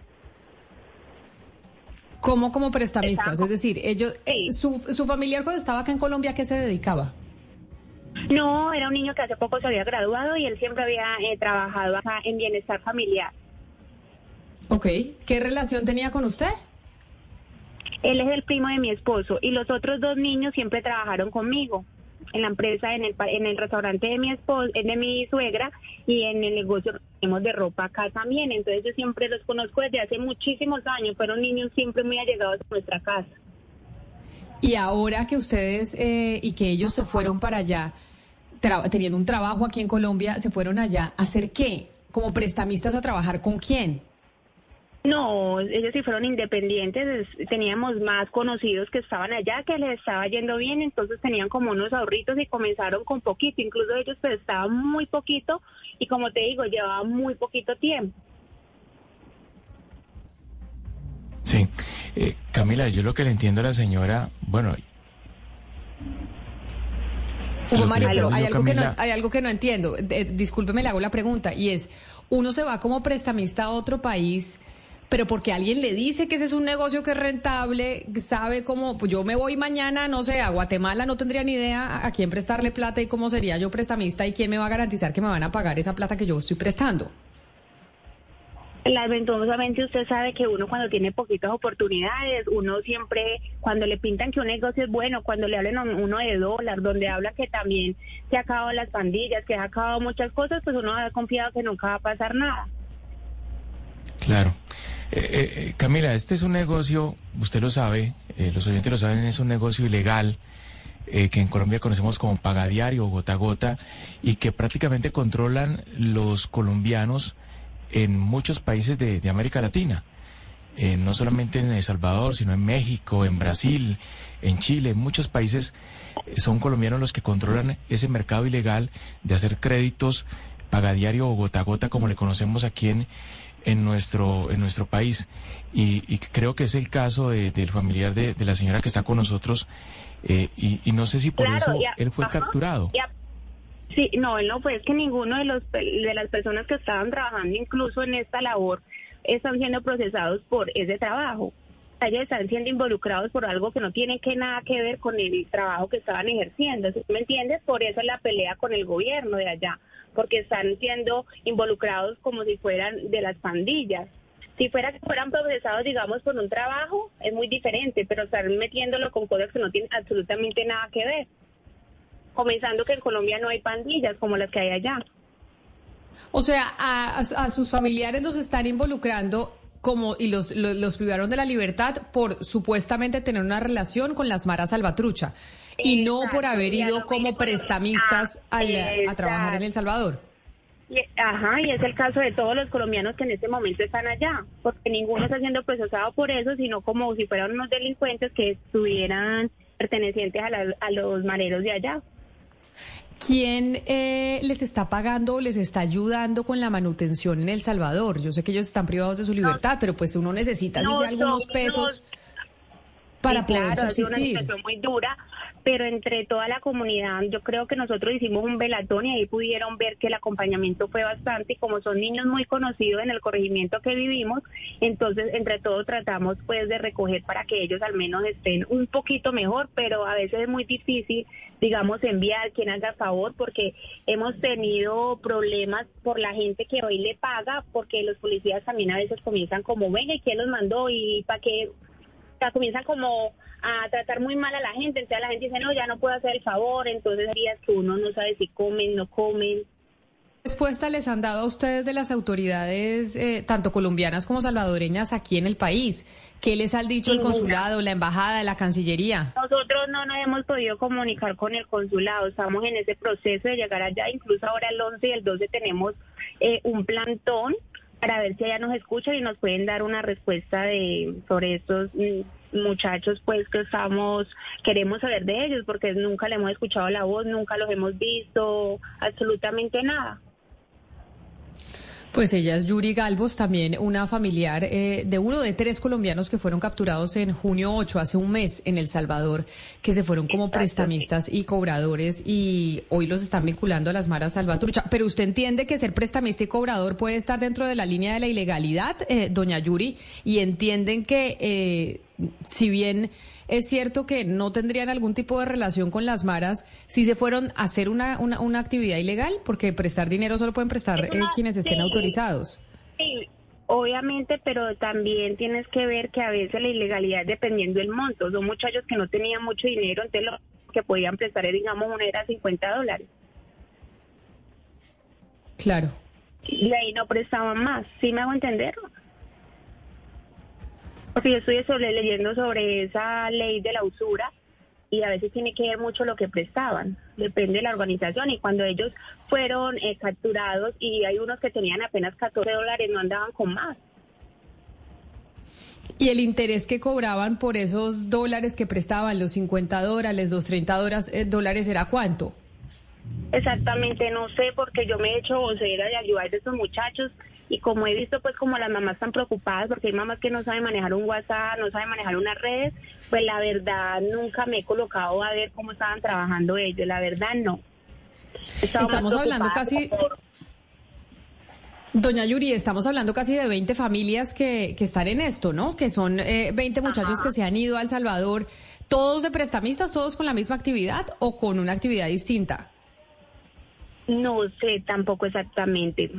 ¿Cómo como prestamistas? Estaban, es decir, ellos sí. eh, su, su familiar cuando estaba acá en Colombia, ¿a qué se dedicaba? No, era un niño que hace poco se había graduado y él siempre había eh, trabajado acá en bienestar familiar. Ok, ¿qué relación tenía con usted? Él es el primo de mi esposo y los otros dos niños siempre trabajaron conmigo en la empresa, en el en el restaurante de mi esposo, de mi suegra y en el negocio que tenemos de ropa acá también. Entonces yo siempre los conozco desde hace muchísimos años, fueron niños siempre muy allegados a nuestra casa. Y ahora que ustedes eh, y que ellos se fueron para allá, tra- teniendo un trabajo aquí en Colombia, ¿se fueron allá a hacer qué? ¿Como prestamistas a trabajar con quién? No, ellos sí fueron independientes, teníamos más conocidos que estaban allá, que les estaba yendo bien, entonces tenían como unos ahorritos y comenzaron con poquito, incluso ellos prestaban muy poquito y como te digo, llevaban muy poquito tiempo. Sí, eh, Camila, yo lo que le entiendo a la señora, bueno... Hugo Mario, pero hay algo, que no, hay algo que no entiendo, eh, discúlpeme, le hago la pregunta, y es, uno se va como prestamista a otro país... pero porque alguien le dice que ese es un negocio que es rentable, sabe cómo, pues yo me voy mañana, no sé, a Guatemala, no tendría ni idea a quién prestarle plata y cómo sería yo prestamista y quién me va a garantizar que me van a pagar esa plata que yo estoy prestando. Lamentablemente usted sabe que uno cuando tiene poquitas oportunidades, uno siempre, cuando le pintan que un negocio es bueno, cuando le hablan a uno de dólar, donde habla que también se han acabado las pandillas, que se han acabado muchas cosas, pues uno ha confiado que nunca va a pasar nada. Claro. Eh, eh, Camila, este es un negocio, usted lo sabe, eh, los oyentes lo saben, es un negocio ilegal eh, que en Colombia conocemos como pagadiario o gota a gota y que prácticamente controlan los colombianos en muchos países de, de América Latina, eh, no solamente en El Salvador, sino en México, en Brasil, en Chile, en muchos países eh, son colombianos los que controlan ese mercado ilegal de hacer créditos pagadiario o gota a gota como le conocemos aquí en en nuestro en nuestro país y, y creo que es el caso de, del familiar de, de la señora que está con nosotros eh, y, y no sé si por claro, eso ya, él fue ajá, capturado ya. Sí, no, él no fue, es que ninguno de los de las personas que estaban trabajando incluso en esta labor están siendo procesados por ese trabajo, ellos están siendo involucrados por algo que no tiene que nada que ver con el trabajo que estaban ejerciendo, ¿me entiendes? Por eso la pelea con el gobierno de allá, porque están siendo involucrados como si fueran de las pandillas. Si fuera que fueran procesados, digamos, por un trabajo, es muy diferente, pero están metiéndolo con cosas que no tienen absolutamente nada que ver. Comenzando que en Colombia no hay pandillas como las que hay allá. O sea, a, a sus familiares los están involucrando como y los, los, los privaron de la libertad por supuestamente tener una relación con las maras salvatrucha. Y exacto, no por haber ido como prestamistas a, a trabajar en El Salvador. Ajá, y es el caso de todos los colombianos que en este momento están allá, porque ninguno está siendo procesado por eso, sino como si fueran unos delincuentes que estuvieran pertenecientes a, la, a los mareros de allá. ¿Quién eh, les está pagando o les está ayudando con la manutención en El Salvador? Yo sé que ellos están privados de su libertad, no, pero pues uno necesita no, si sea, algunos no, pesos no, para sí, poder claro, subsistir. Es una situación muy dura. Pero entre toda la comunidad, yo creo que nosotros hicimos un velatón y ahí pudieron ver que el acompañamiento fue bastante y como son niños muy conocidos en el corregimiento que vivimos, entonces entre todos tratamos pues de recoger para que ellos al menos estén un poquito mejor, pero a veces es muy difícil, digamos, enviar quien haga favor porque hemos tenido problemas por la gente que hoy le paga, porque los policías también a veces comienzan como, venga, ¿y quién los mandó? ¿Y para qué? O sea, comienzan como a tratar muy mal a la gente, entonces la gente dice, no, ya no puedo hacer el favor, entonces días que uno no sabe si comen, no comen. ¿Qué respuesta les han dado a ustedes de las autoridades, eh, tanto colombianas como salvadoreñas, aquí en el país? ¿Qué les ha dicho el consulado, la embajada, la cancillería? Nosotros no nos hemos podido comunicar con el consulado, estamos en ese proceso de llegar allá, incluso ahora el once y el doce tenemos eh, un plantón para ver si allá nos escuchan y nos pueden dar una respuesta de sobre estos muchachos, pues que estamos queremos saber de ellos, porque nunca le hemos escuchado la voz, nunca los hemos visto, absolutamente nada. Pues ella es Yuri Galvos, también una familiar eh, de uno de tres colombianos que fueron capturados en junio ocho, hace un mes, en El Salvador, que se fueron como prestamistas y cobradores y hoy los están vinculando a las maras salvatrucha. Pero usted entiende que ser prestamista y cobrador puede estar dentro de la línea de la ilegalidad, eh, doña Yuri, y entienden que eh, si bien es cierto que no tendrían algún tipo de relación con las maras, si se fueron a hacer una, una, una actividad ilegal, porque prestar dinero solo pueden prestar eh, quienes estén sí, autorizados. Sí, obviamente, pero también tienes que ver que a veces la ilegalidad, dependiendo del monto, son muchachos que no tenían mucho dinero, entonces lo que podían prestar, digamos, una era cincuenta dólares. Claro. Y ahí no prestaban más, ¿sí me hago entender? Porque yo estoy sobre, leyendo sobre esa ley de la usura y a veces tiene que ver mucho lo que prestaban, depende de la organización. Y cuando ellos fueron eh, capturados y hay unos que tenían apenas catorce dólares, no andaban con más. Y el interés que cobraban por esos dólares que prestaban, los cincuenta dólares, los treinta dólares, eh, dólares ¿era cuánto? Exactamente, no sé, porque yo me he hecho vocera de ayudar de estos muchachos. Y como he visto, pues como las mamás están preocupadas, porque hay mamás que no saben manejar un WhatsApp, no saben manejar unas redes, pues la verdad nunca me he colocado a ver cómo estaban trabajando ellos, la verdad no. Estaba Estamos hablando casi... Por... Doña Yuri, estamos hablando casi de veinte familias que, que están en esto, ¿no? Que son eh, veinte muchachos Ajá. que se han ido a El Salvador, todos de prestamistas, todos con la misma actividad o con una actividad distinta. No sé tampoco exactamente.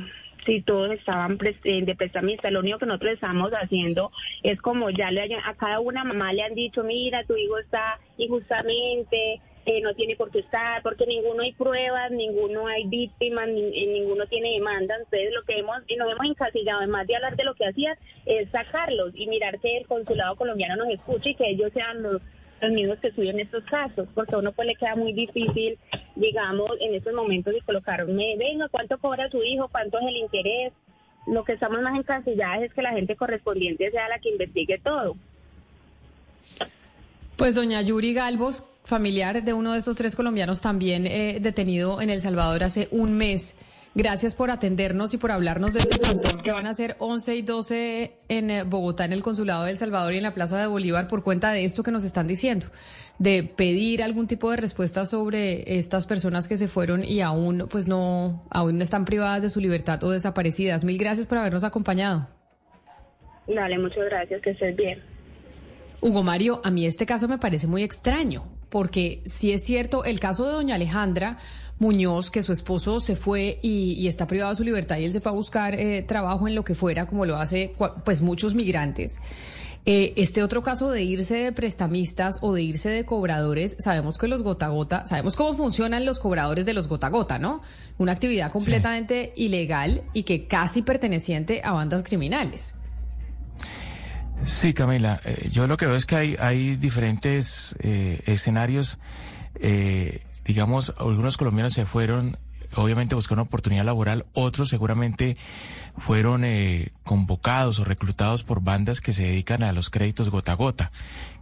Si todos estaban de prestamistas, lo único que nosotros estamos haciendo es como ya le hayan, a cada una mamá le han dicho, mira, tu hijo está injustamente, eh, no tiene por qué estar, porque ninguno hay pruebas, ninguno hay víctimas, ni, eh, ninguno tiene demanda. Entonces lo que hemos, nos hemos encasillado, además de hablar de lo que hacían, es sacarlos y mirar que el consulado colombiano nos escuche y que ellos sean los, los mismos que suben estos casos, porque a uno pues le queda muy difícil, digamos, en estos momentos de colocarme, venga, ¿cuánto cobra su hijo? ¿Cuánto es el interés? Lo que estamos más encasilladas es que la gente correspondiente sea la que investigue todo. Pues doña Yuri Galvos, familiar de uno de esos tres colombianos también eh, detenido en El Salvador hace un mes. Gracias por atendernos y por hablarnos de este plantón que van a ser once y doce en Bogotá, en el Consulado de El Salvador y en la Plaza de Bolívar, por cuenta de esto que nos están diciendo, de pedir algún tipo de respuesta sobre estas personas que se fueron y aún pues no aún no están privadas de su libertad o desaparecidas. Mil gracias por habernos acompañado. Dale, muchas gracias, que estés bien. Hugo Mario, a mí este caso me parece muy extraño, porque sí es cierto, el caso de doña Alejandra Muñoz, que su esposo se fue y, y está privado de su libertad y él se fue a buscar eh, trabajo en lo que fuera, como lo hace pues muchos migrantes. Eh, este otro caso de irse de prestamistas o de irse de cobradores, sabemos que los gota a gota, sabemos cómo funcionan los cobradores de los gota a gota, ¿no? Una actividad completamente sí. ilegal y que casi perteneciente a bandas criminales. Sí, Camila, eh, yo lo que veo es que hay, hay diferentes eh, escenarios. eh, Digamos, algunos colombianos se fueron, obviamente buscaron una oportunidad laboral, otros seguramente fueron eh, convocados o reclutados por bandas que se dedican a los créditos gota a gota,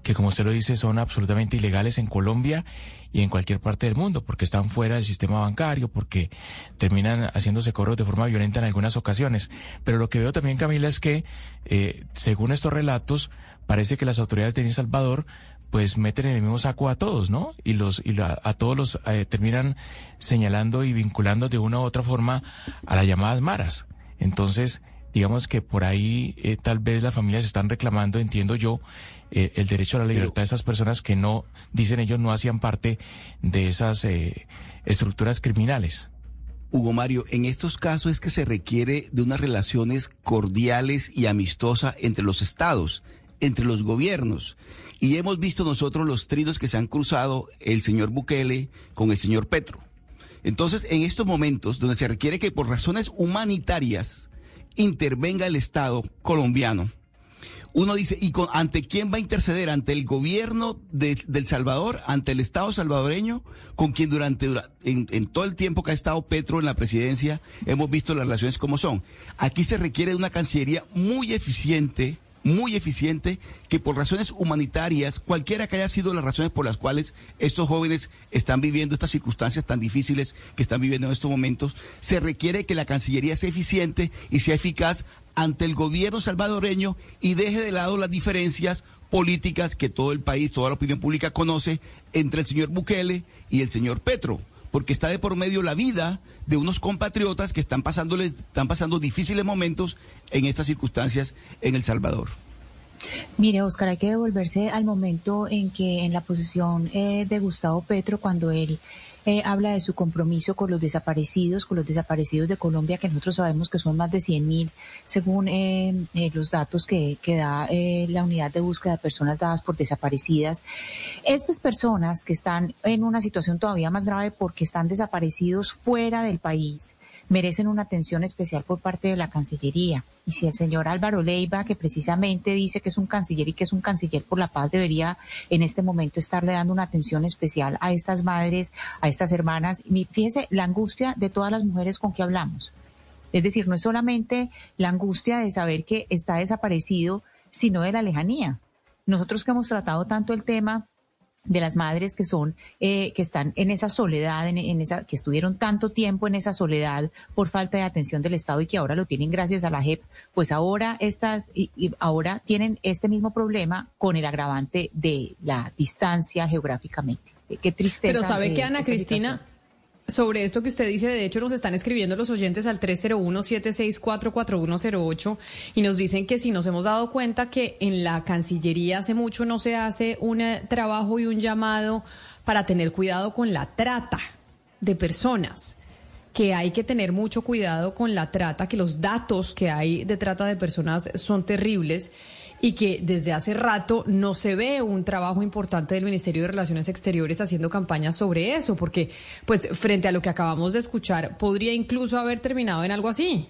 que como usted lo dice son absolutamente ilegales en Colombia y en cualquier parte del mundo, porque están fuera del sistema bancario, porque terminan haciéndose cobros de forma violenta en algunas ocasiones. Pero lo que veo también, Camila, es que eh, según estos relatos, parece que las autoridades de El Salvador pues meten en el mismo saco a todos, ¿no? Y los y la, a todos los eh, terminan señalando y vinculando de una u otra forma a las llamadas maras. Entonces, digamos que por ahí eh, tal vez las familias están reclamando, entiendo yo, eh, el derecho a la libertad de esas personas que no, dicen ellos, no hacían parte de esas eh, estructuras criminales. Hugo Mario, en estos casos es que se requiere de unas relaciones cordiales y amistosas entre los estados, entre los gobiernos. Y hemos visto nosotros los trinos que se han cruzado el señor Bukele con el señor Petro. Entonces, en estos momentos, donde se requiere que por razones humanitarias intervenga el Estado colombiano, uno dice, ¿y con, ante quién va a interceder? ¿Ante el gobierno de, de El Salvador? ¿Ante el Estado salvadoreño? Con quien durante, en, en todo el tiempo que ha estado Petro en la presidencia, hemos visto las relaciones como son. Aquí se requiere de una Cancillería muy eficiente, muy eficiente, que por razones humanitarias, cualquiera que haya sido las razones por las cuales estos jóvenes están viviendo estas circunstancias tan difíciles que están viviendo en estos momentos, se requiere que la Cancillería sea eficiente y sea eficaz ante el gobierno salvadoreño y deje de lado las diferencias políticas que todo el país, toda la opinión pública conoce entre el señor Bukele y el señor Petro, porque está de por medio la vida de unos compatriotas que están, pasándoles, están pasando difíciles momentos en estas circunstancias en El Salvador. Mire, Óscar, hay que devolverse al momento en que en la posición eh, de Gustavo Petro, cuando él eh, habla de su compromiso con los desaparecidos, con los desaparecidos de Colombia, que nosotros sabemos que son más de cien mil, según eh, eh, los datos que, que da eh, la unidad de búsqueda de personas dadas por desaparecidas. Estas personas que están en una situación todavía más grave porque están desaparecidos fuera del país, merecen una atención especial por parte de la Cancillería. Y si el señor Álvaro Leiva, que precisamente dice que es un canciller y que es un canciller por la paz, debería en este momento estarle dando una atención especial a estas madres, a estas hermanas. Y fíjese la angustia de todas las mujeres con que hablamos. Es decir, no es solamente la angustia de saber que está desaparecido, sino de la lejanía. Nosotros que hemos tratado tanto el tema de las madres que son eh, que están en esa soledad, en, en esa que estuvieron tanto tiempo en esa soledad por falta de atención del Estado y que ahora lo tienen gracias a la J E P, pues ahora estas y, y ahora tienen este mismo problema con el agravante de la distancia geográficamente. Qué tristeza. Pero sabe que Ana Cristina situación. Sobre esto que usted dice, de hecho nos están escribiendo los oyentes al tres cero uno, siete seis cuatro, cuatro uno cero ocho y nos dicen que si nos hemos dado cuenta que en la Cancillería hace mucho no se hace un trabajo y un llamado para tener cuidado con la trata de personas, que hay que tener mucho cuidado con la trata, que los datos que hay de trata de personas son terribles y que desde hace rato no se ve un trabajo importante del Ministerio de Relaciones Exteriores haciendo campañas sobre eso, porque pues frente a lo que acabamos de escuchar, podría incluso haber terminado en algo así.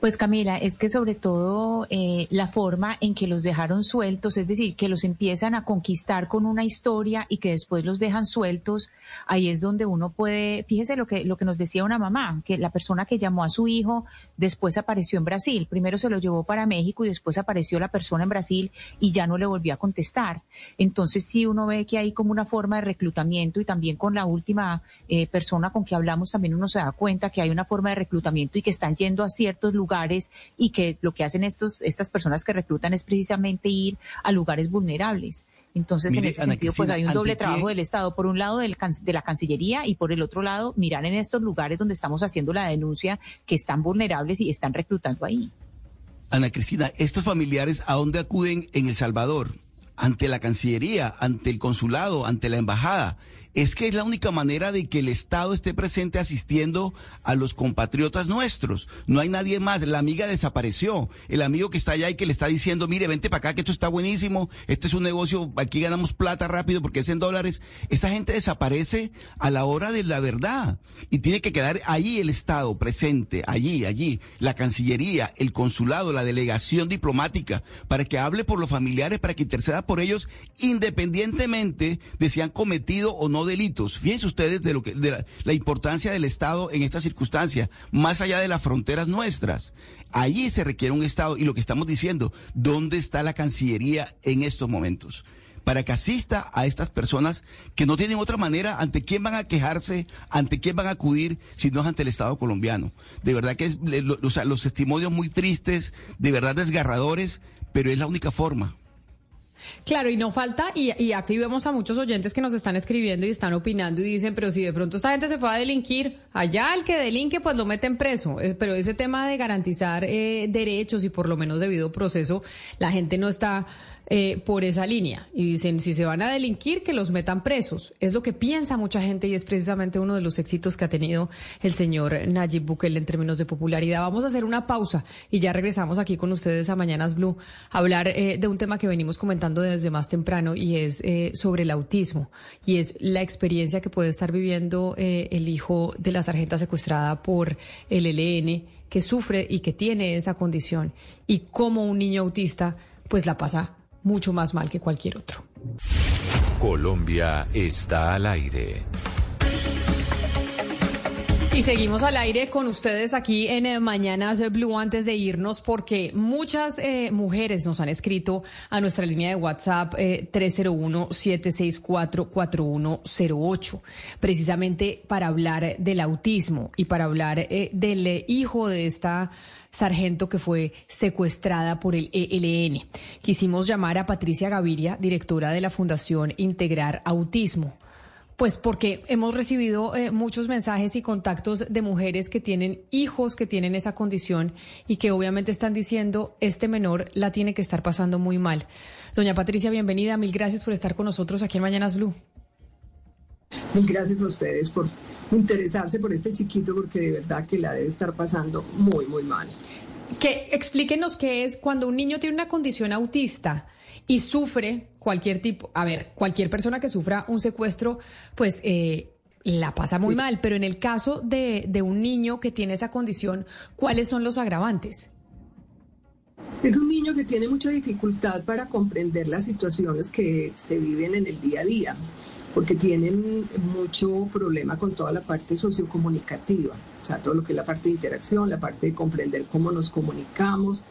Pues Camila, es que sobre todo eh, la forma en que los dejaron sueltos, es decir, que los empiezan a conquistar con una historia y que después los dejan sueltos, ahí es donde uno puede, fíjese lo que lo que nos decía una mamá, que la persona que llamó a su hijo después apareció en Brasil, primero se lo llevó para México y después apareció la persona en Brasil y ya no le volvió a contestar. Entonces sí, uno ve que hay como una forma de reclutamiento y también con la última eh, persona con que hablamos también uno se da cuenta que hay una forma de reclutamiento y que están yendo a ciertos lugares y que lo que hacen estos estas personas que reclutan es precisamente ir a lugares vulnerables. Entonces, mire, en ese Ana sentido, Cristina, pues hay un doble trabajo que... del Estado. Por un lado, del, de la Cancillería y por el otro lado, mirar en estos lugares donde estamos haciendo la denuncia que están vulnerables y están reclutando ahí. Ana Cristina, ¿estos familiares a dónde acuden en El Salvador? Ante la Cancillería, ante el Consulado, ante la Embajada. Es que es la única manera de que el Estado esté presente asistiendo a los compatriotas nuestros. No hay nadie más. La amiga desapareció. El amigo que está allá y que le está diciendo, mire, vente para acá que esto está buenísimo. Este es un negocio, aquí ganamos plata rápido porque es en dólares. Esa gente desaparece a la hora de la verdad. Y tiene que quedar allí el Estado presente, allí, allí. La Cancillería, el Consulado, la delegación diplomática, para que hable por los familiares, para que interceda por ellos, independientemente de si han cometido o no delitos. Fíjense ustedes de lo que de la, la importancia del Estado en esta circunstancia, más allá de las fronteras nuestras. Allí se requiere un Estado y lo que estamos diciendo, ¿dónde está la Cancillería en estos momentos? Para que asista a estas personas que no tienen otra manera, ¿ante quién van a quejarse? ¿Ante quién van a acudir si no es ante el Estado colombiano? De verdad que es, los, los testimonios muy tristes, de verdad desgarradores, pero es la única forma. Claro, y no falta, y, y aquí vemos a muchos oyentes que nos están escribiendo y están opinando y dicen, pero si de pronto esta gente se fue a delinquir, allá el que delinque pues lo meten preso, pero ese tema de garantizar eh, derechos y por lo menos debido proceso, la gente no está eh, por esa línea. Y dicen, si se van a delinquir, que los metan presos. Es lo que piensa mucha gente y es precisamente uno de los éxitos que ha tenido el señor Nayib Bukele en términos de popularidad. Vamos a hacer una pausa y ya regresamos aquí con ustedes a Mañanas Blue a hablar eh, de un tema que venimos comentando desde más temprano y es eh, sobre el autismo y es la experiencia que puede estar viviendo eh, el hijo de la sargenta secuestrada por el E L N que sufre y que tiene esa condición y como un niño autista pues la pasa mucho más mal que cualquier otro. Colombia está al aire. Y seguimos al aire con ustedes aquí en Mañanas Blue antes de irnos porque muchas eh, mujeres nos han escrito a nuestra línea de WhatsApp eh, tres cero uno, siete seis cuatro, cuatro uno cero ocho precisamente para hablar del autismo y para hablar eh, del eh, hijo de esta sargento que fue secuestrada por el E L N. Quisimos llamar a Patricia Gaviria, directora de la Fundación Integrar Autismo. Pues porque hemos recibido eh, muchos mensajes y contactos de mujeres que tienen hijos que tienen esa condición y que obviamente están diciendo, este menor la tiene que estar pasando muy mal. Doña Patricia, bienvenida, mil gracias por estar con nosotros aquí en Mañanas Blue. Mil gracias a ustedes por interesarse por este chiquito porque de verdad que la debe estar pasando muy, muy mal. Que explíquenos qué es cuando un niño tiene una condición autista y sufre cualquier tipo, a ver, cualquier persona que sufra un secuestro, pues eh, la pasa muy mal, pero en el caso de, de un niño que tiene esa condición, ¿cuáles son los agravantes? Es un niño que tiene mucha dificultad para comprender las situaciones que se viven en el día a día, porque tienen mucho problema con toda la parte sociocomunicativa, o sea, todo lo que es la parte de interacción, la parte de comprender cómo nos comunicamos,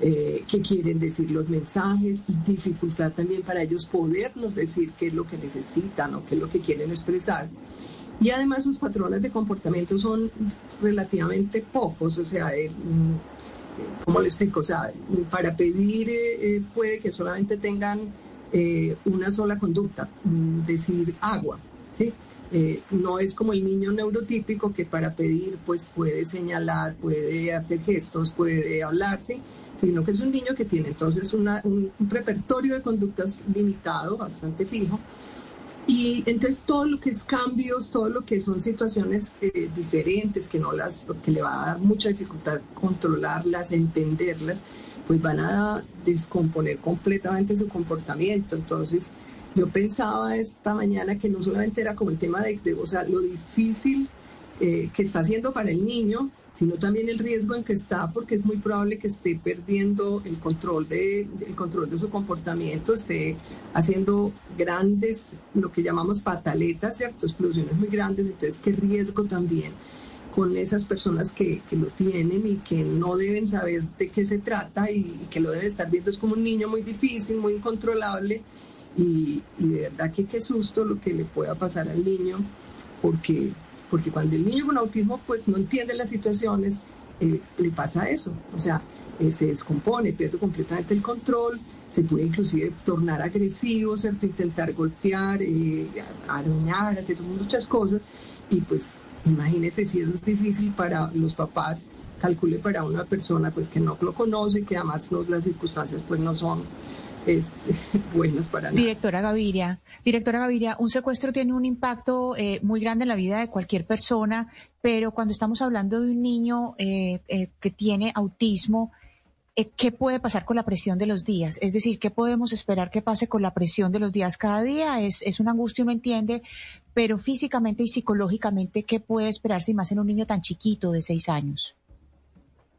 Eh, qué quieren decir los mensajes, y dificultad también para ellos podernos decir qué es lo que necesitan o qué es lo que quieren expresar. Y además sus patrones de comportamiento son relativamente pocos, o sea, eh, ¿cómo le explico? O sea, para pedir eh, puede que solamente tengan eh, una sola conducta, decir agua, ¿sí? Eh, no es como el niño neurotípico que para pedir pues puede señalar, puede hacer gestos, puede hablarse, ¿sí? Sino que es un niño que tiene entonces una, un, un repertorio de conductas limitado, bastante fijo, y entonces todo lo que es cambios, todo lo que son situaciones eh, diferentes que no las, que le va a dar mucha dificultad controlarlas, entenderlas, pues van a descomponer completamente su comportamiento. Entonces yo pensaba esta mañana que no solamente era como el tema de, de o sea, lo difícil eh, que está haciendo para el niño, sino también el riesgo en que está, porque es muy probable que esté perdiendo el control de, el control de su comportamiento, esté haciendo grandes, lo que llamamos pataletas, ¿cierto? Explosiones muy grandes. Entonces, qué riesgo también con esas personas que, que lo tienen y que no deben saber de qué se trata y, y que lo deben estar viendo. Es como un niño muy difícil, muy incontrolable, y, y de verdad que qué susto lo que le pueda pasar al niño, porque... Porque cuando el niño con autismo pues no entiende las situaciones, eh, le pasa eso. O sea, eh, se descompone, pierde completamente el control, se puede inclusive tornar agresivo, ¿cierto? Intentar golpear, eh, arañar, hacer muchas cosas. Y pues imagínense si es difícil para los papás, calcule para una persona pues que no lo conoce, que además no, las circunstancias pues no son... es buenas para nada. Directora Gaviria, directora Gaviria, un secuestro tiene un impacto eh, muy grande en la vida de cualquier persona, pero cuando estamos hablando de un niño eh, eh, que tiene autismo, eh, ¿qué puede pasar con la presión de los días? Es decir, ¿qué podemos esperar que pase con la presión de los días cada día? Es, es una angustia, uno entiende, pero físicamente y psicológicamente, ¿qué puede esperarse y más en un niño tan chiquito de seis años?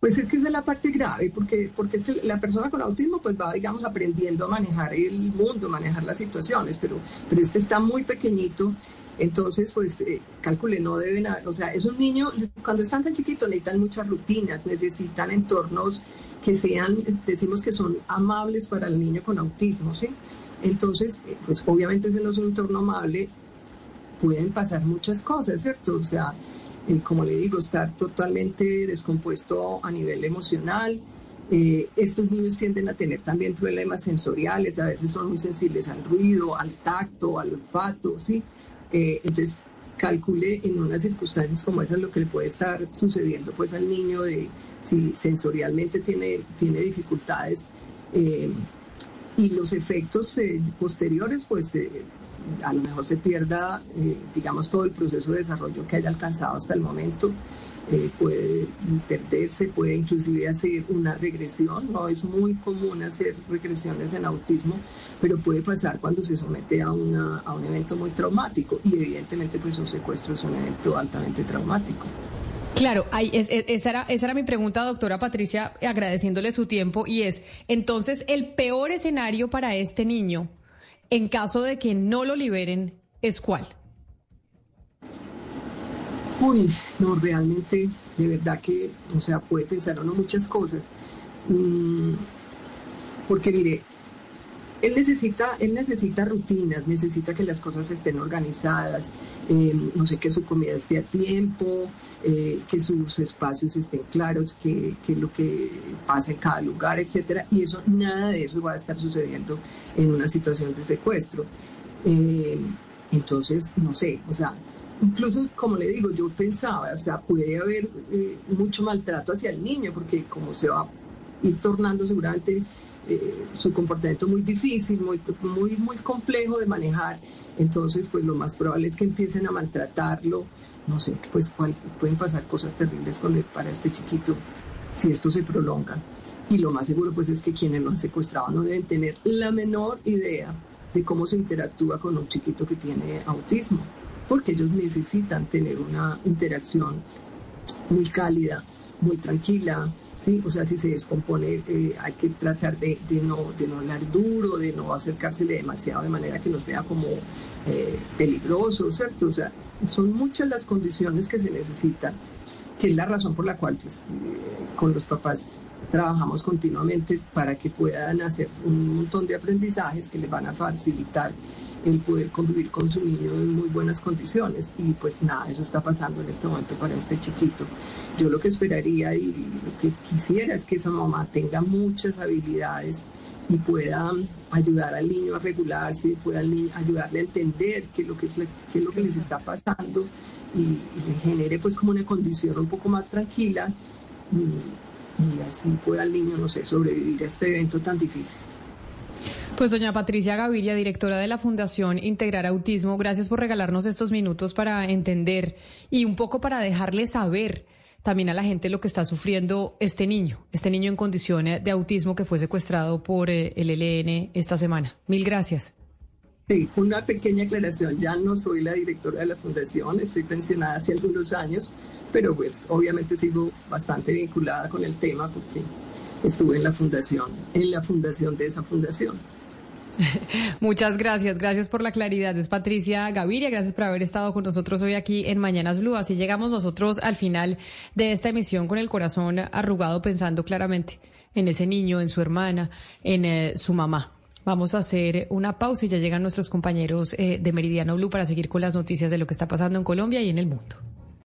Pues es que es de la parte grave, porque, porque la persona con autismo pues va, digamos, aprendiendo a manejar el mundo, manejar las situaciones, pero, pero este está muy pequeñito, entonces pues eh, calcule, no deben, o sea, es un niño, cuando están tan chiquitos necesitan muchas rutinas, necesitan entornos que sean, decimos que son amables para el niño con autismo, ¿sí? Entonces, eh, pues obviamente ese no es un entorno amable, pueden pasar muchas cosas, ¿cierto? O sea... como le digo, estar totalmente descompuesto a nivel emocional. Eh, estos niños tienden a tener también problemas sensoriales, a veces son muy sensibles al ruido, al tacto, al olfato, ¿sí? Eh, entonces, calcule en unas circunstancias como esas lo que le puede estar sucediendo pues, al niño, de, si sensorialmente tiene, tiene dificultades. Eh, y los efectos eh, posteriores, pues eh, a lo mejor se pierda, eh, digamos, todo el proceso de desarrollo que haya alcanzado hasta el momento. Eh, puede perderse, puede inclusive hacer una regresión, no es muy común hacer regresiones en autismo, pero puede pasar cuando se somete a, una, a un evento muy traumático, y evidentemente pues un secuestro es un evento altamente traumático. Claro, ahí es, es, esa, era, esa era mi pregunta, doctora Patricia, agradeciéndole su tiempo, y es, entonces, el peor escenario para este niño, en caso de que no lo liberen, ¿es cuál? Uy, no, realmente, de verdad que, o sea, puede pensar uno muchas cosas, um, porque mire, él necesita, él necesita rutinas, necesita que las cosas estén organizadas, eh, no sé, que su comida esté a tiempo, eh, que sus espacios estén claros, que, que lo que pasa en cada lugar, etcétera, y eso, nada de eso va a estar sucediendo en una situación de secuestro. Eh, entonces, no sé, o sea, incluso, como le digo, yo pensaba, o sea, puede haber eh, mucho maltrato hacia el niño, porque como se va a ir tornando seguramente eh, su comportamiento muy difícil, muy, muy, muy complejo de manejar, entonces pues lo más probable es que empiecen a maltratarlo, no sé, pues cuál, pueden pasar cosas terribles con el, para este chiquito si esto se prolonga, y lo más seguro pues es que quienes lo han secuestrado no deben tener la menor idea de cómo se interactúa con un chiquito que tiene autismo, porque ellos necesitan tener una interacción muy cálida, muy tranquila, ¿sí? O sea, si se descompone, eh, hay que tratar de, de, no, de no hablar duro, de no acercársele demasiado de manera que nos vea como eh, peligroso, ¿cierto? O sea, son muchas las condiciones que se necesitan, que es la razón por la cual pues, eh, con los papás trabajamos continuamente para que puedan hacer un montón de aprendizajes que les van a facilitar el poder convivir con su niño en muy buenas condiciones, y pues nada, eso está pasando en este momento para este chiquito. Yo lo que esperaría y lo que quisiera es que esa mamá tenga muchas habilidades y pueda ayudar al niño a regularse, pueda ayudarle a entender qué es lo que, es, qué es lo que les está pasando, y, y le genere pues como una condición un poco más tranquila, y, y así pueda el niño, no sé, sobrevivir a este evento tan difícil. Pues doña Patricia Gaviria, directora de la Fundación Integrar Autismo, gracias por regalarnos estos minutos para entender y un poco para dejarle saber también a la gente lo que está sufriendo este niño, este niño en condición de autismo que fue secuestrado por el E L N esta semana. Mil gracias. Sí, una pequeña aclaración, ya no soy la directora de la Fundación, estoy pensionada hace algunos años, pero pues obviamente sigo bastante vinculada con el tema porque estuve en la fundación, en la fundación de esa fundación. Muchas gracias, gracias por la claridad. Es Patricia Gaviria, gracias por haber estado con nosotros hoy aquí en Mañanas Blue. Así llegamos nosotros al final de esta emisión con el corazón arrugado, pensando claramente en ese niño, en su hermana, en eh, su mamá. Vamos a hacer una pausa y ya llegan nuestros compañeros eh, de Meridiano Blue para seguir con las noticias de lo que está pasando en Colombia y en el mundo.